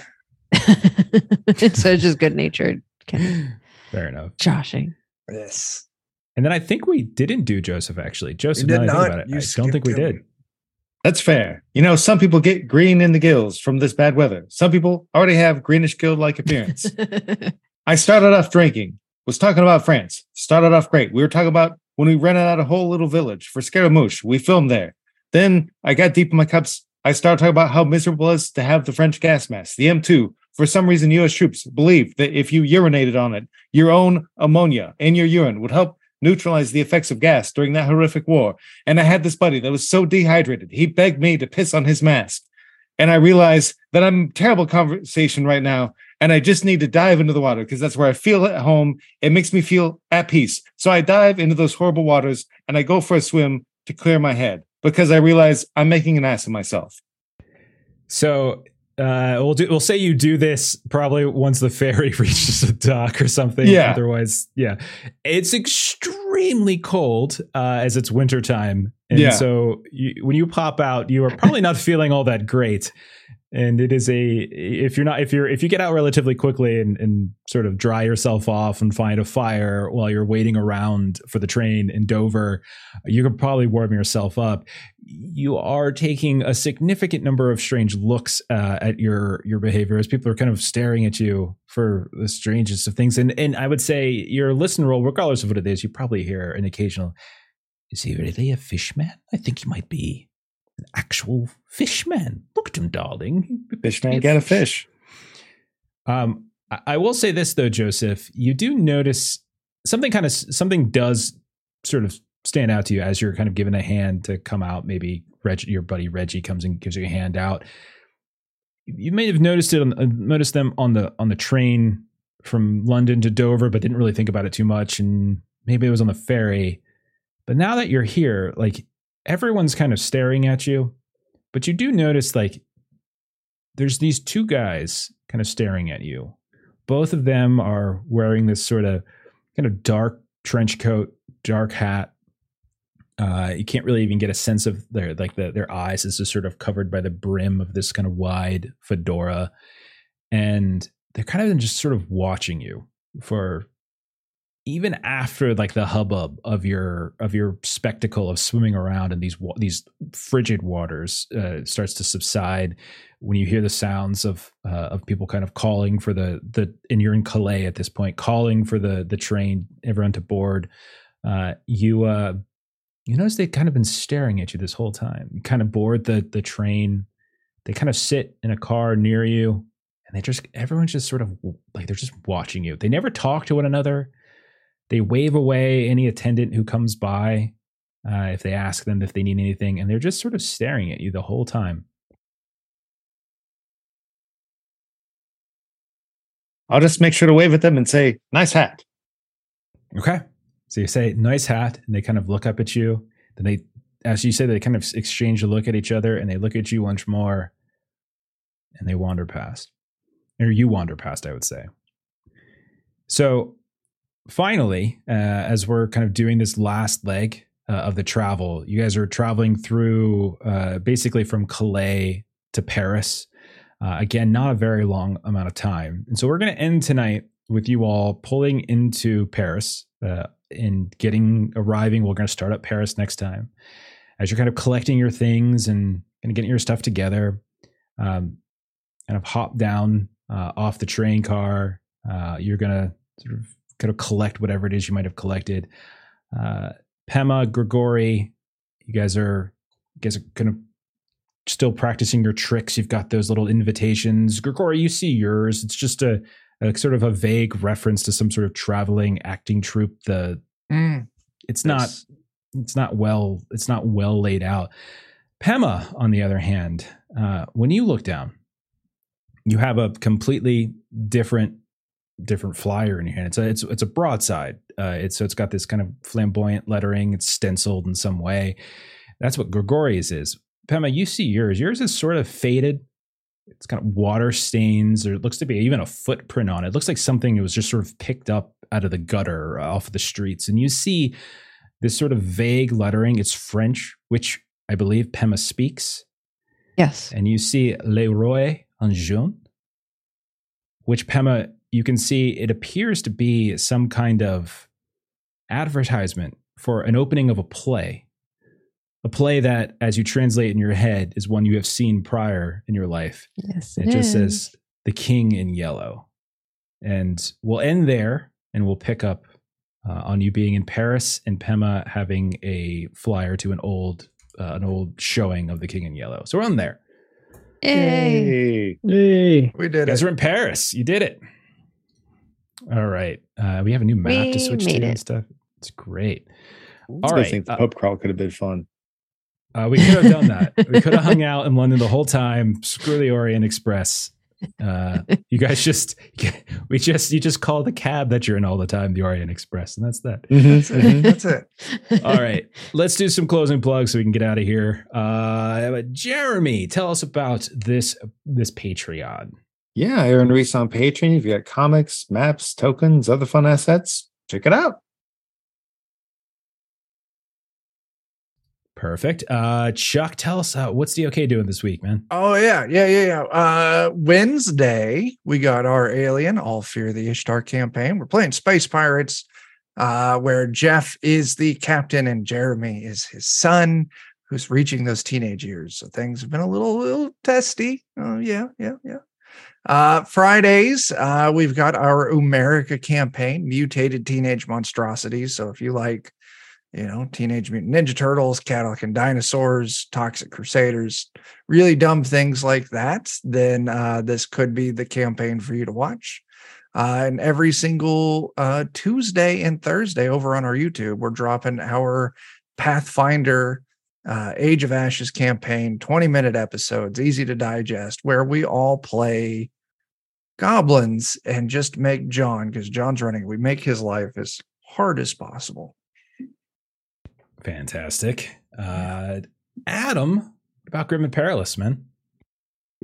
It's so just good-natured. Okay. Fair enough. Joshing. Yes. And then I think we didn't do Joseph, actually. Joseph, did not. About it, I don't think we did. Him. That's fair. You know, some people get green in the gills from this bad weather. Some people already have greenish gill-like appearance. I started off drinking. Was talking about France. Started off great. We were talking about when we rented out a whole little village for Scaramouche. We filmed there. Then I got deep in my cups. I started talking about how miserable it was to have the French gas mask, the M two. For some reason, U S troops believed that if you urinated on it, your own ammonia in your urine would help neutralize the effects of gas during that horrific war. And I had this buddy that was so dehydrated, he begged me to piss on his mask. And I realized that I'm a terrible conversation right now, and I just need to dive into the water because that's where I feel at home. It makes me feel at peace. So I dive into those horrible waters, and I go for a swim to clear my head because I realize I'm making an ass of myself. So... Uh, we'll do. We'll say you do this probably once the ferry reaches the dock or something. Yeah. Otherwise, yeah, it's extremely cold uh, as it's wintertime, and yeah. so you, when you pop out, you are probably not feeling all that great. And it is a if you're not if you're if you get out relatively quickly and, and sort of dry yourself off and find a fire while you're waiting around for the train in Dover, you could probably warm yourself up. You are taking a significant number of strange looks uh, at your your behavior as people are kind of staring at you for the strangest of things. And and I would say your listen roll, regardless of what it is, you probably hear an occasional Is he really a fishman? I think he might be an actual fishman. Look at him, darling. Fishman, get a fish. Um, I, I will say this, though, Joseph. You do notice something kind of, something does sort of stand out to you as you're kind of given a hand to come out. Maybe Reg, your buddy Reggie comes and gives you a hand out. You may have noticed it, on, noticed them on the on the train from London to Dover, but didn't really think about it too much. And maybe it was on the ferry. But now that you're here, like, everyone's kind of staring at you, but you do notice, like, there's these two guys kind of staring at you. Both of them are wearing this sort of kind of dark trench coat, dark hat. Uh, you can't really even get a sense of their, like, the, their eyes. It's just sort of covered by the brim of this kind of wide fedora. And they're kind of just sort of watching you for, even after, like, the hubbub of your of your spectacle of swimming around in these wa- these frigid waters uh, starts to subside, when you hear the sounds of uh, of people kind of calling for the the and you're in Calais at this point, calling for the the train, everyone to board. Uh, you uh, you notice they've kind of been staring at you this whole time. You kind of board the the train. They kind of sit in a car near you, and they just everyone's just sort of like they're just watching you. They never talk to one another. They wave away any attendant who comes by uh, if they ask them if they need anything, and they're just sort of staring at you the whole time. I'll just make sure to wave at them and say, "Nice hat." Okay. So you say, "Nice hat," and they kind of look up at you. Then they, as you say, they kind of exchange a look at each other, and they look at you once more, and they wander past. Or you wander past, I would say. So... Finally, uh, as we're kind of doing this last leg uh, of the travel, you guys are traveling through uh, basically from Calais to Paris. Uh, again, not a very long amount of time. And so we're going to end tonight with you all pulling into Paris uh, and getting, arriving. We're going to start up Paris next time. As you're kind of collecting your things and, and getting your stuff together, um, kind of hop down uh, off the train car. Uh, you're going to sort of kind of collect whatever it is you might have collected. Uh, Pema, Grigori, you guys are, you guys are kind of still practicing your tricks. You've got those little invitations. Grigori, you see yours. It's just a, a sort of a vague reference to some sort of traveling acting troupe. The mm, it's not this. it's not well it's not well laid out. Pema, on the other hand, uh, when you look down, you have a completely different. different flyer in your hand. It's a, it's, it's a broadside. Uh, it's, so it's got this kind of flamboyant lettering. It's stenciled in some way. That's what Grigori's is. Pema, you see yours. Yours is sort of faded. It's got water stains, or it looks to be even a footprint on it. It looks like something that was just sort of picked up out of the gutter off of the streets. And you see this sort of vague lettering. It's French, which I believe Pema speaks. Yes. And you see Le Roi en Jaune, which Pema, you can see it appears to be some kind of advertisement for an opening of a play. A play that, as you translate in your head, is one you have seen prior in your life. Yes, it, it just says The King in Yellow. And we'll end there, and we'll pick up uh, on you being in Paris and Pema having a flyer to an old uh, an old showing of The King in Yellow. So we're on there. Hey. Hey. We did it. You guys are in Paris. You did it. All right. Uh, we have a new map we to switch to it. And stuff. It's great. All I right. I think the pub uh, crawl could have been fun. Uh, we could have done that. We could have hung out in London the whole time. Screw the Orient Express. Uh, you guys just, we just, you just call the cab that you're in all the time the Orient Express, and that's that. Mm-hmm. That's it. That's it. All right. Let's do some closing plugs so we can get out of here. Uh, Jeremy, tell us about this, this Patreon. Yeah, Aaron Reese on Patreon. If you got comics, maps, tokens, other fun assets, check it out. Perfect. Uh, Chuck, tell us uh, what's D O K doing this week, man? Oh, yeah, yeah, yeah, yeah. Uh, Wednesday, we got our Alien, All Fear the Ishtar campaign. We're playing Space Pirates, uh, where Jeff is the captain and Jeremy is his son, who's reaching those teenage years. So things have been a little, little testy. Oh, yeah, yeah, yeah. Uh, Fridays, uh, we've got our Umerica campaign, Mutated Teenage Monstrosities. So if you like you know, Teenage Mutant Ninja Turtles, Cadillac and Dinosaurs, Toxic Crusaders, really dumb things like that, then uh, this could be the campaign for you to watch. Uh, and every single uh, Tuesday and Thursday over on our YouTube, we're dropping our Pathfinder uh, Age of Ashes campaign, twenty-minute episodes, easy to digest, where we all play goblins and just make John, because John's running, we make his life as hard as possible. Fantastic. Uh, Adam, what about Grim and Perilous, man?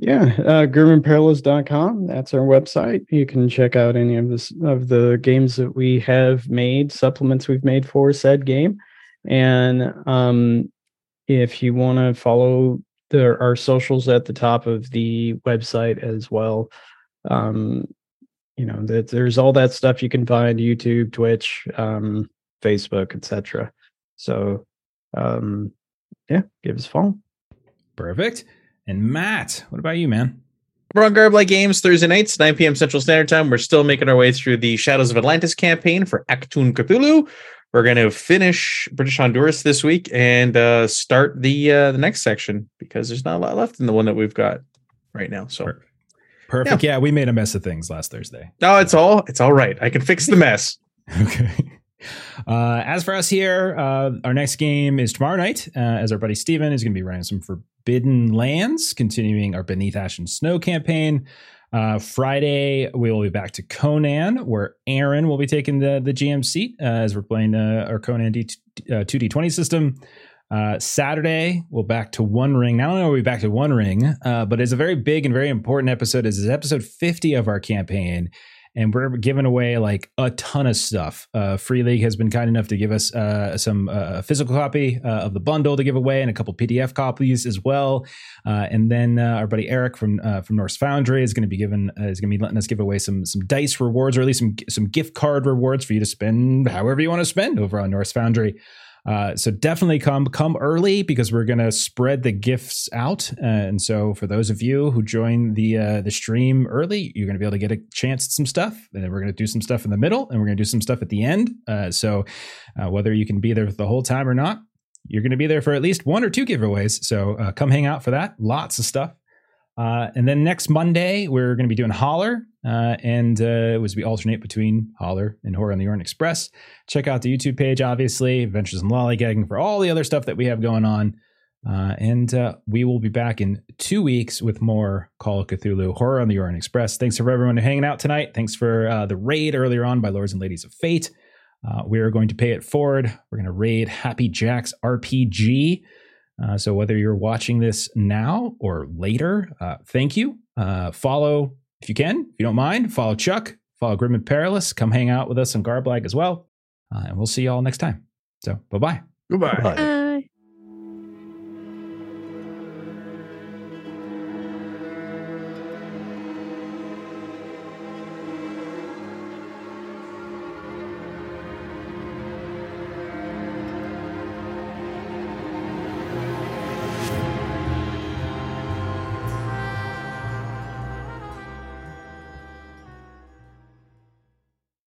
Yeah, uh, grim and perilous dot com. That's our website. You can check out any of this of the games that we have made, supplements we've made for said game. And um, if you want to follow, there are socials at the top of the website as well. Um, you know, that there's all that stuff you can find: YouTube, Twitch, um, Facebook, et cetera. So, um, yeah, give us a follow. Perfect. And Matt, what about you, man? We're on Garblag Games Thursday nights, nine p.m. Central Standard Time. We're still making our way through the Shadows of Atlantis campaign for Aktun Cthulhu. We're going to finish British Honduras this week and uh, start the uh, the next section, because there's not a lot left in the one that we've got right now. So perfect. perfect. Yeah. yeah, we made a mess of things last Thursday. No, it's all it's all right. I can fix the mess. Okay. Uh, as for us here, uh, our next game is tomorrow night, uh, as our buddy Steven is going to be running some Forbidden Lands, continuing our Beneath Ash and Snow campaign. Uh, Friday, we will be back to Conan, where Aaron will be taking the, the G M seat, uh, as we're playing uh, our Conan D- uh, two D twenty system. Uh, Saturday, we'll back to One Ring. Not only are we back to One Ring, uh, but it's a very big and very important episode. It's episode fifty of our campaign. And we're giving away like a ton of stuff. Uh, Free League has been kind enough to give us uh, some uh, physical copy uh, of the bundle to give away, and a couple P D F copies as well. Uh, and then uh, our buddy Eric from uh, from Norse Foundry is going to be giving uh, is going to be letting us give away some some dice rewards, or at least some some gift card rewards for you to spend however you want to spend over on Norse Foundry. Uh, so definitely come come early, because we're going to spread the gifts out. Uh, and so for those of you who join the uh, the stream early, you're going to be able to get a chance at some stuff. And then we're going to do some stuff in the middle, and we're going to do some stuff at the end. Uh, so uh, whether you can be there the whole time or not, you're going to be there for at least one or two giveaways. So uh, come hang out for that. Lots of stuff. Uh, and then next Monday, we're going to be doing Holler, uh, and uh, it was we alternate between Holler and Horror on the Orient Express. Check out the YouTube page, obviously, Adventures in Lollygagging, for all the other stuff that we have going on. Uh, and uh, we will be back in two weeks with more Call of Cthulhu, Horror on the Orient Express. Thanks for everyone hanging out tonight. Thanks for uh, the raid earlier on by Lords and Ladies of Fate. Uh, we are going to pay it forward. We're going to raid Happy Jack's R P G. Uh, so whether you're watching this now or later, uh, thank you. Uh, follow, if you can, if you don't mind, follow Chuck, follow Grim and Perilous. Come hang out with us on Garblag as well. Uh, and we'll see you all next time. So bye-bye. Goodbye. Bye.